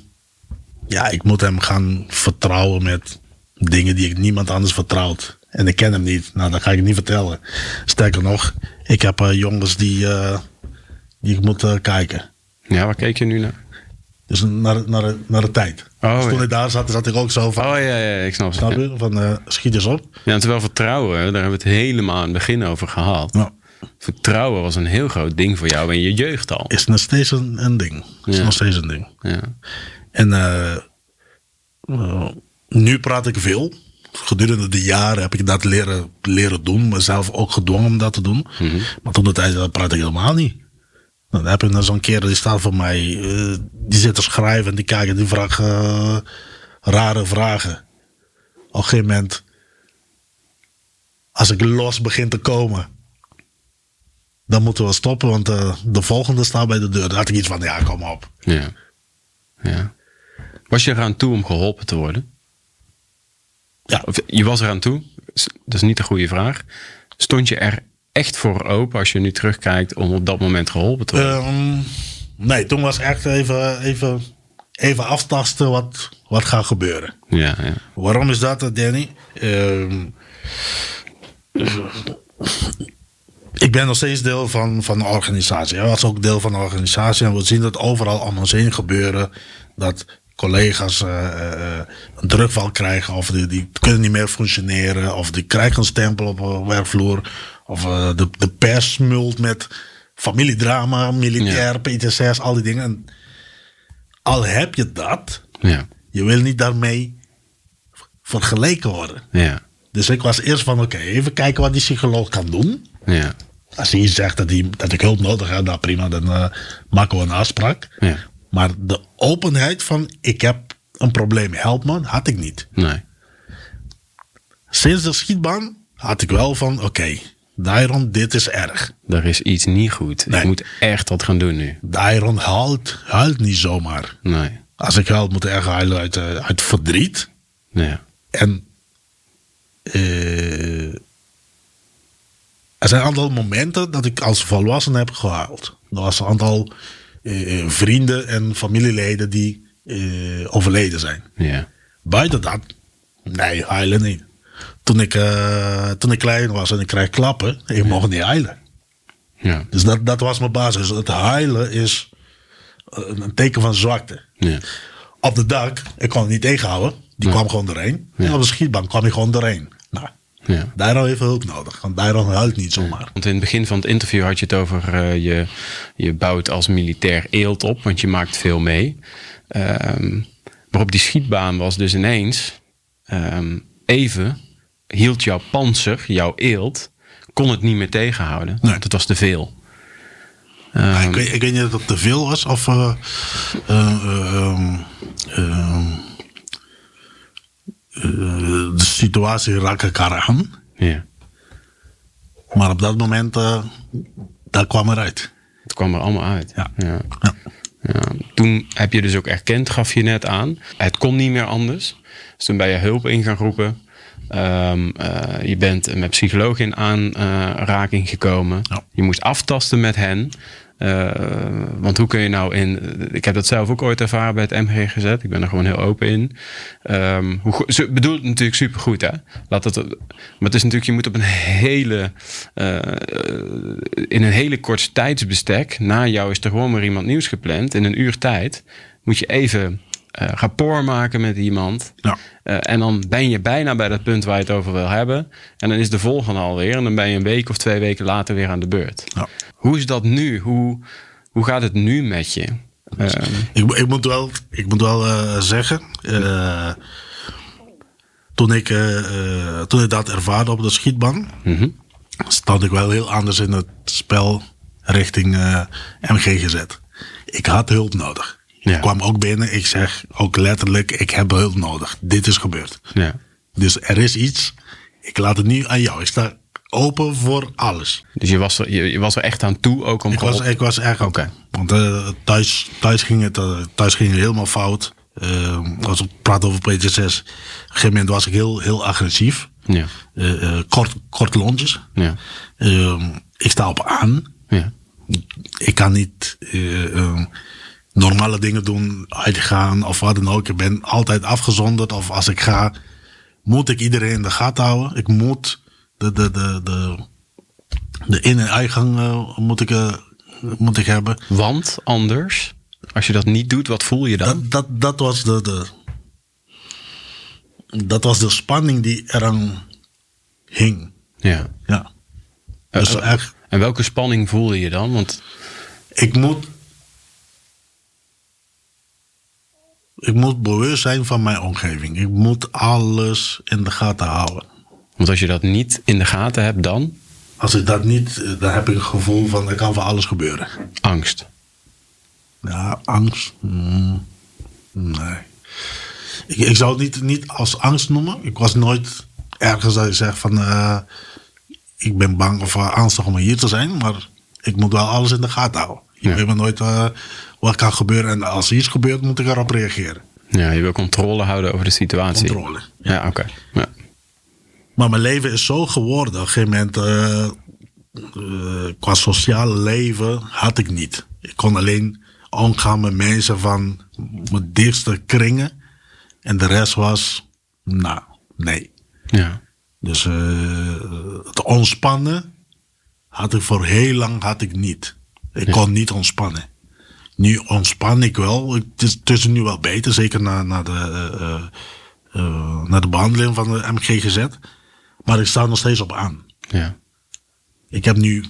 ja, ik moet hem gaan vertrouwen met dingen die ik niemand anders vertrouwt. En ik ken hem niet, nou dat ga ik niet vertellen. Sterker nog, ik heb uh, jongens die... Uh, die ik moet uh, kijken. Ja, waar keek je nu naar? Dus naar, naar, naar de tijd. Oh, dus toen ja. ik daar zat, zat ik ook zo van... Oh ja, ja ik snap het. Snap je? Ja. Van uh, schiet eens op. Ja, terwijl vertrouwen, daar hebben we het helemaal aan het begin over gehad. Ja. Vertrouwen was een heel groot ding voor jou in je jeugd al. Is nog steeds een, een ding. Is ja. nog steeds een ding. Ja. En uh, uh, nu praat ik veel. Gedurende de jaren heb ik dat leren, leren doen. Mezelf ook gedwongen om dat te doen. Mm-hmm. Maar toen de tijd praat ik helemaal niet. Dan heb je dan zo'n kerel die staat voor mij. Uh, die zit te schrijven en die kijkt en die vraagt uh, rare vragen. Op een gegeven moment. Als ik los begin te komen. Dan moeten we stoppen. Want uh, de volgende staat bij de deur. Dan had ik iets van ja kom op. Ja. Ja. Was je eraan toe om geholpen te worden? Ja. Of, je was eraan toe. Dat is niet de goede vraag. Stond je er echt voor open als je nu terugkijkt om op dat moment geholpen te worden? Um, nee, toen was echt even, even, even aftasten wat, wat gaat gebeuren. Ja, ja. Waarom is dat, Danny? Um, ik ben nog steeds deel van, van de organisatie. Hij was ook deel van de organisatie. En we zien dat overal om ons heen gebeuren. Dat collega's uh, uh, een terugval krijgen. Of die, die kunnen niet meer functioneren. Of die krijgen een stempel op een werkvloer. Of uh, de, de pers smult met familiedrama, militair, ja. P T S S, al die dingen. En al heb je dat, ja. je wil niet daarmee vergeleken worden. Ja. Dus ik was eerst van, oké, okay, even kijken wat die psycholoog kan doen. Ja. Als hij zegt dat, die, dat ik hulp nodig heb, nou prima, dan uh, maken we een afspraak. Ja. Maar de openheid van, ik heb een probleem, help me, had ik niet. Nee. Sinds de schietbaan had ik wel van, oké. Okay, Dairon, dit is erg. Er is iets niet goed. Nee. Ik moet echt wat gaan doen nu. Dairon huilt, huilt niet zomaar. Nee. Als ik huil, moet ik echt huilen uit, uit verdriet. Ja. En uh, Er zijn een aantal momenten dat ik als volwassen heb gehuild. Er was een aantal uh, vrienden en familieleden die uh, overleden zijn. Yeah. Buiten dat, nee, huilen niet. Toen ik, uh, toen ik klein was en ik kreeg klappen, ik yeah. mocht niet huilen. Yeah. Dus dat, dat was mijn basis. Het huilen is een teken van zwakte. Yeah. Op de dak, ik kon het niet tegenhouden. Die yeah. kwam gewoon doorheen. Yeah. En op de schietbank kwam ik gewoon doorheen. Nou. Ja. Dairon heeft hulp nodig, want Dairon huilt niet zomaar. Ja, want in het begin van het interview had je het over uh, je, je bouwt als militair eelt op, want je maakt veel mee. Um, maar op die schietbaan was dus ineens um, even hield jouw panzer, jouw eelt, kon het niet meer tegenhouden. Nee. Want het was te veel. Um, ja, ik, weet, ik weet niet of het te veel was of uh, uh, uh, uh, uh, Uh, de situatie raak ik haar aan. Yeah. Maar op dat moment, uh, dat kwam eruit. Het kwam er allemaal uit. Ja. Ja. Ja. Ja. Toen heb je dus ook erkend, gaf je net aan. Het kon niet meer anders. Dus toen ben je hulp in gaan roepen. Um, uh, je bent met psycholoog in aanraking uh, gekomen. Ja. Je moest aftasten met hen. Uh, want hoe kun je nou in... Ik heb dat zelf ook ooit ervaren bij het M G G Z. Ik ben er gewoon heel open in. Um, hoe, ze bedoelt het natuurlijk supergoed, hè? Laat het, maar het is natuurlijk... Je moet op een hele... Uh, in een hele kort tijdsbestek... Na jou is er gewoon maar iemand nieuws gepland. In een uur tijd moet je even... Uh, rapport maken met iemand. Ja. Uh, en dan ben je bijna bij dat punt waar je het over wil hebben. En dan is de volgende alweer. En dan ben je een week of twee weken later weer aan de beurt. Ja. Hoe is dat nu? Hoe, hoe gaat het nu met je? Uh, ik, ik moet wel, ik moet wel uh, zeggen. Uh, toen, ik, uh, toen ik dat ervaarde op de schietbank. Mm-hmm. Stond ik wel heel anders in het spel richting uh, M G G Z. Ik had hulp nodig. Ja. Ik kwam ook binnen. Ik zeg ook letterlijk, ik heb hulp nodig. Dit is gebeurd. Ja. Dus er is iets. Ik laat het nu aan jou. Ik sta open voor alles. Dus je was er, je, je was er echt aan toe? Ook om ik, was, ik was echt aan okay. Want uh, thuis, thuis, ging het, uh, thuis ging het helemaal fout. Uh, als we praten over P T S S. Op een gegeven moment was ik heel, heel agressief. Ja. Uh, uh, kort, kort lontjes. Ja. Uh, ik sta op aan. Ja. Ik kan niet... Uh, uh, normale dingen doen, uitgaan of wat dan ook. Ik ben altijd afgezonderd. Of als ik ga, moet ik iedereen in de gaten houden. Ik moet de, de, de, de, de in- en uitgang uh, moet, ik, uh, moet ik hebben. Want anders, als je dat niet doet, wat voel je dan? Dat, dat, dat, was, de, de, dat was de spanning die eraan hing. Ja. Ja. Dus uh, echt, en welke spanning voelde je dan? Want ik moet... Ik moet bewust zijn van mijn omgeving. Ik moet alles in de gaten houden. Want als je dat niet in de gaten hebt, dan? Als ik dat niet, dan heb ik het gevoel van... Er kan van alles gebeuren. Angst? Ja, angst? Mm, nee. Ik, ik zou het niet, niet als angst noemen. Ik was nooit ergens dat ik zeg van... Uh, ik ben bang of uh, angstig om hier te zijn. Maar ik moet wel alles in de gaten houden. Ja. Ik weet maar nooit... Uh, wat kan gebeuren en als iets gebeurt, moet ik erop reageren. Ja, je wil controle houden over de situatie. Controle. Ja, ja oké. Okay. Ja. Maar mijn leven is zo geworden. Op een gegeven moment, uh, uh, qua sociaal leven had ik niet. Ik kon alleen omgaan met mensen van mijn dichtste kringen. En de rest was, nou, nee. Ja. Dus uh, het ontspannen had ik voor heel lang had ik niet. Ik ja. kon niet ontspannen. Nu ontspan ik wel. Het is, het is nu wel beter. Zeker na, na, de, uh, uh, na de behandeling van de M G G Z. Maar ik sta nog steeds op aan. Ja. Ik heb nu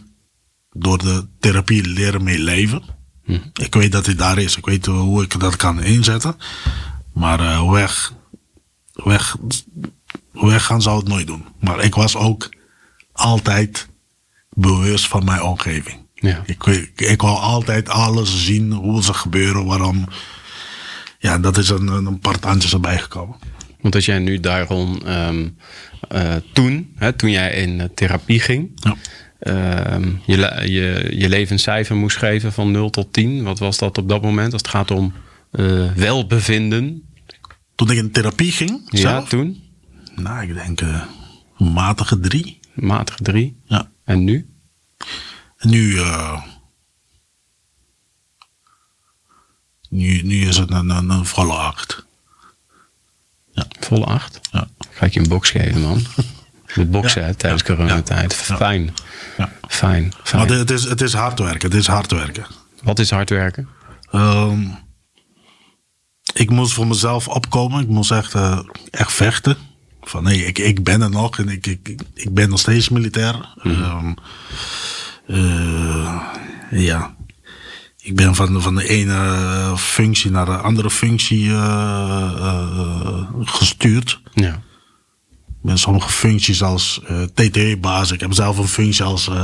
door de therapie leren mee leven. Hm. Ik weet dat hij daar is. Ik weet hoe ik dat kan inzetten. Maar uh, weg, weg, weggaan zou het nooit doen. Maar ik was ook altijd bewust van mijn omgeving. Ja. Ik, ik, ik wil altijd alles zien, hoe ze gebeuren, waarom. Ja, dat is een, een partantje erbij gekomen. Want als jij nu daarom um, uh, toen, hè, toen jij in therapie ging, ja. um, je, je, je leven een cijfer moest geven van nul tot tien. Wat was dat op dat moment als het gaat om uh, welbevinden? Toen ik in therapie ging? Ja, zelf? Toen? Nou, ik denk uh, matige drie. Matige drie? Ja. En nu? En nu, uh, nu, nu is het een, een, een volle acht. Ja. Volle acht? Ja. Ga ik je een box geven, man. De boksen ja, hè, tijdens ja, coronatijd. Ja, fijn. Ja. Fijn. fijn. Maar het is, het is hard werken. Het is hard werken. Wat is hard werken? Um, ik moest voor mezelf opkomen. Ik moest echt, uh, echt vechten. Van nee, hey, ik, ik ben er nog. En ik, ik, ik ben nog steeds militair. Mm-hmm. um, uh, ja. Ik ben van, van de ene functie naar de andere functie uh, uh, gestuurd. Ja. Met sommige functies als uh, T T E-baas. Ik heb zelf een functie als uh,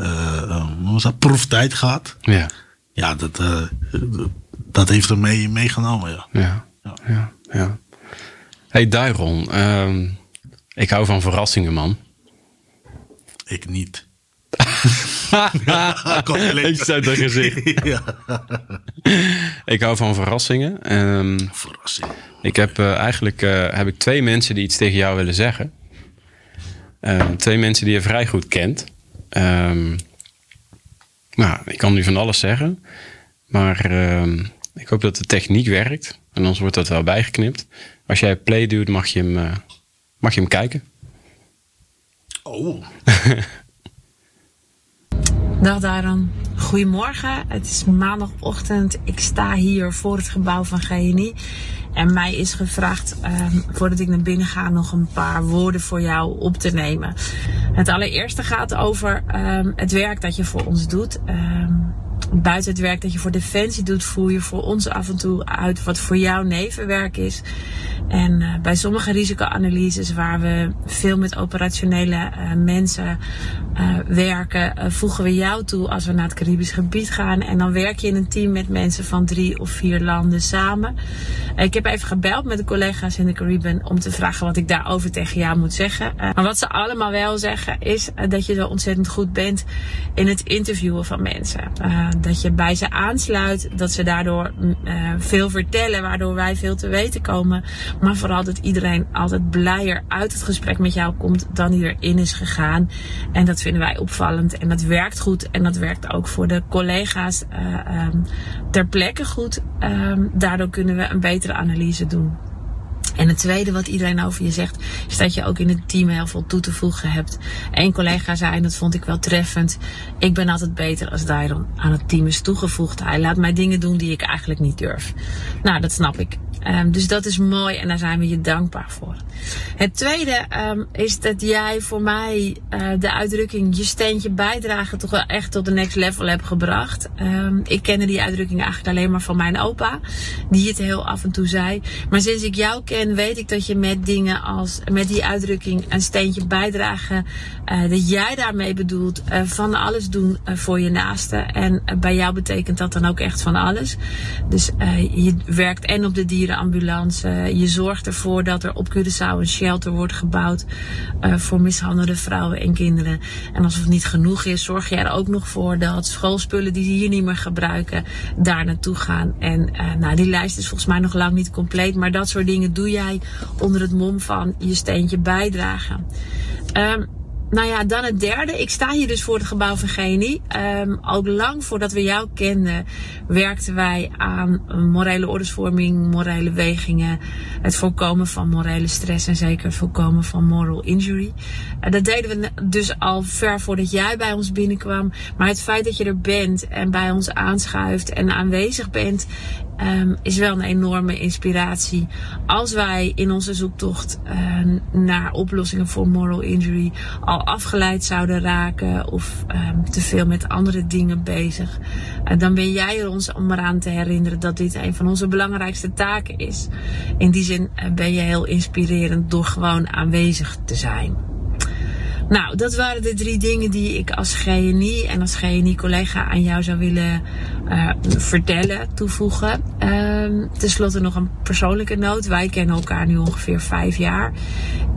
uh, hoe was dat? proeftijd gehad. Ja, ja dat, uh, dat heeft er mee, meegenomen. Ja, ja, ja, ja, ja. Hey Dairon, um, ik hou van verrassingen, man. Ik niet. Ik zei dat gezicht. Ja. Ik hou van verrassingen. Um, verrassingen. Ik heb uh, eigenlijk uh, heb ik twee mensen die iets tegen jou willen zeggen. Uh, twee mensen die je vrij goed kent. Um, nou, ik kan nu van alles zeggen. Maar um, ik hoop dat de techniek werkt. En anders wordt dat wel bijgeknipt. Als jij play duwt, mag je hem, uh, mag je hem kijken. Oh. Dag Dairon, goedemorgen. Het is maandagochtend. Ik sta hier voor het gebouw van G N I. En mij is gevraagd, eh, voordat ik naar binnen ga, nog een paar woorden voor jou op te nemen. Het allereerste gaat over eh, het werk dat je voor ons doet. Eh, buiten het werk dat je voor Defensie doet, voel je voor ons af en toe uit wat voor jou nevenwerk is. En uh, bij sommige risicoanalyses waar we veel met operationele uh, mensen uh, werken, uh, voegen we jou toe als we naar het Caribisch gebied gaan. En dan werk je in een team met mensen van drie of vier landen samen. Uh, ik heb even gebeld met de collega's in de Caribbean om te vragen wat ik daarover tegen jou moet zeggen. Uh, maar wat ze allemaal wel zeggen is uh, dat je zo ontzettend goed bent in het interviewen van mensen. Uh, dat je bij ze aansluit, dat ze daardoor uh, veel vertellen, waardoor wij veel te weten komen. Maar vooral dat iedereen altijd blijer uit het gesprek met jou komt dan die erin is gegaan. En dat vinden wij opvallend. En dat werkt goed. En dat werkt ook voor de collega's uh, um, ter plekke goed. Um, daardoor kunnen we een betere analyse doen. En het tweede wat iedereen over je zegt, is dat je ook in het team heel veel toe te voegen hebt. Eén collega zei, en dat vond ik wel treffend, ik ben altijd beter als Dairon aan het team is toegevoegd. Hij laat mij dingen doen die ik eigenlijk niet durf. Nou, dat snap ik. Um, dus dat is mooi en daar zijn we je dankbaar voor. Het tweede um, is dat jij voor mij uh, de uitdrukking je steentje bijdragen toch wel echt tot de next level hebt gebracht. Um, ik kende die uitdrukking eigenlijk alleen maar van mijn opa, die het heel af en toe zei. Maar sinds ik jou ken weet ik dat je met dingen als met die uitdrukking een steentje bijdragen, uh, dat jij daarmee bedoelt uh, van alles doen uh, voor je naasten. En uh, bij jou betekent dat dan ook echt van alles. Dus uh, je werkt en op de dieren ambulance. Je zorgt ervoor dat er op Curaçao een shelter wordt gebouwd uh, voor mishandelde vrouwen en kinderen. En alsof het niet genoeg is, zorg je er ook nog voor dat schoolspullen die ze hier niet meer gebruiken, daar naartoe gaan. En uh, nou, die lijst is volgens mij nog lang niet compleet, maar dat soort dingen doe jij onder het mom van je steentje bijdragen. Um, Nou ja, dan het derde. Ik sta hier dus voor het gebouw van G N I. Um, ook lang voordat we jou kenden, werkten wij aan morele ordesvorming, morele wegingen, het voorkomen van morele stress en zeker het voorkomen van moral injury. Uh, dat deden we dus al ver voordat jij bij ons binnenkwam. Maar het feit dat je er bent en bij ons aanschuift en aanwezig bent, Um, is wel een enorme inspiratie. Als wij in onze zoektocht um, naar oplossingen voor moral injury al afgeleid zouden raken of um, te veel met andere dingen bezig, uh, dan ben jij er ons om eraan te herinneren dat dit een van onze belangrijkste taken is. In die zin uh, ben je heel inspirerend door gewoon aanwezig te zijn. Nou, dat waren de drie dingen die ik als G N I en als G N I-collega aan jou zou willen uh, vertellen, toevoegen. Uh, Ten slotte nog een persoonlijke noot. Wij kennen elkaar nu ongeveer vijf jaar.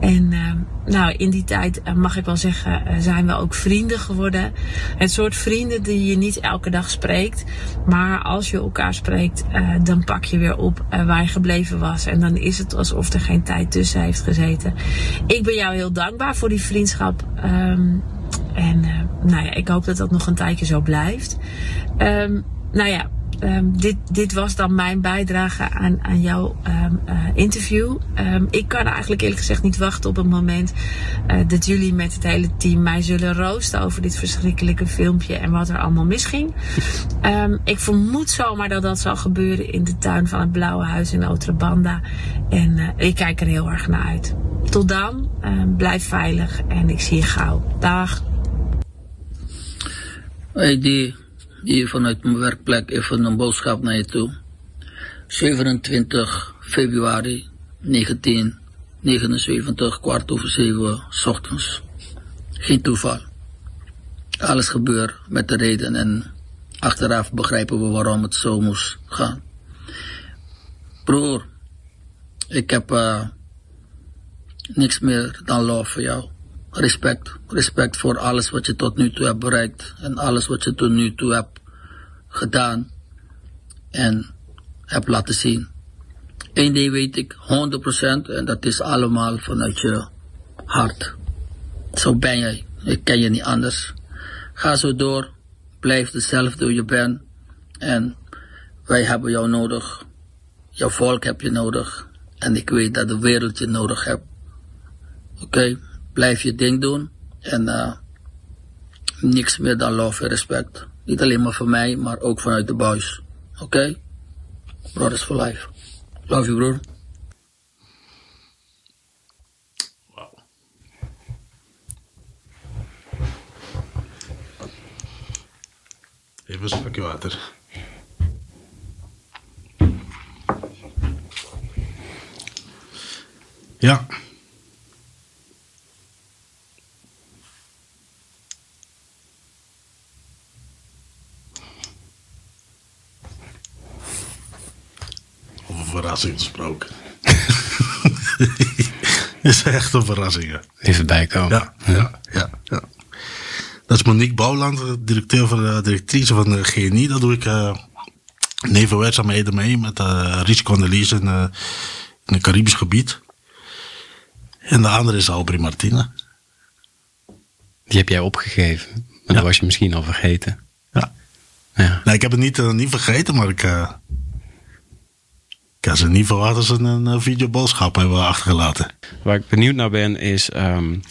En uh, nou, in die tijd, uh, mag ik wel zeggen, uh, zijn we ook vrienden geworden. Het soort vrienden die je niet elke dag spreekt. Maar als je elkaar spreekt, uh, dan pak je weer op uh, waar je gebleven was. En dan is het alsof er geen tijd tussen heeft gezeten. Ik ben jou heel dankbaar voor die vriendschap. Um, En uh, nou ja, ik hoop dat dat nog een tijdje zo blijft. Um, nou ja, um, dit, dit was dan mijn bijdrage aan, aan jouw um, uh, interview. Um, ik kan eigenlijk eerlijk gezegd niet wachten op het moment uh, dat jullie met het hele team mij zullen roosten over dit verschrikkelijke filmpje en wat er allemaal misging. Um, ik vermoed zomaar dat dat zal gebeuren in de tuin van het Blauwe Huis in Otrabanda. En uh, ik kijk er heel erg naar uit. Tot dan, uh, blijf veilig en ik zie je gauw. Dag. Ik deed hier vanuit mijn werkplek even een boodschap naar je toe. zevenentwintig februari negentien negenenzeventig, kwart over zeven 's ochtends. Geen toeval. Alles gebeurt met de reden en achteraf begrijpen we waarom het zo moest gaan. Broer, ik heb uh, niks meer dan lof voor jou. Respect. Respect voor alles wat je tot nu toe hebt bereikt. En alles wat je tot nu toe hebt gedaan. En hebt laten zien. Eén ding weet ik honderd procent. En dat is allemaal vanuit je hart. Zo ben jij. Ik ken je niet anders. Ga zo door. Blijf dezelfde hoe je bent. En wij hebben jou nodig. Jouw volk heb je nodig. En ik weet dat de wereld je nodig hebt. Oké? Okay? Blijf je ding doen en uh, niks meer dan lof en respect. Niet alleen maar voor mij, maar ook vanuit de boys. Oké? Okay? Brothers for life. Love you, broer. Wow. Even een slokje water. Ja. Verrassing gesproken. Dat is echt een verrassing. Ja. Even bijkomen. Ja, ja, ja, ja. Dat is Monique Bouland, directeur van de directrice van de G N I. Daar doe ik uh, nevenwerkzaamheden mee met uh, risicoanalyse in, uh, in het Caribisch gebied. En de andere is Albert Martina. Die heb jij opgegeven, maar ja. Dat was je misschien al vergeten. Ja. Ja. Nee, ik heb het niet, uh, niet vergeten, maar ik. Uh, Ik had ze niet verwacht dat ze een, een videoboodschap hebben achtergelaten. Waar ik benieuwd naar ben is... Um,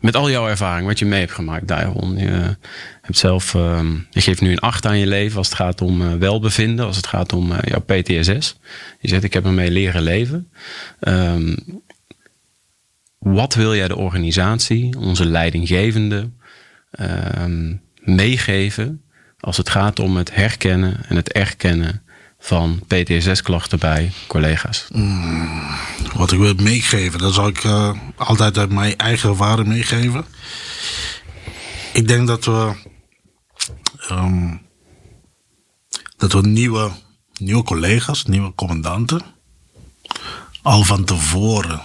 met al jouw ervaring, wat je mee hebt gemaakt, Dairon. Je, hebt zelf, um, je geeft nu een acht aan je leven als het gaat om uh, welbevinden. Als het gaat om uh, jouw P T S S. Je zegt, ik heb ermee leren leven. Um, wat wil jij de organisatie, onze leidinggevende, um, meegeven... als het gaat om het herkennen en het erkennen... van P T S S-klachten bij collega's? Mm, wat ik wil meegeven, dat zal ik uh, altijd uit mijn eigen waarde meegeven. Ik denk dat we... Um, dat we nieuwe, nieuwe collega's, nieuwe commandanten... al van tevoren,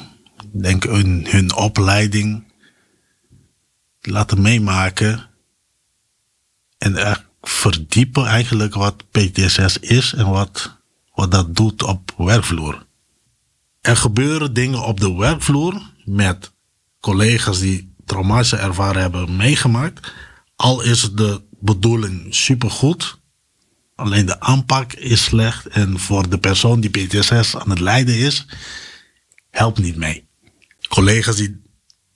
denk hun, hun opleiding... laten meemaken... en echt... verdiepen eigenlijk wat P T S S is en wat, wat dat doet op werkvloer. Er gebeuren dingen op de werkvloer met collega's die traumatische ervaring hebben meegemaakt. Al is de bedoeling supergoed, alleen de aanpak is slecht en voor de persoon die P T S S aan het lijden is, helpt niet mee. Collega's die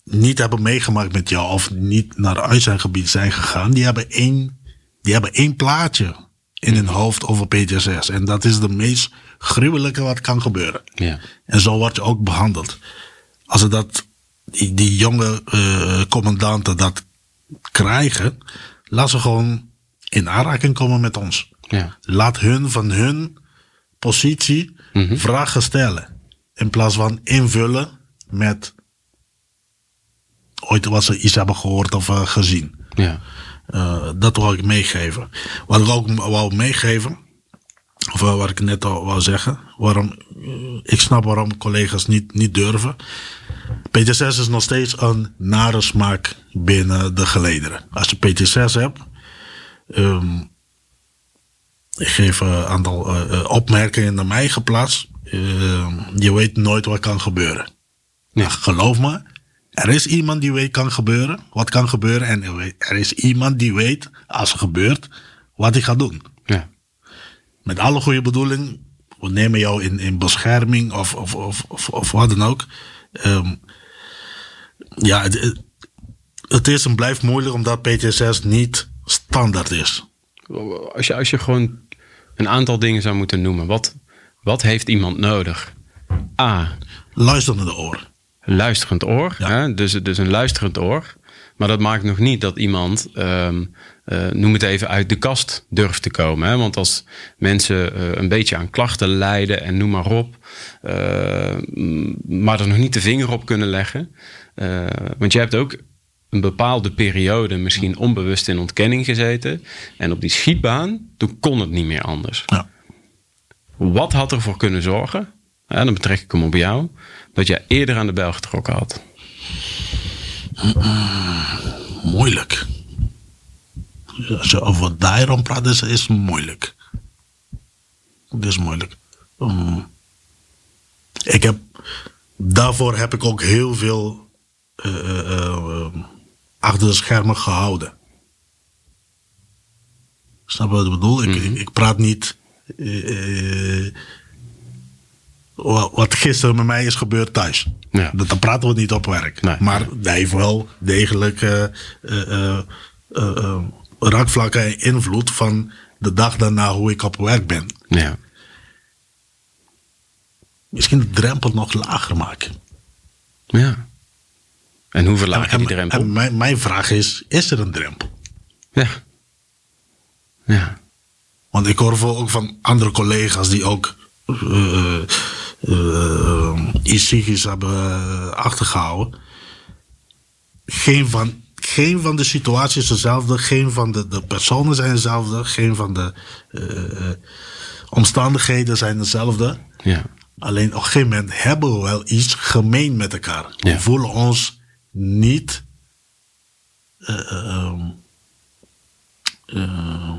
niet hebben meegemaakt met jou of niet naar uit zijn gebied zijn gegaan, die hebben één Die hebben één plaatje in hun hoofd over P T S S. En dat is de meest gruwelijke wat kan gebeuren. Ja. En zo wordt je ook behandeld. Als ze dat, die, die jonge uh, commandanten dat krijgen... laat ze gewoon in aanraking komen met ons. Ja. Laat hun van hun positie mm-hmm. vragen stellen. In plaats van invullen met... ooit wat ze iets hebben gehoord of uh, gezien. Ja. Uh, dat wil ik meegeven. Wat ik ook wou meegeven, of uh, wat ik net al wou zeggen, waarom, uh, ik snap waarom collega's niet, niet durven. P T S S is nog steeds een nare smaak binnen de gelederen. Als je P T S S hebt, um, ik geef een uh, aantal uh, uh, opmerkingen naar mij geplaatst. Uh, je weet nooit wat kan gebeuren. Nee. Nou, geloof me, Er is iemand die weet kan gebeuren, wat kan gebeuren. En er is iemand die weet, als het gebeurt, wat hij gaat doen. Ja. Met alle goede bedoeling. We nemen jou in, in bescherming of, of, of, of, of wat dan ook. Um, ja, het, het is en blijft moeilijk omdat P T S S niet standaard is. Als je, als je gewoon een aantal dingen zou moeten noemen. Wat, wat heeft iemand nodig? A. Luisterende oor. Luisterend oor, ja. Hè? Dus, dus een luisterend oor. Maar dat maakt nog niet dat iemand, um, uh, noem het even, uit de kast durft te komen. Hè? Want als mensen uh, een beetje aan klachten lijden en noem maar op. Uh, maar er nog niet de vinger op kunnen leggen. Uh, want je hebt ook een bepaalde periode misschien onbewust in ontkenning gezeten. En op die schietbaan, toen kon het niet meer anders. Ja. Wat had ervoor kunnen zorgen, ja, dan betrek ik hem op jou, dat jij eerder aan de bel getrokken had? Uh, moeilijk. Als je over Dairon praat, is het moeilijk. Het is moeilijk. Um, ik heb, daarvoor heb ik ook heel veel uh, uh, uh, achter de schermen gehouden. Snap je wat ik bedoel? Mm-hmm. Ik, ik praat niet... Uh, uh, wat gisteren met mij is gebeurd thuis. Ja. Dan praten we niet op werk. Nee, maar nee. Hij heeft wel degelijk uh, uh, uh, uh, raakvlakken en invloed van de dag daarna hoe ik op werk ben. Ja. Misschien de drempel nog lager maken. Ja. En hoe verlaag je die drempel? En mijn, mijn vraag is, is er een drempel? Ja. Ja. Want ik hoor ook van andere collega's die ook Uh, uh, iets psychisch hebben achtergehouden. Geen van, geen van de situaties is dezelfde, geen van de, de personen zijn dezelfde, geen van de uh, omstandigheden zijn dezelfde. Ja. Alleen op een gegeven moment hebben we wel iets gemeen met elkaar. Ja. We voelen ons niet uh, uh, uh,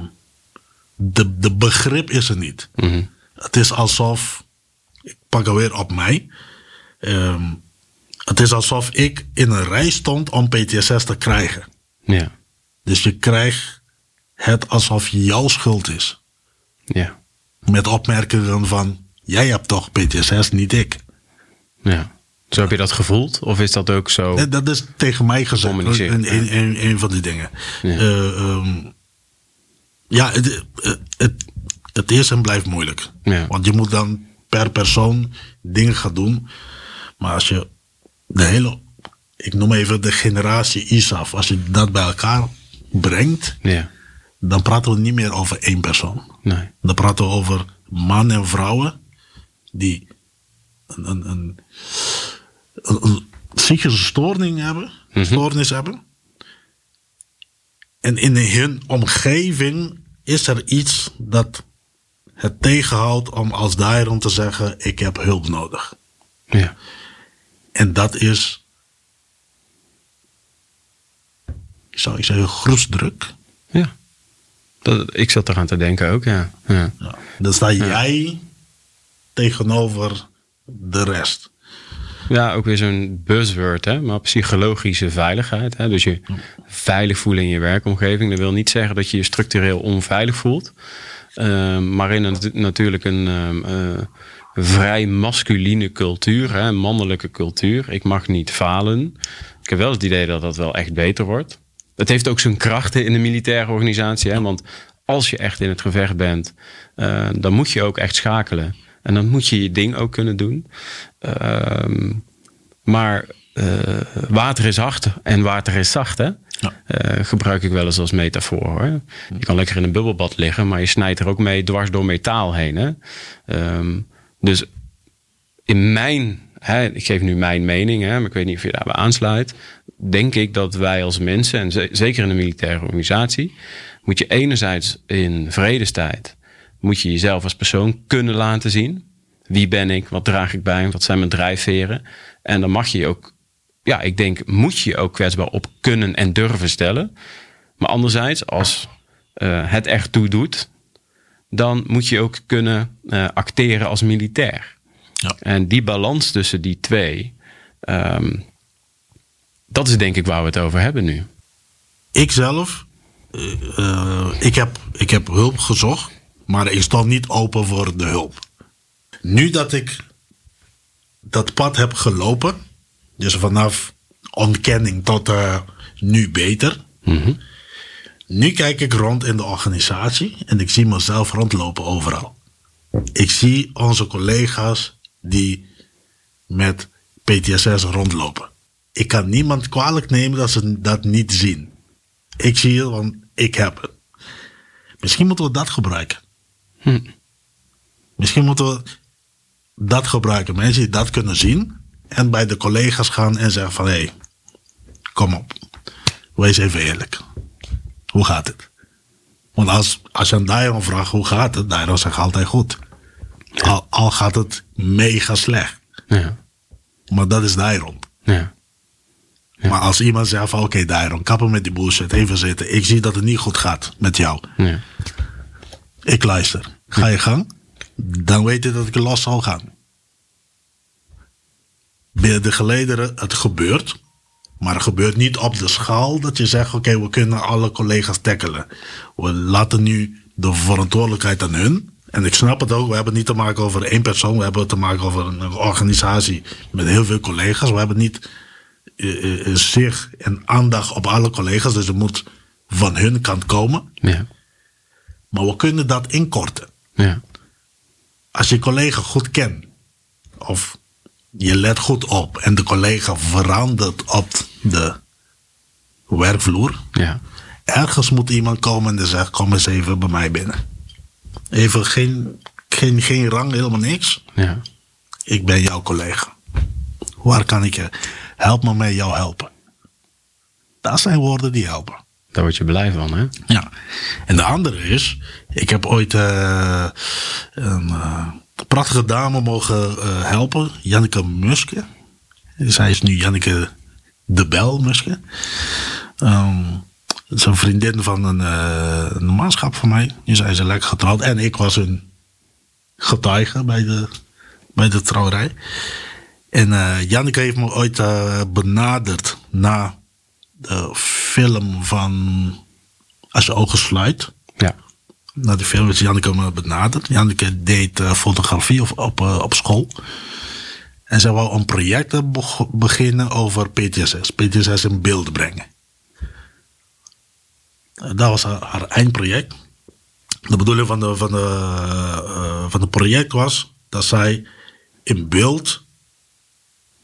de, de begrip is er niet. Mm-hmm. Het is alsof, ik pak alweer op mij, um, het is alsof ik in een rij stond om P T S S te krijgen. Ja. Dus je krijgt het alsof jouw schuld is. Ja. Met opmerkingen van, jij hebt toch P T S S, niet ik. Ja. Zo heb je dat gevoeld? Of is dat ook zo? Nee, dat is tegen mij gezegd. Een, een, een, een van die dingen. Ja, uh, um, ja het... het Het is en blijft moeilijk. Ja. Want je moet dan per persoon dingen gaan doen. Maar als je de hele, ik noem even de generatie I S A F. Als je dat bij elkaar brengt. Ja. Dan praten we niet meer over één persoon. Nee. Dan praten we over mannen en vrouwen. Die een, een, een, een, een psychische stoornis hebben. Mm-hmm. Stoornis hebben. En in hun omgeving is er iets dat het tegenhoudt om als Dairon te zeggen, ik heb hulp nodig. Ja. En dat is, zou ik zeggen, groepsdruk. Ja. Dat, ik zat eraan te denken ook, ja. ja. ja. Dan sta jij ja. tegenover de rest. Ja, ook weer zo'n buzzword, hè? Maar psychologische veiligheid. Hè? Dus je veilig voelen in je werkomgeving. Dat wil niet zeggen dat je je structureel onveilig voelt. Uh, maar in een, natuurlijk een uh, uh, vrij masculine cultuur, hè? Een mannelijke cultuur. Ik mag niet falen. Ik heb wel eens het idee dat dat wel echt beter wordt. Het heeft ook zijn krachten in de militaire organisatie. Hè? Want als je echt in het gevecht bent, uh, dan moet je ook echt schakelen. En dan moet je je ding ook kunnen doen. Uh, maar uh, water is hard en water is zacht. Hè? Ja. Uh, gebruik ik wel eens als metafoor. Hoor. Je kan lekker in een bubbelbad liggen, maar je snijdt er ook mee dwars door metaal heen. Hè? Um, dus in mijn, hè, ik geef nu mijn mening, hè, maar ik weet niet of je daarbij aansluit. Denk ik dat wij als mensen, en z- zeker in een militaire organisatie, moet je enerzijds in vredestijd, moet je jezelf als persoon kunnen laten zien. Wie ben ik? Wat draag ik bij? Wat zijn mijn drijfveren? En dan mag je je ook, ja, ik denk, moet je je ook kwetsbaar op kunnen en durven stellen. Maar anderzijds, als uh, het echt toe doet, dan moet je ook kunnen uh, acteren als militair. Ja. En die balans tussen die twee, um, Dat is denk ik waar we het over hebben nu. Ikzelf, uh, ik, heb, ik heb hulp gezocht, maar ik stond niet open voor de hulp. Nu dat ik dat pad heb gelopen, dus vanaf ontkenning tot uh, nu beter. Mm-hmm. Nu kijk ik rond in de organisatie en ik zie mezelf rondlopen overal. Ik zie onze collega's die met P T S S rondlopen. Ik kan niemand kwalijk nemen dat ze dat niet zien. Ik zie het, want ik heb het. Misschien moeten we dat gebruiken. Hm. Misschien moeten we dat gebruiken. Mensen die dat kunnen zien. En bij de collega's gaan en zeggen van... hé, hey, kom op. Wees even eerlijk. Hoe gaat het? Want als, als je aan Dairon vraagt hoe gaat het... Dairon zegt altijd goed. Ja. Al, al gaat het mega slecht. Ja. Maar dat is Dairon. Ja. Ja. Maar als iemand zegt van... oké okay, Dairon, kappen met die bullshit. Even zitten. Ik zie dat het niet goed gaat met jou. Ja. Ik luister. Ga je gang. Dan weet je dat ik los zal gaan. Binnen de gelederen, het gebeurt. Maar het gebeurt niet op de schaal dat je zegt... oké, okay, we kunnen alle collega's tackelen. We laten nu de verantwoordelijkheid aan hun. En ik snap het ook. We hebben niet te maken over één persoon. We hebben te maken over een organisatie met heel veel collega's. We hebben niet uh, uh, zicht en aandacht op alle collega's. Dus het moet van hun kant komen. Ja. Maar we kunnen dat inkorten. Ja. Als je collega goed kent... of je let goed op... en de collega verandert op de werkvloer... Ja. Ergens moet iemand komen en zegt... kom eens even bij mij binnen. Even geen, geen, geen rang, helemaal niks. Ja. Ik ben jouw collega. Waar kan ik je... help me mee jou helpen. Dat zijn woorden die helpen. Daar word je blij van, hè? Ja. En de andere is... ik heb ooit... Uh, een, uh, een prachtige dame mogen uh, helpen. Janneke Muske. Zij is nu Janneke de Bel Muske. Um, dat is een vriendin van een, uh, een maatschap van mij. Nu zijn ze lekker getrouwd. En ik was een getuige bij de, bij de trouwerij. En uh, Janneke heeft me ooit uh, benaderd. Na de film van Als je ogen sluit. Ja. Na de film is Janneke me benaderd. Janneke deed uh, fotografie op, op, uh, op school. En ze wou een project be- beginnen over P T S S. P T S S in beeld brengen. Uh, dat was haar, haar eindproject. De bedoeling van het van de, uh, van de project was... dat zij in beeld...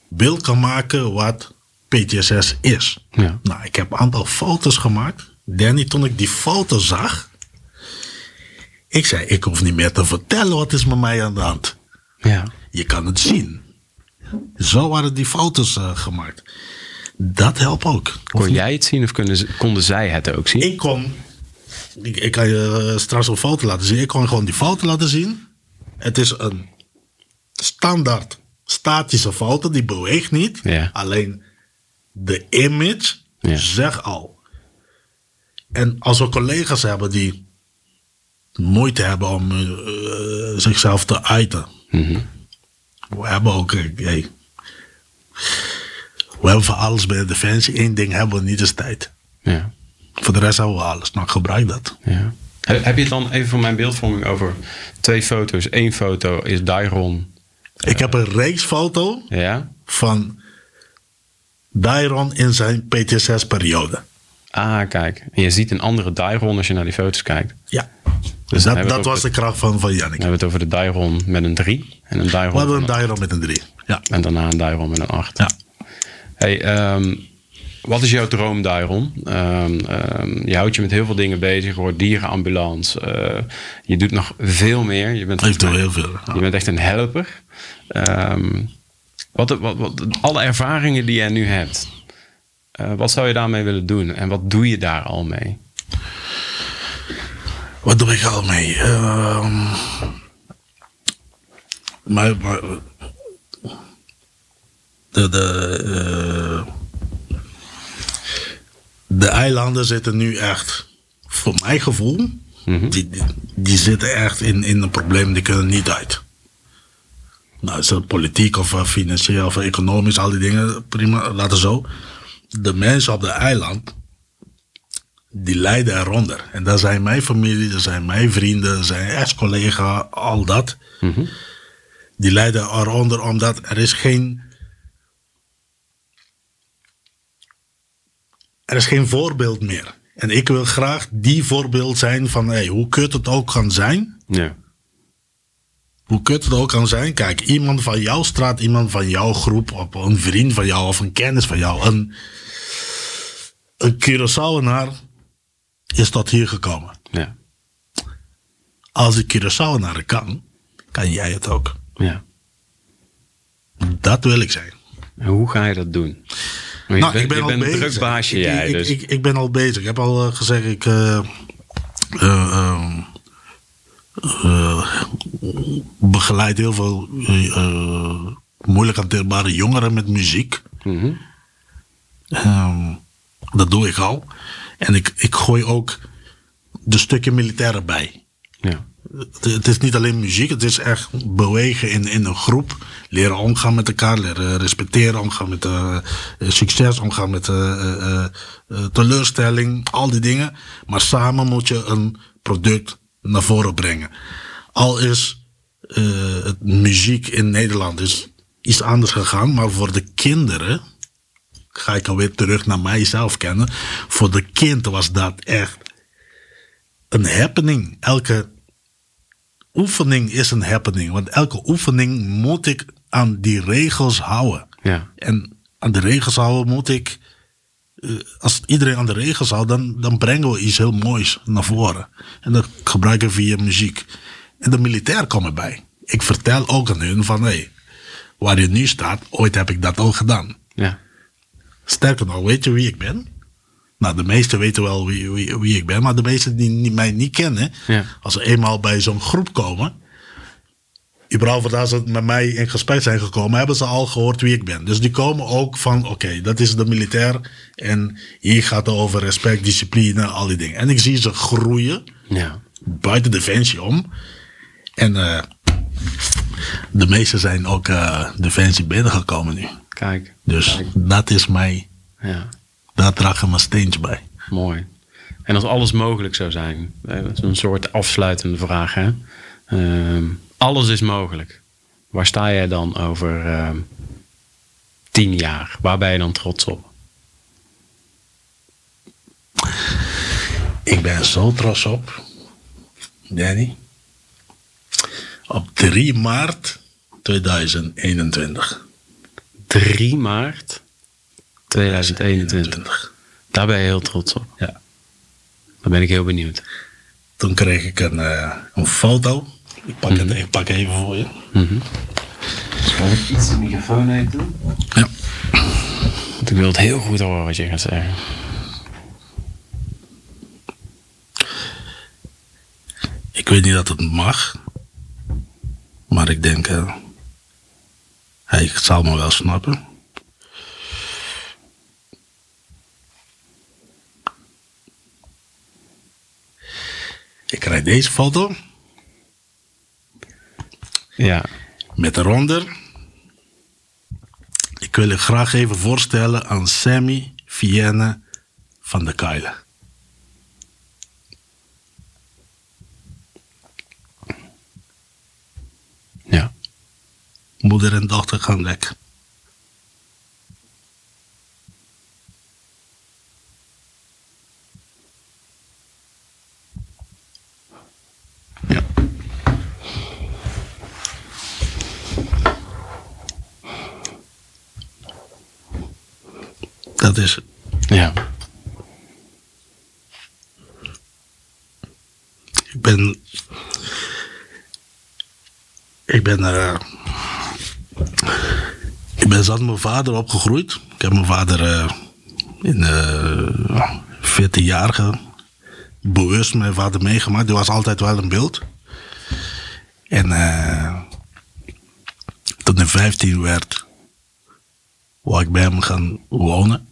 beeld kan maken wat P T S S is. Ja. Nou, ik heb een aantal foto's gemaakt. Danny, toen ik die foto zag... ik zei, ik hoef niet meer te vertellen wat is met mij aan de hand. Ja. Je kan het zien. Zo waren die foto's uh, gemaakt. Dat helpt ook. Kon jij het zien of konden, konden zij het ook zien? Ik kon, ik, ik kan je straks een foto laten zien. Ik kon gewoon die foto laten zien. Het is een standaard statische foto. Die beweegt niet. Ja. Alleen de image ja. zegt al. En als we collega's hebben die... moeite hebben om uh, zichzelf te uiten. Mm-hmm. We hebben ook... Hey, we hebben voor alles bij de Defensie. Eén ding hebben we niet, is tijd. Ja. Voor de rest hebben we alles. Nou, gebruik dat. Ja. He, heb je het dan even voor mijn beeldvorming over... twee foto's, één foto is Dairon... Uh, Ik heb een reeksfoto ja? van Dairon in zijn P T S S-periode. Ah, kijk. En je ziet een andere Dairon als je naar die foto's kijkt. Ja. Dus dat dat was de kracht van, van Janneke. We hebben het over de Dairon met een drie. En een Dairon we hebben een Dairon met een drie. Ja. En daarna een Dairon met een acht. Ja. Hey, um, wat is jouw droom, Dairon? Um, um, je houdt je met heel veel dingen bezig. Je hoort dierenambulance. Uh, je doet nog veel meer. Je bent, echt, heel veel, ja. je bent echt een helper. Um, wat, wat, wat, alle ervaringen die jij nu hebt. Uh, wat zou je daarmee willen doen? En wat doe je daar al mee? Wat doe ik al mee? Uh, maar, maar, de, de, uh, de eilanden zitten nu echt, voor mijn gevoel, mm-hmm. die, die, die zitten echt in, in een probleem, die kunnen niet uit. Nou, is dat politiek of financieel of economisch, al die dingen, prima, laten zo. de mensen op de eiland, die lijden eronder. En dat zijn mijn familie, dat zijn mijn vrienden, dat zijn ex-collega's, al dat. Mm-hmm. Die lijden eronder omdat er is geen... Er is geen voorbeeld meer. En ik wil graag die voorbeeld zijn van... Hey, hoe kut het ook kan zijn. Ja. Hoe kut het ook kan zijn. Kijk, iemand van jouw straat, iemand van jouw groep... of een vriend van jou of een kennis van jou... een, een Curaçaoenaar is tot hier gekomen. Ja. Als een Curaçaoenaar kan, kan jij het ook. Ja. Dat wil ik zijn. En hoe ga je dat doen? Je nou, bent, ik ben je al bent een druk baasje, ik, jij. Ik, dus. ik, ik, ik ben al bezig. Ik heb al uh, gezegd, ik... Uh, uh, uh, begeleid heel veel uh, moeilijk hanteerbare jongeren met muziek. Mm-hmm. Um, dat doe ik al. En ik, ik gooi ook de stukken militaire bij. Ja. Het, het is niet alleen muziek, het is echt bewegen in, in een groep. Leren omgaan met elkaar, leren respecteren, omgaan met uh, succes, omgaan met uh, uh, uh, teleurstelling, al die dingen. Maar samen moet je een product naar voren brengen. Al is uh, het muziek in Nederland is iets anders gegaan, maar voor de kinderen, ga ik alweer terug naar mijzelf kennen, voor de kind was dat echt een happening. Elke oefening is een happening, want elke oefening moet ik aan die regels houden. Ja. En aan de regels houden moet ik, uh, als iedereen aan de regels houdt, dan, dan brengen we iets heel moois naar voren. En dat gebruiken we via muziek. En de militair komt erbij. Ik vertel ook aan hun van, hé, hey, waar je nu staat, ooit heb ik dat ook gedaan. Ja. Sterker nog, weet je wie ik ben? Nou, de meesten weten wel wie, wie, wie ik ben, maar de meesten die mij niet kennen, ja, als ze eenmaal bij zo'n groep komen, überhaupt voordat ze met mij in gesprek zijn gekomen, hebben ze al gehoord wie ik ben. Dus die komen ook van, oké, okay, dat is de militair en hier gaat het over respect, discipline, al die dingen. En ik zie ze groeien, ja, buiten Defensie om. En uh, de meesten zijn ook uh, Defensie binnengekomen nu. Kijk. Dus kijk, dat is mij. Ja. Daar dragen mijn steentje bij. Mooi. En als alles mogelijk zou zijn. Dat is een soort afsluitende vraag. Hè? Uh, alles is mogelijk. Waar sta jij dan over uh, tien jaar? Waar ben je dan trots op? Ik ben zo trots op, Danny. Op drie maart tweeduizend eenentwintig. drie maart tweeduizend eenentwintig. Daar ben je heel trots op. Ja. Daar ben ik heel benieuwd. Toen kreeg ik een, uh, een foto. Ik pak, mm-hmm, het, ik pak even voor je. Mm-hmm. Zal ik iets de microfoon even doen? Ja. Want ik wil het heel goed horen wat je gaat zeggen. Ik weet niet dat het mag. Maar ik denk... Uh, hij zal me wel snappen. Ik krijg deze foto. Ja. Met eronder. Ik wil je graag even voorstellen aan Sammy Vienne van de Keilen. Ja. Moeder en dochter gaan lek. Ja. Dat is het. Ja. Ik ben... Ik ben... Uh, ik ben zat met mijn vader opgegroeid. Ik heb mijn vader uh, in uh, veertienjarige bewust mijn vader meegemaakt. Die was altijd wel in beeld. En uh, toen ik vijftien werd, wou ik bij hem gaan wonen.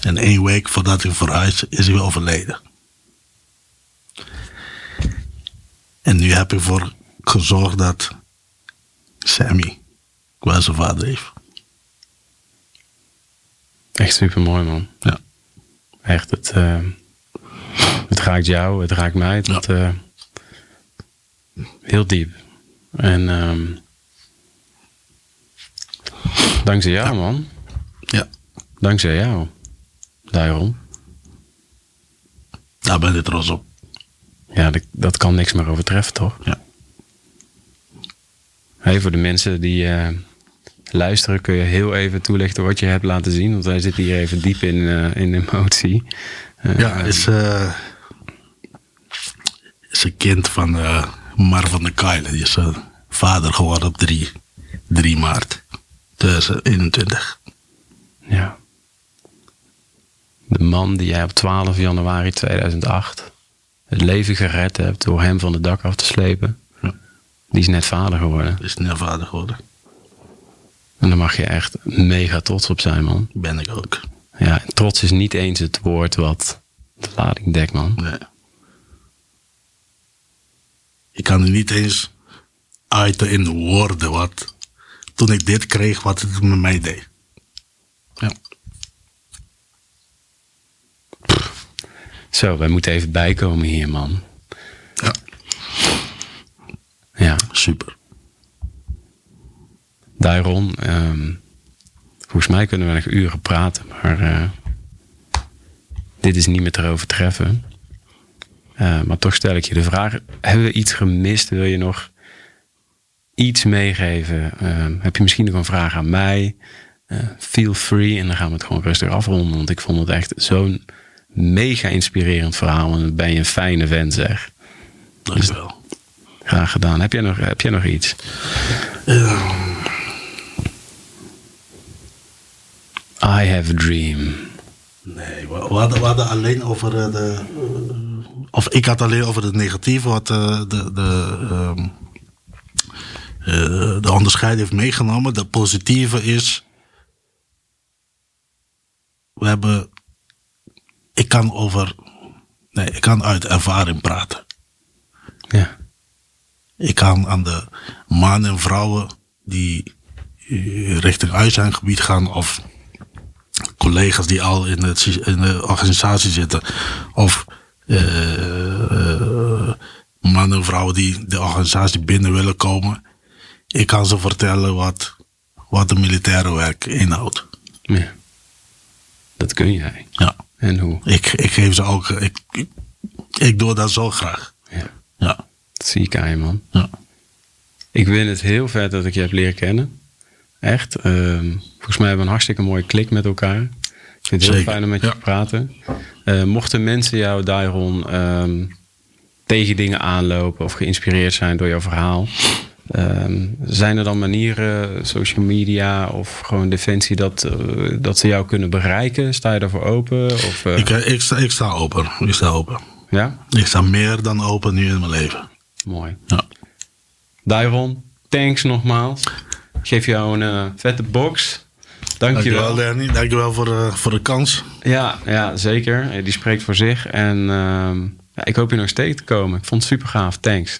En één week voordat ik verhuisde, is hij overleden. En nu heb ik ervoor gezorgd dat Sammy qua zijn vader heeft. Echt super mooi, man. Ja. Echt, het, uh, het raakt jou, het raakt mij. Het, ja. uh, heel diep. En um, dankzij jou, ja. man. Ja. Dankzij jou. Daarom. Daar ben je trots op. Ja, dat, dat kan niks meer overtreffen, toch? Ja. Hey, voor de mensen die uh, luisteren, kun je heel even toelichten wat je hebt laten zien. Want wij zitten hier even diep in, uh, in emotie. Uh, ja, is, uh, is een kind van uh, Mark van der Kuilen. Die is uh, vader geworden op drie maart tweeduizend eenentwintig. Ja. De man die jij op twaalf januari tweeduizend acht het leven gered hebt door hem van het dak af te slepen. Ja. Die is net vader geworden. Is net vader geworden. En daar mag je echt mega trots op zijn, man. Ben ik ook. Ja, trots is niet eens het woord wat de lading dekt, man. Nee. Ik kan er niet eens uiten in woorden wat toen ik dit kreeg, wat het met mij deed. Ja. Zo, wij moeten even bijkomen hier, man. Ja. Ja. Super. Dairon, um, volgens mij kunnen we nog uren praten, maar uh, dit is niet meer te overtreffen. Uh, maar toch stel ik je de vraag, hebben we iets gemist? Wil je nog iets meegeven? Uh, heb je misschien nog een vraag aan mij? Uh, feel free en dan gaan we het gewoon rustig afronden, want ik vond het echt zo'n mega inspirerend verhaal. En ben je een fijne vent, zeg. Dankjewel. Graag gedaan. Heb jij nog, heb jij nog iets? Uh, I have a dream. Nee, we hadden, we hadden alleen over de... Of ik had alleen over het negatieve wat de... de, de um, de onderscheiding heeft meegenomen. De positieve is... We hebben... Ik kan over... Nee, ik kan uit ervaring praten. Ja. Ik kan aan de mannen en vrouwen die richting uitzendgebied gaan, of collega's die al in, het, in de organisatie zitten, of uh, uh, mannen en vrouwen die de organisatie binnen willen komen. Ik kan ze vertellen wat, wat de militaire werk inhoudt. Ja. Dat kun jij. Ja. En hoe? Ik, ik geef ze ook... Ik, ik, ik doe dat zo graag. Ja. Ja. Dat zie ik aan je, man. Ja. Ik vind het heel vet dat ik je heb leren kennen. Echt. Um, volgens mij hebben we een hartstikke mooie klik met elkaar. Ik vind het heel Zeker. fijn om met je ja. te praten. Uh, mochten mensen jou, Dairon, um, tegen dingen aanlopen of geïnspireerd zijn door jouw verhaal... Um, zijn er dan manieren, social media of gewoon defensie, dat, uh, dat ze jou kunnen bereiken? Sta je daarvoor open? Of, uh... ik, ik, sta, ik sta open. Ik sta open. Ja? Ik sta meer dan open nu in mijn leven. Mooi. Ja. Dairon, thanks nogmaals. Ik geef jou een uh, vette box. Dankjewel. Dankjewel, Danny. Dankjewel voor, uh, voor de kans. Ja, ja, zeker. Die spreekt voor zich. En uh, ja, ik hoop hier nog steeds te komen. Ik vond het super gaaf. Thanks.